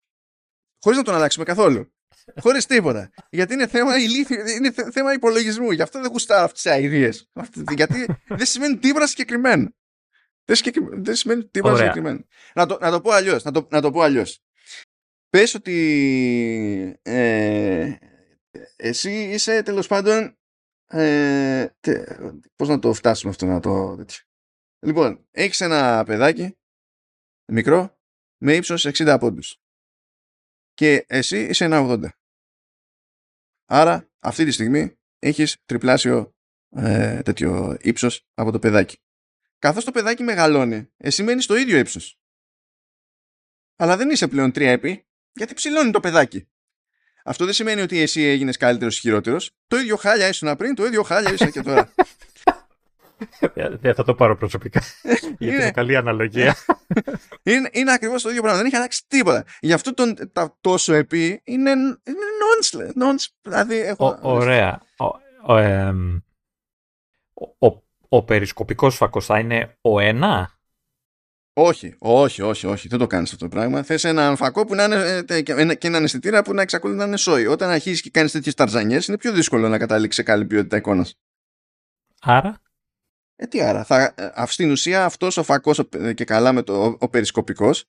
Χωρίς να τον αλλάξουμε καθόλου. Χωρίς τίποτα. Γιατί είναι θέμα υπολογισμού. Γι' αυτό δεν γουστάρω αυτές τις αηδίες. Γιατί δεν σημαίνει τίποτα συγκεκριμένο. Δεν σημαίνει τίποτα συγκεκριμένο. Να το πω αλλιώς. Πες ότι εσύ είσαι τέλος πάντων πώς να το φτάσουμε αυτό να το... Λοιπόν, έχεις ένα παιδάκι μικρό με ύψος 60 πόντους και εσύ είσαι ένα 80. Άρα αυτή τη στιγμή έχεις τριπλάσιο τέτοιο ύψος από το παιδάκι. Καθώς το παιδάκι μεγαλώνει, εσύ μένεις στο ίδιο ύψος. Αλλά δεν είσαι πλέον 3 επί. Γιατί ψηλώνει το παιδάκι. Αυτό δεν σημαίνει ότι εσύ έγινες καλύτερος ή χειρότερος. Το ίδιο χάλια ήσουν πριν, το ίδιο χάλια ήσουν και τώρα. Δεν θα το πάρω προσωπικά. Γιατί είναι καλή αναλογία. Είναι ακριβώς το ίδιο πράγμα. Δεν έχει αλλάξει τίποτα. Γι' αυτό τα τόσο επί είναι nonsense. Δηλαδή, ωραία. Ο περισκοπικός φακός θα είναι ο 1. Όχι, δεν το κάνεις αυτό το πράγμα. Θες έναν φακό που να είναι, και έναν αισθητήρα που να εξακολουθεί να είναι σόι. Όταν αρχίσεις και κάνεις τέτοιες ταρζανιές, είναι πιο δύσκολο να καταλήξεις σε καλή ποιότητα εικόνας. Άρα. Τι άρα, στην ουσία αυτός ο φακός και καλά με το ο περισκοπικός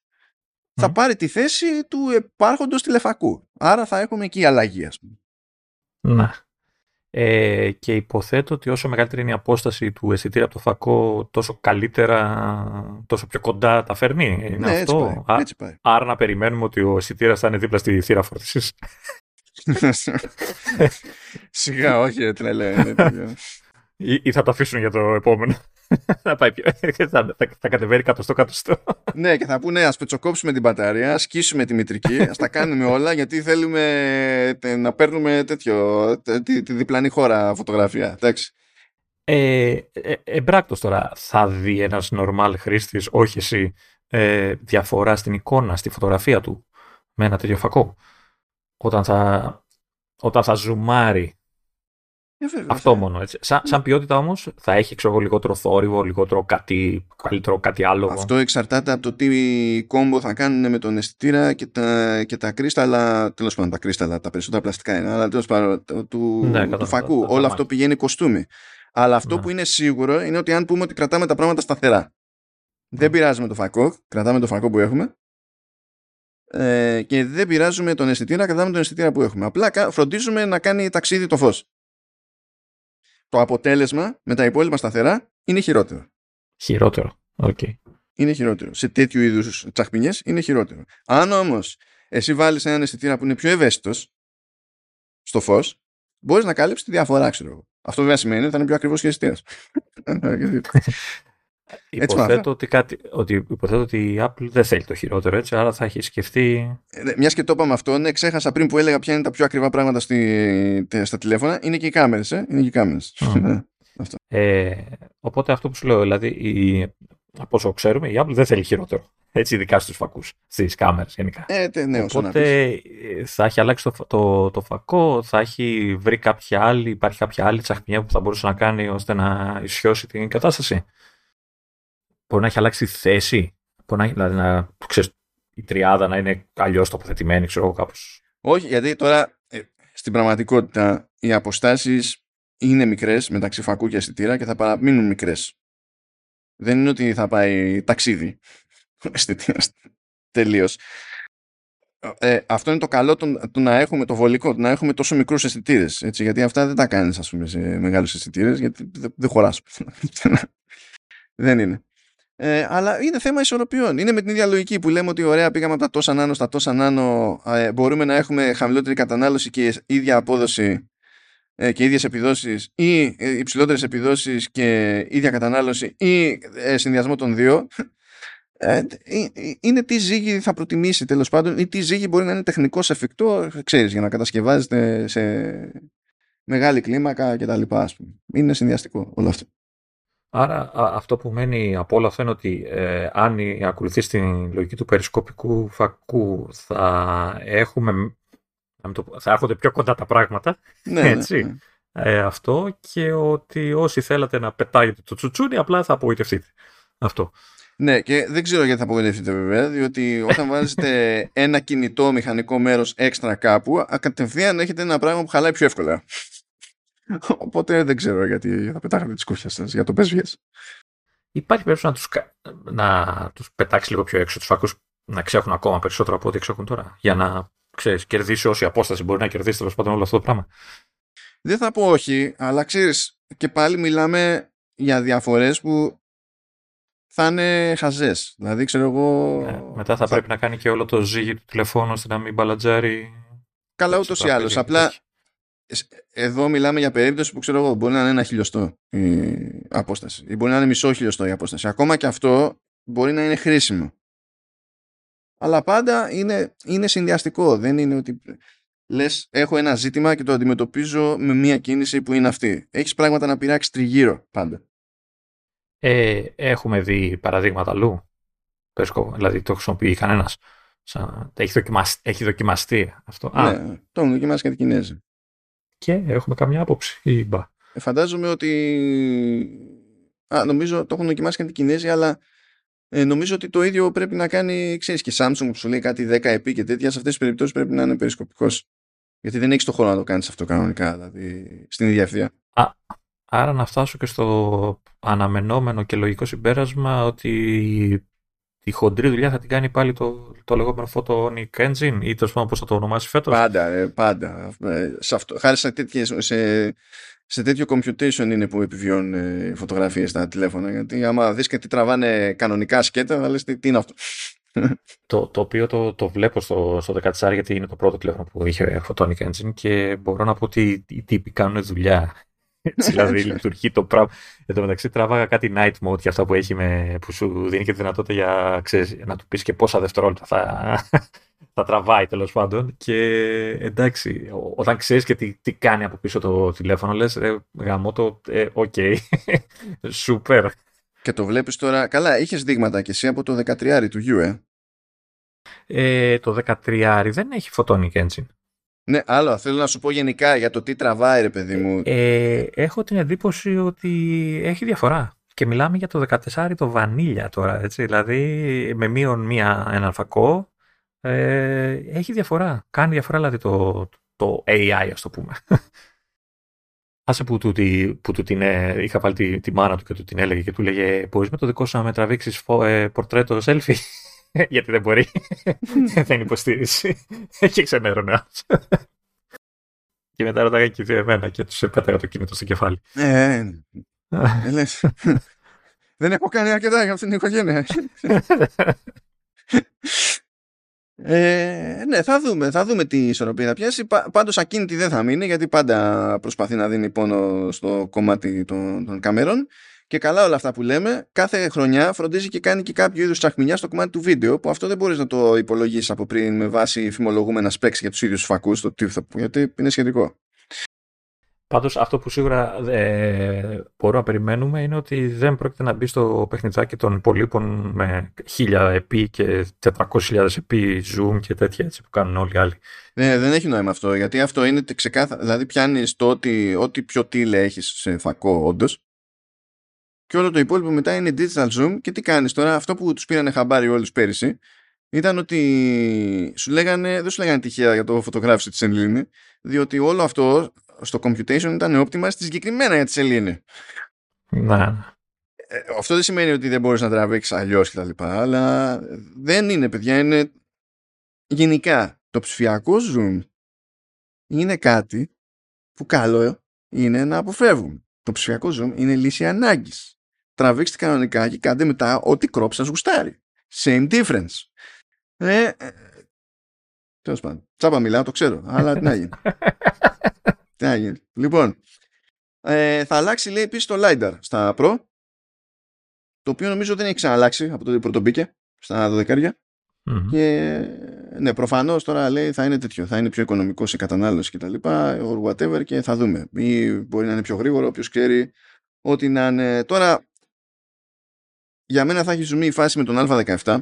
θα πάρει τη θέση του υπάρχοντος τηλεφακού. Άρα θα έχουμε εκεί αλλαγή, ας πούμε. Να. Και υποθέτω ότι όσο μεγαλύτερη είναι η απόσταση του αισθητήρα από το φακό, τόσο καλύτερα, τόσο πιο κοντά τα φέρνει. Είναι ναι, αυτό. Έτσι πάει, έτσι πάει. Άρα να περιμένουμε ότι ο αισθητήρας θα είναι δίπλα στη θύρα φόρτισης. Σιγά, όχι, τρελέ. Ή θα το αφήσουν για το επόμενο. Θα κατεβαίνει κάτω στο κάτω στο. Ναι, και θα πούνε ας πετσοκόψουμε την μπαταρία, ας σκίσουμε τη μητρική, ας τα κάνουμε όλα, γιατί θέλουμε να παίρνουμε τη διπλανή χώρα φωτογραφία. Εντάξει. Εμπράκτος τώρα, θα δει ένας νορμάλ χρήστης, όχι εσύ, διαφορά στην εικόνα, στη φωτογραφία του με ένα τέτοιο φακό, όταν θα ζουμάρει? Αυτό μόνο, έτσι. Σαν ποιότητα όμως θα έχει λιγότερο θόρυβο, λιγότερο κάτι, καλύτερο κάτι άλλο. Αυτό εξαρτάται από το τι κόμπο θα κάνουν με τον αισθητήρα και τα κρίσταλα. Τέλος πάντων, τα κρίσταλα, τα περισσότερα πλαστικά είναι, αλλά τέλος πάντων του φακού. Όλο αυτό πηγαίνει κοστούμι. Αλλά αυτό που είναι σίγουρο είναι ότι αν πούμε ότι κρατάμε τα πράγματα σταθερά, δεν πειράζουμε το φακό, κρατάμε το φακό που έχουμε. Και δεν πειράζουμε τον αισθητήρα, κρατάμε τον αισθητήρα που έχουμε. Απλά φροντίζουμε να κάνει ταξίδι το φως. Το αποτέλεσμα με τα υπόλοιπα σταθερά είναι χειρότερο. Χειρότερο, οκ. Okay. Είναι χειρότερο. Σε τέτοιου είδους τσαχπινιές είναι χειρότερο. Αν όμως εσύ βάλεις έναν αισθητήρα που είναι πιο ευαίσθητος στο φως, μπορείς να καλύψεις τη διαφορά, ξέρω εγώ. Αυτό βέβαια σημαίνει ότι θα είναι πιο ακριβώς και αισθητήρας. Υποθέτω ότι η Apple δεν θέλει το χειρότερο, έτσι, άρα θα έχει σκεφτεί. Μια και το είπαμε αυτό, ναι, ξέχασα πριν που έλεγα ποια είναι τα πιο ακριβά πράγματα στα τηλέφωνα. Είναι και οι κάμερες. Οπότε αυτό που σου λέω, δηλαδή, από όσο ξέρουμε, η Apple δεν θέλει χειρότερο. Έτσι, ειδικά στους φακούς, στις κάμερες γενικά. Ναι, οπότε θα έχει αλλάξει το φακό, θα έχει βρει κάποια άλλη, υπάρχει κάποια άλλη τσαχμιά που θα μπορούσε να κάνει ώστε να ισιώσει την κατάσταση. Μπορεί να έχει αλλάξει θέση, δηλαδή η τριάδα να είναι αλλιώς τοποθετημένη, ξέρω εγώ κάπως. Όχι, γιατί τώρα στην πραγματικότητα οι αποστάσεις είναι μικρές μεταξύ φακού και αισθητήρα και θα παραμείνουν μικρές. Δεν είναι ότι θα πάει ταξίδι ο αισθητήρας τελείως. Αυτό είναι το καλό του να έχουμε το βολικό, να έχουμε τόσο μικρούς αισθητήρες. Γιατί αυτά δεν τα κάνεις, ας πούμε, σε μεγάλους αισθητήρες, γιατί δεν χωράς. Δεν είναι. Αλλά είναι θέμα ισορροπιών. Είναι με την ίδια λογική που λέμε ότι ωραία, πήγαμε από τα τόσα νάνο στα τόσα νάνο. Μπορούμε να έχουμε χαμηλότερη κατανάλωση και ίδια απόδοση και ίδιες επιδόσεις, ή υψηλότερες επιδόσεις και ίδια κατανάλωση, ή συνδυασμό των δύο. Είναι τι ζύγι θα προτιμήσει τέλος πάντων, ή τι ζύγι μπορεί να είναι τεχνικώς εφικτό, ξέρεις, για να κατασκευάζεται σε μεγάλη κλίμακα κτλ. Είναι συνδυαστικό όλο αυτό. Άρα αυτό που μένει από όλα αυτά είναι ότι αν ακολουθείς την λογική του περισκοπικού φακού θα έρχονται πιο κοντά τα πράγματα, ναι, έτσι, ναι. Αυτό, και ότι όσοι θέλατε να πετάγετε το τσουτσούνι απλά θα απογοητευτείτε. Αυτό. Ναι, και δεν ξέρω γιατί θα απογοητευτείτε βέβαια, διότι όταν βάζετε ένα κινητό μηχανικό μέρος έξτρα κάπου, κατευθείαν έχετε ένα πράγμα που χαλάει πιο εύκολα. Οπότε δεν ξέρω γιατί θα πετάγαμε τις κούφιες σας για το πέσβιες. Υπάρχει περίπτωση να τους πετάξει λίγο πιο έξω τους φακούς, να ξέχουν ακόμα περισσότερο από ό,τι εξέχουν τώρα, για να, ξέρεις, κερδίσει όση απόσταση μπορεί να κερδίσει τέλος πάντων όλο αυτό το πράγμα? Δεν θα πω όχι, αλλά ξέρεις, και πάλι μιλάμε για διαφορές που θα είναι χαζές. Δηλαδή, ξέρω εγώ. Μετά θα πρέπει να κάνει και όλο το ζύγι του τηλεφώνου ώστε να μην μπαλατζάρει. Καλά, ούτως ή άλλως. Απλά. Εδώ μιλάμε για περίπτωση που, ξέρω εγώ, μπορεί να είναι ένα χιλιοστό η απόσταση ή μπορεί να είναι μισό χιλιοστό η απόσταση. Ακόμα και αυτό μπορεί να είναι χρήσιμο. Αλλά πάντα είναι συνδυαστικό. Δεν είναι ότι λες έχω ένα ζήτημα και το αντιμετωπίζω με μία κίνηση που είναι αυτή. Έχεις πράγματα να πειράξεις τριγύρω πάντα. Έχουμε δει παραδείγματα αλλού. Δηλαδή το χρησιμοποιεί κανένας. Έχει δοκιμαστεί αυτό. Ναι, το έχουν δοκιμάσει και οι Κινέζοι. Και έχουμε καμιά άποψη ή μπα? Φαντάζομαι ότι νομίζω το έχουν δοκιμάσει και οι Κινέζοι, αλλά νομίζω ότι το ίδιο πρέπει να κάνει, ξέρεις, και η Samsung που σου λέει κάτι 10 επί και τέτοια. Σε αυτές τις περιπτώσεις πρέπει να είναι περισκοπικός, γιατί δεν έχεις το χρόνο να το κάνεις αυτό κανονικά, δηλαδή στην ίδια ευθεία. Άρα να φτάσω και στο αναμενόμενο και λογικό συμπέρασμα ότι η χοντρή δουλειά θα την κάνει πάλι το λεγόμενο Photonic Engine ή τέλος πάντων πώς θα το ονομάσει φέτος. Πάντα. Χάρη σε τέτοιο computation είναι που επιβιώνουν οι φωτογραφίες στα τηλέφωνα. Γιατί άμα δεις και τι τραβάνε κανονικά σκέτα, θα λες τι είναι αυτό. Το οποίο το βλέπω στο 14, γιατί είναι το πρώτο τηλέφωνο που είχε Photonic Engine και μπορώ να πω ότι οι τύποι κάνουν δουλειά. Δηλαδή λειτουργεί το πράγμα. Εν τω μεταξύ τραβάγα κάτι night mode για αυτά που έχει που σου δίνει και τη δυνατότητα για να του πεις και πόσα δευτερόλεπτα θα τραβάει τέλος πάντων. Και εντάξει, όταν ξέρεις και τι κάνει από πίσω το τηλέφωνο, λες γαμώ το, ok, super. Και το βλέπεις τώρα, καλά, είχες δείγματα κι εσύ από το 13 του γιου, Το 13 δεν έχει Photonic Engine. Ναι, άλλο, θέλω να σου πω γενικά για το τι τραβάει, ρε παιδί μου. Έχω την εντύπωση ότι έχει διαφορά. Και μιλάμε για το 14 το βανίλια τώρα, έτσι. Δηλαδή, με ένα αλφακό, έχει διαφορά. Κάνει διαφορά, δηλαδή, το AI, ας το πούμε. Άσε που του την είχα βάλει τη μάνα του και του την έλεγε και του λέγε «Μπορείς με το δικό σου να με τραβήξεις πορτρέτο selfie?» Γιατί δεν μπορεί, δεν υποστήριζε. Και ξενέρωνε άλλο. Και μετά ρωτάγανε και οι δύο εμένα και τους πέταγα το κινητό στο κεφάλι. Δεν έχω κάνει αρκετά για αυτήν την οικογένεια. Ναι, θα δούμε τι ισορροπία θα πιάσει. Πάντως ακίνητη δεν θα μείνει, γιατί πάντα προσπαθεί να δίνει πόνο στο κομμάτι των καμερών. Και καλά όλα αυτά που λέμε, κάθε χρονιά φροντίζει και κάνει και κάποιο είδους τσαχμινιά στο κομμάτι του βίντεο, που αυτό δεν μπορείς να το υπολογίσεις από πριν με βάση φημολογούμενα specs για τους ίδιους φακούς, το τι θα πω, γιατί είναι σχετικό. Πάντως αυτό που σίγουρα μπορούμε να περιμένουμε είναι ότι δεν πρόκειται να μπει στο παιχνιδάκι των υπολείπων με 1000 επί και 400.000 επί zoom και τέτοια, έτσι που κάνουν όλοι οι άλλοι. Ναι, δεν έχει νόημα αυτό, γιατί αυτό είναι ξεκάθαρα, δηλαδή πιάνεις το ό,τι πιο τίλε έχεις σε φακό όντως. Και όλο το υπόλοιπο μετά είναι digital zoom. Και τι κάνεις τώρα, αυτό που τους πήρανε χαμπάρι όλους πέρυσι ήταν ότι δεν σου λέγανε τυχαία για το φωτογράφηση της σελήνη, διότι όλο αυτό στο computation ήταν optimized στη συγκεκριμένα για τη σελήνη. Να. Αυτό δεν σημαίνει ότι δεν μπορείς να τραβήξεις αλλιώς και τα λοιπά, αλλά δεν είναι, παιδιά, είναι γενικά το ψηφιακό zoom είναι κάτι που καλό είναι να αποφεύγουμε. Το ψηφιακό zoom είναι λύση ανάγκης. Τραβήξτε κανονικά και κάντε μετά ό,τι crop σας γουστάρει. Same difference. Τέλος πάντων. Τσάπα μιλάω, το ξέρω. Αλλά τι να γίνει. Λοιπόν, θα αλλάξει, λέει, επίσης το LiDAR στα Pro. Το οποίο νομίζω δεν έχει ξαναλλάξει από τότε που πρωτομπήκε στα 12. Mm-hmm. Και ναι, προφανώς τώρα λέει θα είναι τέτοιο. Θα είναι πιο οικονομικό σε κατανάλωση και τα λοιπά, or whatever, και θα δούμε. Ή μπορεί να είναι πιο γρήγορο, όποιος ξέρει, ό,τι να είναι. Τώρα, για μένα θα έχει ζουμί η φάση με τον Α17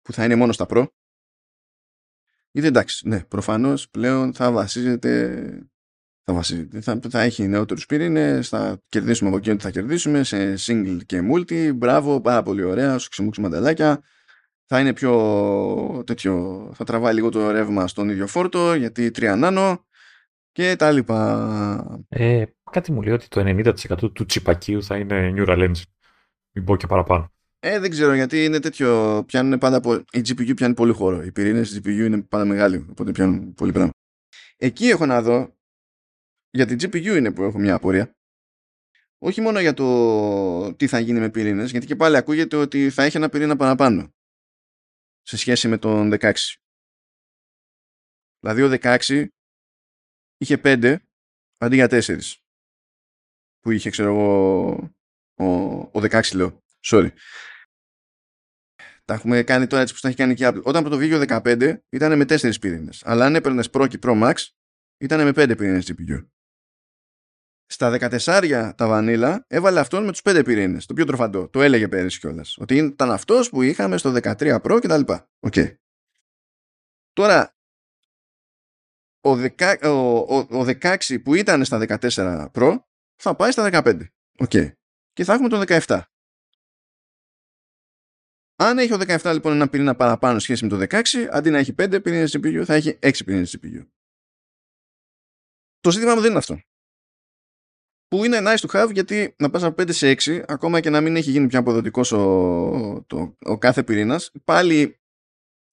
που θα είναι μόνο στα Pro. Ήδη εντάξει, ναι, προφανώς πλέον θα έχει νεότερους πυρήνες, θα κερδίσουμε από εκεί ό,τι θα κερδίσουμε σε single και multi. Μπράβο, πάρα πολύ ωραία, σου ξεμούξου μανταλάκια. Θα είναι πιο τέτοιο, θα τραβάει λίγο το ρεύμα στον ίδιο φόρτο, γιατί 3 νάνο και τα λοιπά. Κάτι μου λέει ότι το 90% του τσιπακίου θα είναι neural engine. Μην πω και παραπάνω. Δεν ξέρω, γιατί είναι τέτοιο, πιάνουν πάντα, η GPU πιάνει πολύ χώρο. Οι πυρήνες της GPU είναι πάντα μεγάλοι, οπότε πιάνουν πολύ πράγμα. Εκεί έχω να δω, για την GPU είναι που έχω μια απορία. Όχι μόνο για το τι θα γίνει με πυρήνες, γιατί και πάλι ακούγεται ότι θα έχει ένα πυρήνα παραπάνω σε σχέση με τον 16. Δηλαδή ο 16 είχε 5 αντί για 4 που είχε, ξέρω εγώ, ο 16 λέω, sorry. Τα έχουμε κάνει τώρα έτσι που τα έχει κάνει και η Apple. Όταν πρώτο βγήκε ο 15 ήταν με 4 πυρήνες, αλλά αν έπαιρνες Pro και Pro Max ήταν με 5 πυρήνες GPU. Στα 14 τα βανίλα έβαλε αυτόν με τους 5 πυρήνες. Το πιο τροφαντό. Το έλεγε πέρυσι κιόλας. Ότι ήταν αυτός που είχαμε στο 13 Pro κτλ. Okay. Τώρα, ο 16 που ήταν στα 14 Pro θα πάει στα 15. Okay. Και θα έχουμε τον 17. Αν έχει ο 17 λοιπόν ένα πυρήνα παραπάνω σχέση με το 16, αντί να έχει 5 πυρήνες CPU θα έχει 6 πυρήνες CPU. Το ζήτημα μου δεν είναι αυτό. που είναι nice to have, γιατί να πας από 5 σε 6, ακόμα και να μην έχει γίνει πια αποδοτικός ο κάθε πυρήνας, πάλι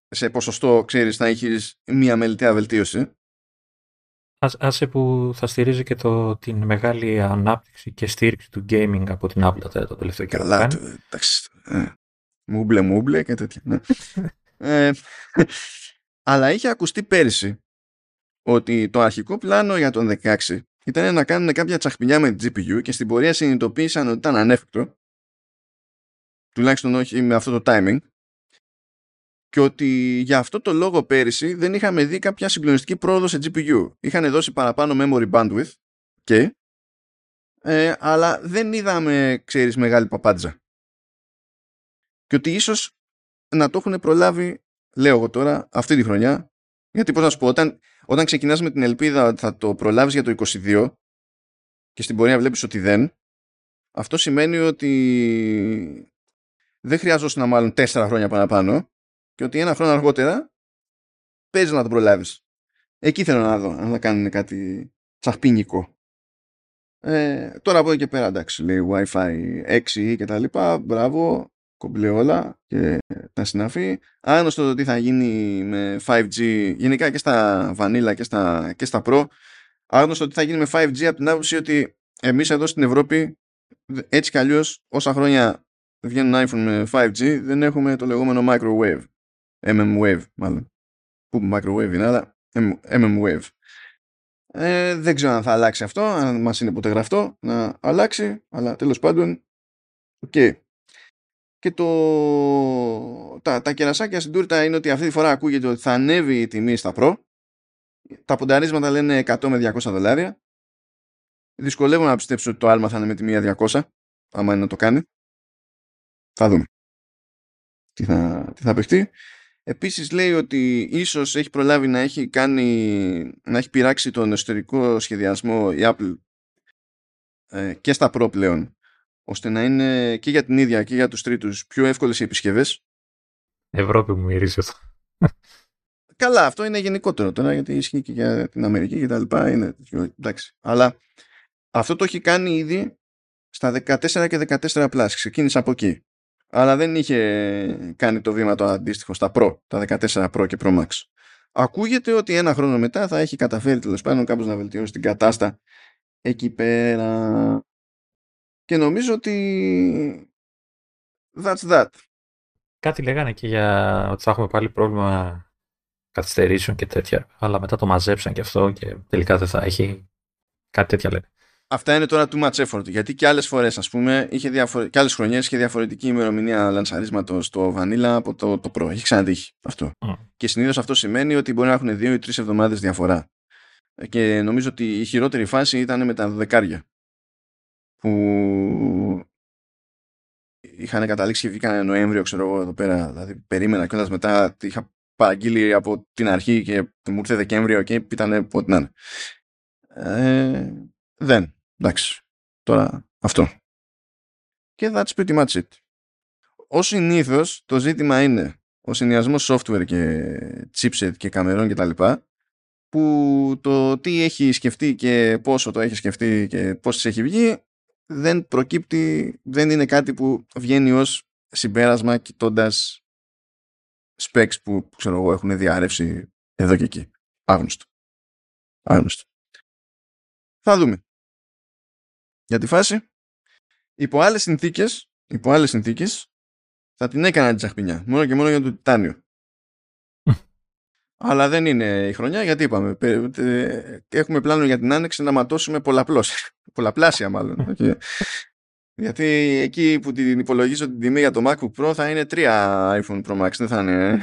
σε ποσοστό, ξέρεις, θα έχεις μία μελιτέα βελτίωση. Άσε που θα στηρίζει και την μεγάλη ανάπτυξη και στήριξη του gaming από την Apple το τελευταίο καιρό. Καλά, εντάξει. Μούμπλε και τέτοια. Ναι. Αλλά είχε ακουστεί πέρυσι ότι το αρχικό πλάνο για τον 16 ήταν να κάνουν κάποια τσαχπινιά με την GPU και στην πορεία συνειδητοποίησαν ότι ήταν ανέφικτο, τουλάχιστον όχι με αυτό το timing, και ότι για αυτό το λόγο πέρυσι δεν είχαμε δει κάποια συγκλονιστική πρόοδο σε GPU. Είχαν δώσει παραπάνω memory bandwidth και αλλά δεν είδαμε, ξέρεις, μεγάλη παπάντζα, και ότι ίσως να το έχουν προλάβει, λέω εγώ τώρα, αυτή τη χρονιά. Γιατί πώς να σου πω, όταν ξεκινάς με την ελπίδα ότι θα το προλάβεις για το 22 και στην πορεία βλέπεις ότι δεν, αυτό σημαίνει ότι δεν χρειάζονταν μάλλον 4 χρόνια παραπάνω και ότι 1 χρόνο αργότερα παίζει να το προλάβεις. Εκεί θέλω να δω αν θα κάνουν κάτι τσαχπίνικο. Τώρα από εδώ και πέρα, εντάξει, λέει Wi-Fi 6 και τα λοιπά, μπράβο, κομπλεόλα και τα συναφή. Άγνωστο το τι θα γίνει με 5G, γενικά και στα Vanilla και στα Pro. Άγνωστο τι θα γίνει με 5G από την άποψη ότι εμείς εδώ στην Ευρώπη, έτσι κι αλλιώς, όσα χρόνια βγαίνουν iPhone με 5G, δεν έχουμε το λεγόμενο microwave. MMWave μάλλον. Που microwave είναι, αλλά MMWave. Δεν ξέρω αν θα αλλάξει αυτό, αν μας είναι ποτέ γραφτό να αλλάξει, αλλά τέλος πάντων, okay. Και τα κερασάκια στην τούρτα είναι ότι αυτή τη φορά ακούγεται ότι θα ανέβει η τιμή στα Pro. Τα πονταρίσματα λένε 100 με $200. Δυσκολεύομαι να πιστέψω ότι το άλμα θα είναι με τιμή 200, άμα είναι να το κάνει. Θα δούμε τι θα παιχτεί. Επίσης λέει ότι ίσως έχει προλάβει να έχει πειράξει τον εσωτερικό σχεδιασμό η Apple και στα Pro πλέον, ώστε να είναι και για την ίδια και για τους τρίτους πιο εύκολες οι επισκευές. Ευρώπη μου μυρίζει αυτό. Καλά, αυτό είναι γενικότερο τώρα, γιατί ισχύει και για την Αμερική και τα λοιπά. Είναι, εντάξει. Αλλά αυτό το έχει κάνει ήδη στα 14 και 14 Plus. Ξεκίνησε από εκεί. Αλλά δεν είχε κάνει το βήμα το αντίστοιχο στα Pro, τα 14 Pro και Pro Max. Ακούγεται ότι 1 χρόνο μετά θα έχει καταφέρει τέλος πάντων κάπως να βελτιώσει την κατάστα εκεί πέρα. Και νομίζω ότι that's that. Κάτι λέγανε και για ότι θα έχουμε πάλι πρόβλημα καθυστερήσεων και τέτοια, αλλά μετά το μαζέψαν και αυτό και τελικά δεν θα έχει κάτι τέτοια, λέτε. Αυτά είναι τώρα too much effort, γιατί και άλλες φορές, ας πούμε, και άλλες χρονιές είχε διαφορετική ημερομηνία λανσαρίσματος το Vanilla από το Pro. Έχει ξανατύχει αυτό. Και συνήθως αυτό σημαίνει ότι μπορεί να έχουν 2 ή 3 εβδομάδες διαφορά. Και νομίζω ότι η χειρότερη φάση ήταν με τα 12 που είχαν καταλήξει και βγήκαν Νοέμβριο, ξέρω εγώ, εδώ πέρα. Δηλαδή, περίμενα κιόλας μετά, είχα παραγγείλει από την αρχή και μου ήρθε Δεκέμβριο και ήταν ό,τι να είναι. Δεν. Εντάξει. Τώρα αυτό. Και that's pretty much it. Ως συνήθως, το ζήτημα είναι ο συνδυασμός software και chipset και καμερών και τα λοιπά, που το τι έχει σκεφτεί και πόσο το έχει σκεφτεί και πώς της έχει βγει, δεν προκύπτει, δεν είναι κάτι που βγαίνει ως συμπέρασμα κοιτώντας specs που, ξέρω εγώ, έχουν διαρρεύσει εδώ και εκεί. Άγνωστο. Άγνωστο. Θα δούμε. Για τη φάση, υπό άλλες συνθήκες, θα την έκανα την τσαχπινιά. Μόνο και μόνο για το τιτάνιο. Αλλά δεν είναι η χρονιά, γιατί είπαμε, έχουμε πλάνο για την άνοιξη να ματώσουμε πολλαπλάσια μάλλον. Okay. Γιατί εκεί που την υπολογίζω την τιμή για το MacBook Pro θα είναι 3 iPhone Pro Max, δεν θα είναι.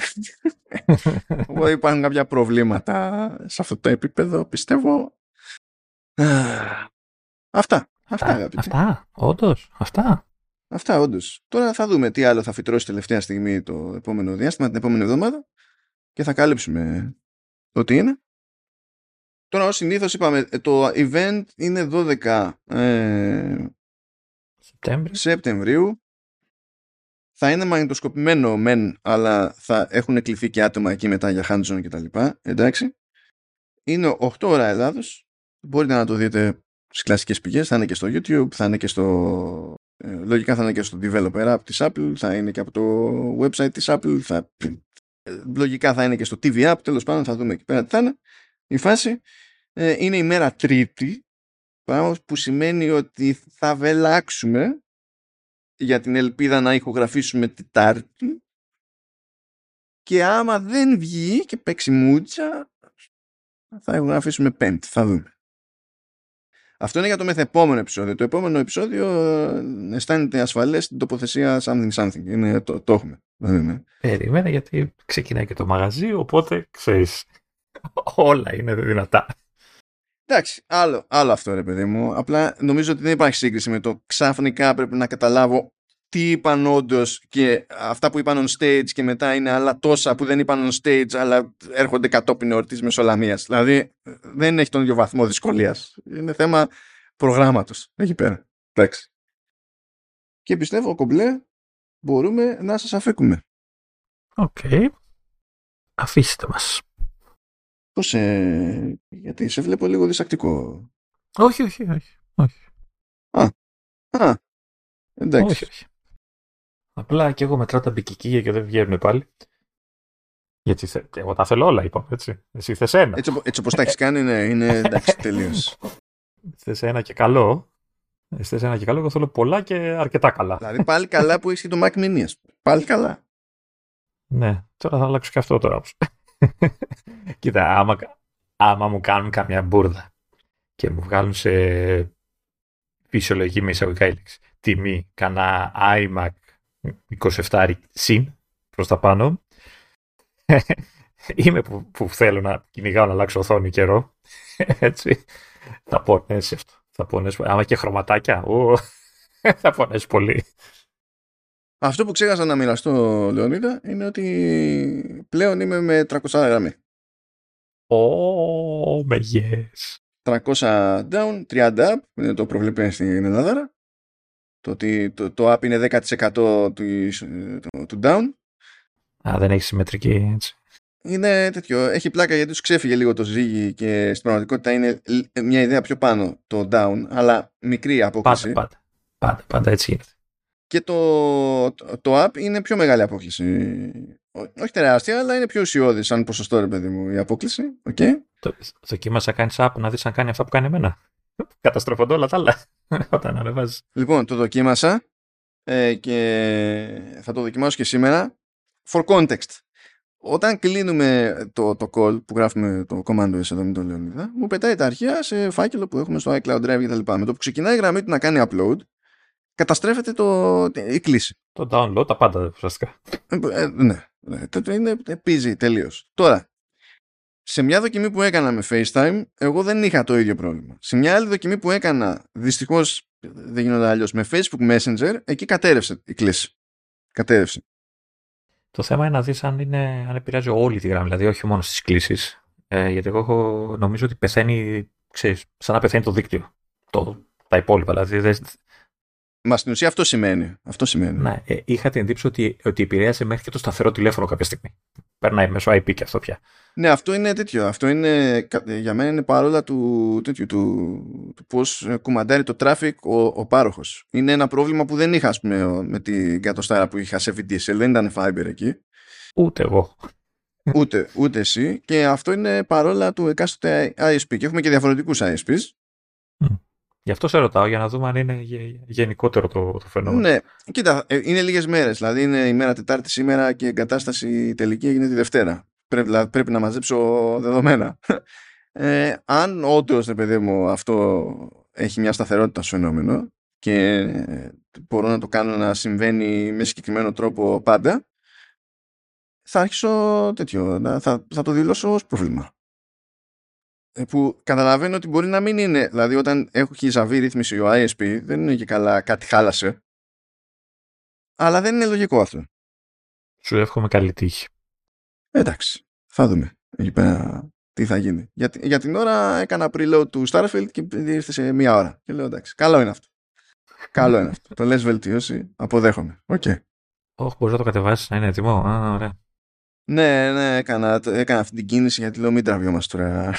Οπότε υπάρχουν κάποια προβλήματα σε αυτό το επίπεδο, πιστεύω. Αυτά, όντως. Τώρα θα δούμε τι άλλο θα φυτρώσει τελευταία στιγμή το επόμενο διάστημα, την επόμενη εβδομάδα, και θα καλύψουμε το τι είναι. Τώρα, ως συνήθως, είπαμε, το event είναι 12 Σεπτεμβρίου. Θα είναι μαγνητοσκοπημένο μεν, αλλά θα έχουν κληθεί και άτομα εκεί μετά για hands-on κτλ. Εντάξει. Είναι 8 ώρα Ελλάδος. Μπορείτε να το δείτε στις κλασικές πηγές, θα είναι και στο YouTube, θα είναι και στο... Λογικά θα είναι και στο developer app της Apple, θα είναι και από το website της Apple, θα... λογικά θα είναι και στο TV app, τέλος πάντων θα δούμε εκεί πέρα τι θα είναι. Η φάση είναι η μέρα Τρίτη, που σημαίνει ότι θα βελάξουμε για την ελπίδα να ηχογραφήσουμε Τετάρτη, και άμα δεν βγει και παίξει μούτσα θα ηχογραφήσουμε Πέμπτη, θα δούμε. Αυτό είναι για το μεθεπόμενο επεισόδιο. Το επόμενο επεισόδιο αισθάνεται ασφαλές στην τοποθεσία something. Είναι, το έχουμε. Περίμενε, γιατί ξεκινάει και το μαγαζί, οπότε ξέρεις, όλα είναι δυνατά. Εντάξει, άλλο αυτό ρε παιδί μου. Απλά νομίζω ότι δεν υπάρχει σύγκριση με το ξαφνικά πρέπει να καταλάβω τι είπαν όντως, και αυτά που είπαν on stage και μετά είναι άλλα τόσα που δεν είπαν on stage αλλά έρχονται κατόπιν εορτής Μεσολαμίας. Δηλαδή δεν έχει τον ίδιο βαθμό δυσκολίας. Είναι θέμα προγράμματος. Εκεί πέρα. Εντάξει. Και πιστεύω κομπλέ μπορούμε να σας αφήκουμε. Οκ. Αφήστε μας. Πώς, γιατί σε βλέπω λίγο διστακτικό. Όχι. Α, εντάξει. Όχι. Απλά και εγώ μετράω τα μπικικίγια και δεν βγαίνουν πάλι. Γιατί εγώ τα θέλω όλα, είπα. Έτσι. Εσύ θες ένα. Έτσι όπως τα έχεις κάνει, είναι εντάξει, τελείως. Θες ένα και καλό. Εγώ θέλω πολλά και αρκετά καλά. Δηλαδή πάλι καλά που έχεις και το Mac Mini. Πάλι καλά. Ναι, τώρα θα αλλάξω και αυτό τώρα. Κοίτα, άμα μου κάνουν καμιά μπούρδα και μου βγάλουν σε φυσιολογική με εισαγωγικά έλεξη τιμή κανένα iMac 27 συν προς τα πάνω, είμαι που θέλω να κυνηγάω να αλλάξω οθόνη καιρό, έτσι, θα πονέσει αυτό, άμα και χρωματάκια, θα πονέσει πολύ. Αυτό που ξέχασα να μοιραστώ, Λεωνίδα, είναι ότι πλέον είμαι με 300 γραμμή. Yes. 300 down, 30 up, είναι το προβλεπέ στην Ελλάδα. Το ότι το up είναι 10% του down. Α, δεν έχει συμμετρική, έτσι. Είναι τέτοιο. Έχει πλάκα γιατί τους ξέφυγε λίγο το ζύγι και στην πραγματικότητα είναι μια ιδέα πιο πάνω το down, αλλά μικρή απόκληση. Πάντα έτσι γίνεται. Και το app είναι πιο μεγάλη απόκληση. Όχι τεράστια, αλλά είναι πιο ουσιώδη σαν ποσοστό, ρε παιδί μου, η απόκληση. Okay. Δοκίμασα να κάνεις app να δεις αν κάνει αυτά που κάνει εμένα. Καταστροφονται όλα τα άλλα όταν ανεβάζεις. Λοιπόν, το δοκίμασα και θα το δοκιμάσω και σήμερα. For context. Όταν κλείνουμε το call που γράφουμε το CommandOS εδώ με τον Λεωνίδα, μου πετάει τα αρχεία σε φάκελο που έχουμε στο iCloud Drive κτλ. Με το που ξεκινάει η γραμμή του να κάνει upload, καταστρέφεται η κλίση. Το download, τα πάντα ουσιαστικά. Ναι, πίζει τελείως. Τώρα, σε μια δοκιμή που έκανα με FaceTime, εγώ δεν είχα το ίδιο πρόβλημα. Σε μια άλλη δοκιμή που έκανα, δυστυχώς δεν γινόταν αλλιώς, με Facebook Messenger, εκεί κατέρευσε η κλίση. Το θέμα είναι να δεις αν επηρεάζει όλη τη γραμμή, δηλαδή όχι μόνο στις κλίσεις. Γιατί εγώ νομίζω ότι πεθαίνει, ξέρεις, σαν να πεθαίνει το δίκτυο. Τα υπόλοιπα, δηλαδή. Μα στην ουσία αυτό σημαίνει. Ναι, είχα την εντύπωση ότι επηρέασε μέχρι και το σταθερό τηλέφωνο κάποια στιγμή. Περνάει μέσω IP και αυτό πια. Ναι, αυτό είναι τέτοιο. Αυτό είναι, για μένα είναι παρόλα του πώς κουμαντάρει το traffic ο πάροχος. Είναι ένα πρόβλημα που δεν είχα, ας πούμε, με την κατοστάρα που είχα σε VDSL. Δεν ήταν fiber εκεί. Ούτε εγώ. Ούτε εσύ. Και αυτό είναι παρόλα του εκάστοτε ISP. Και έχουμε και διαφορετικούς ISPs. Γι' αυτό σε ρωτάω, για να δούμε αν είναι γενικότερο το φαινόμενο. Ναι, κοίτα, είναι λίγες μέρες. Δηλαδή είναι η μέρα Τετάρτη σήμερα και η εγκατάσταση τελική έγινε τη Δευτέρα. Πρέπει να μαζέψω δεδομένα. Αν όντως, ρε παιδί μου, αυτό έχει μια σταθερότητα στο φαινόμενο και μπορώ να το κάνω να συμβαίνει με συγκεκριμένο τρόπο πάντα, θα αρχίσω τέτοιο, θα το δηλώσω ως πρόβλημα. Που καταλαβαίνω ότι μπορεί να μην είναι. Δηλαδή, όταν έχει ζαβή ρύθμιση ο ISP, δεν είναι και καλά, κάτι χάλασε. Αλλά δεν είναι λογικό αυτό. Σου εύχομαι καλή τύχη. Εντάξει, θα δούμε εκεί πέρα τι θα γίνει. Για την ώρα έκανα preload του Starfield και ήρθε σε μία ώρα. Και λέω εντάξει, καλό είναι αυτό. Το λες βελτίωση, αποδέχομαι. Οκ. Όχι, μπορεί να το κατεβάσει να είναι έτοιμο. Α, ωραία. Ναι, έκανα αυτή την κίνηση γιατί λέω μην τραβιόμαστε τώρα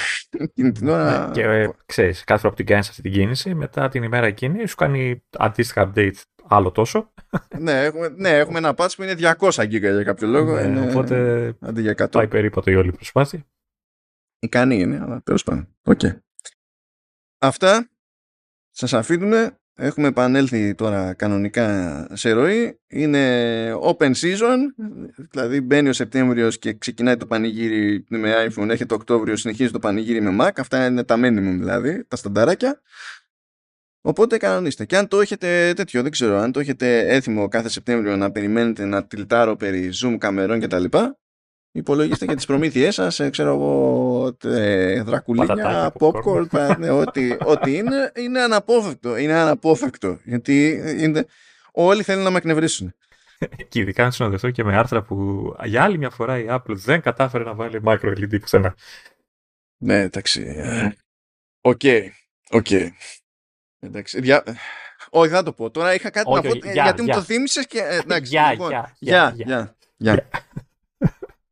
την ώρα. Και ξέρεις, κάθε φορά που την κάνεις αυτή την κίνηση, μετά την ημέρα εκείνη σου κάνει αντίστοιχα update άλλο τόσο. Ναι, έχουμε ένα patch που είναι 200 γίγκα για κάποιο λόγο. Ναι, είναι, οπότε αντί για 100. Πάει περίπου η όλη προσπάθεια. Ικανή είναι, αλλά τέλος πάντων. Okay. Αυτά σας αφήνουμε. Έχουμε επανέλθει τώρα κανονικά σε ροή. Είναι open season, δηλαδή μπαίνει ο Σεπτέμβριος και ξεκινάει το πανηγύρι με iPhone, έχει το Οκτώβριο, συνεχίζει το πανηγύρι με Mac. Αυτά είναι τα minimum δηλαδή, τα στανταράκια. Οπότε κανονίστε. Και αν το έχετε τέτοιο, δεν ξέρω, αν το έχετε έθιμο κάθε Σεπτέμβριο να περιμένετε να τιλτάρω περί zoom καμερών κτλ., υπολογίστε και τις προμήθειές σας, ξέρω εγώ, δρακουλίνια, popcorn, ό,τι είναι, είναι αναπόφευκτο. Γιατί όλοι θέλουν να με εκνευρίσουν. Και ειδικά να συνοδευτώ και με άρθρα που για άλλη μια φορά η Apple δεν κατάφερε να βάλει micro LED πουθενά. Ναι, εντάξει. Οκ. Εντάξει. Όχι, θα το πω. Τώρα είχα κάτι να πω. Γιατί μου το θύμισες και. Εντάξει. Γεια.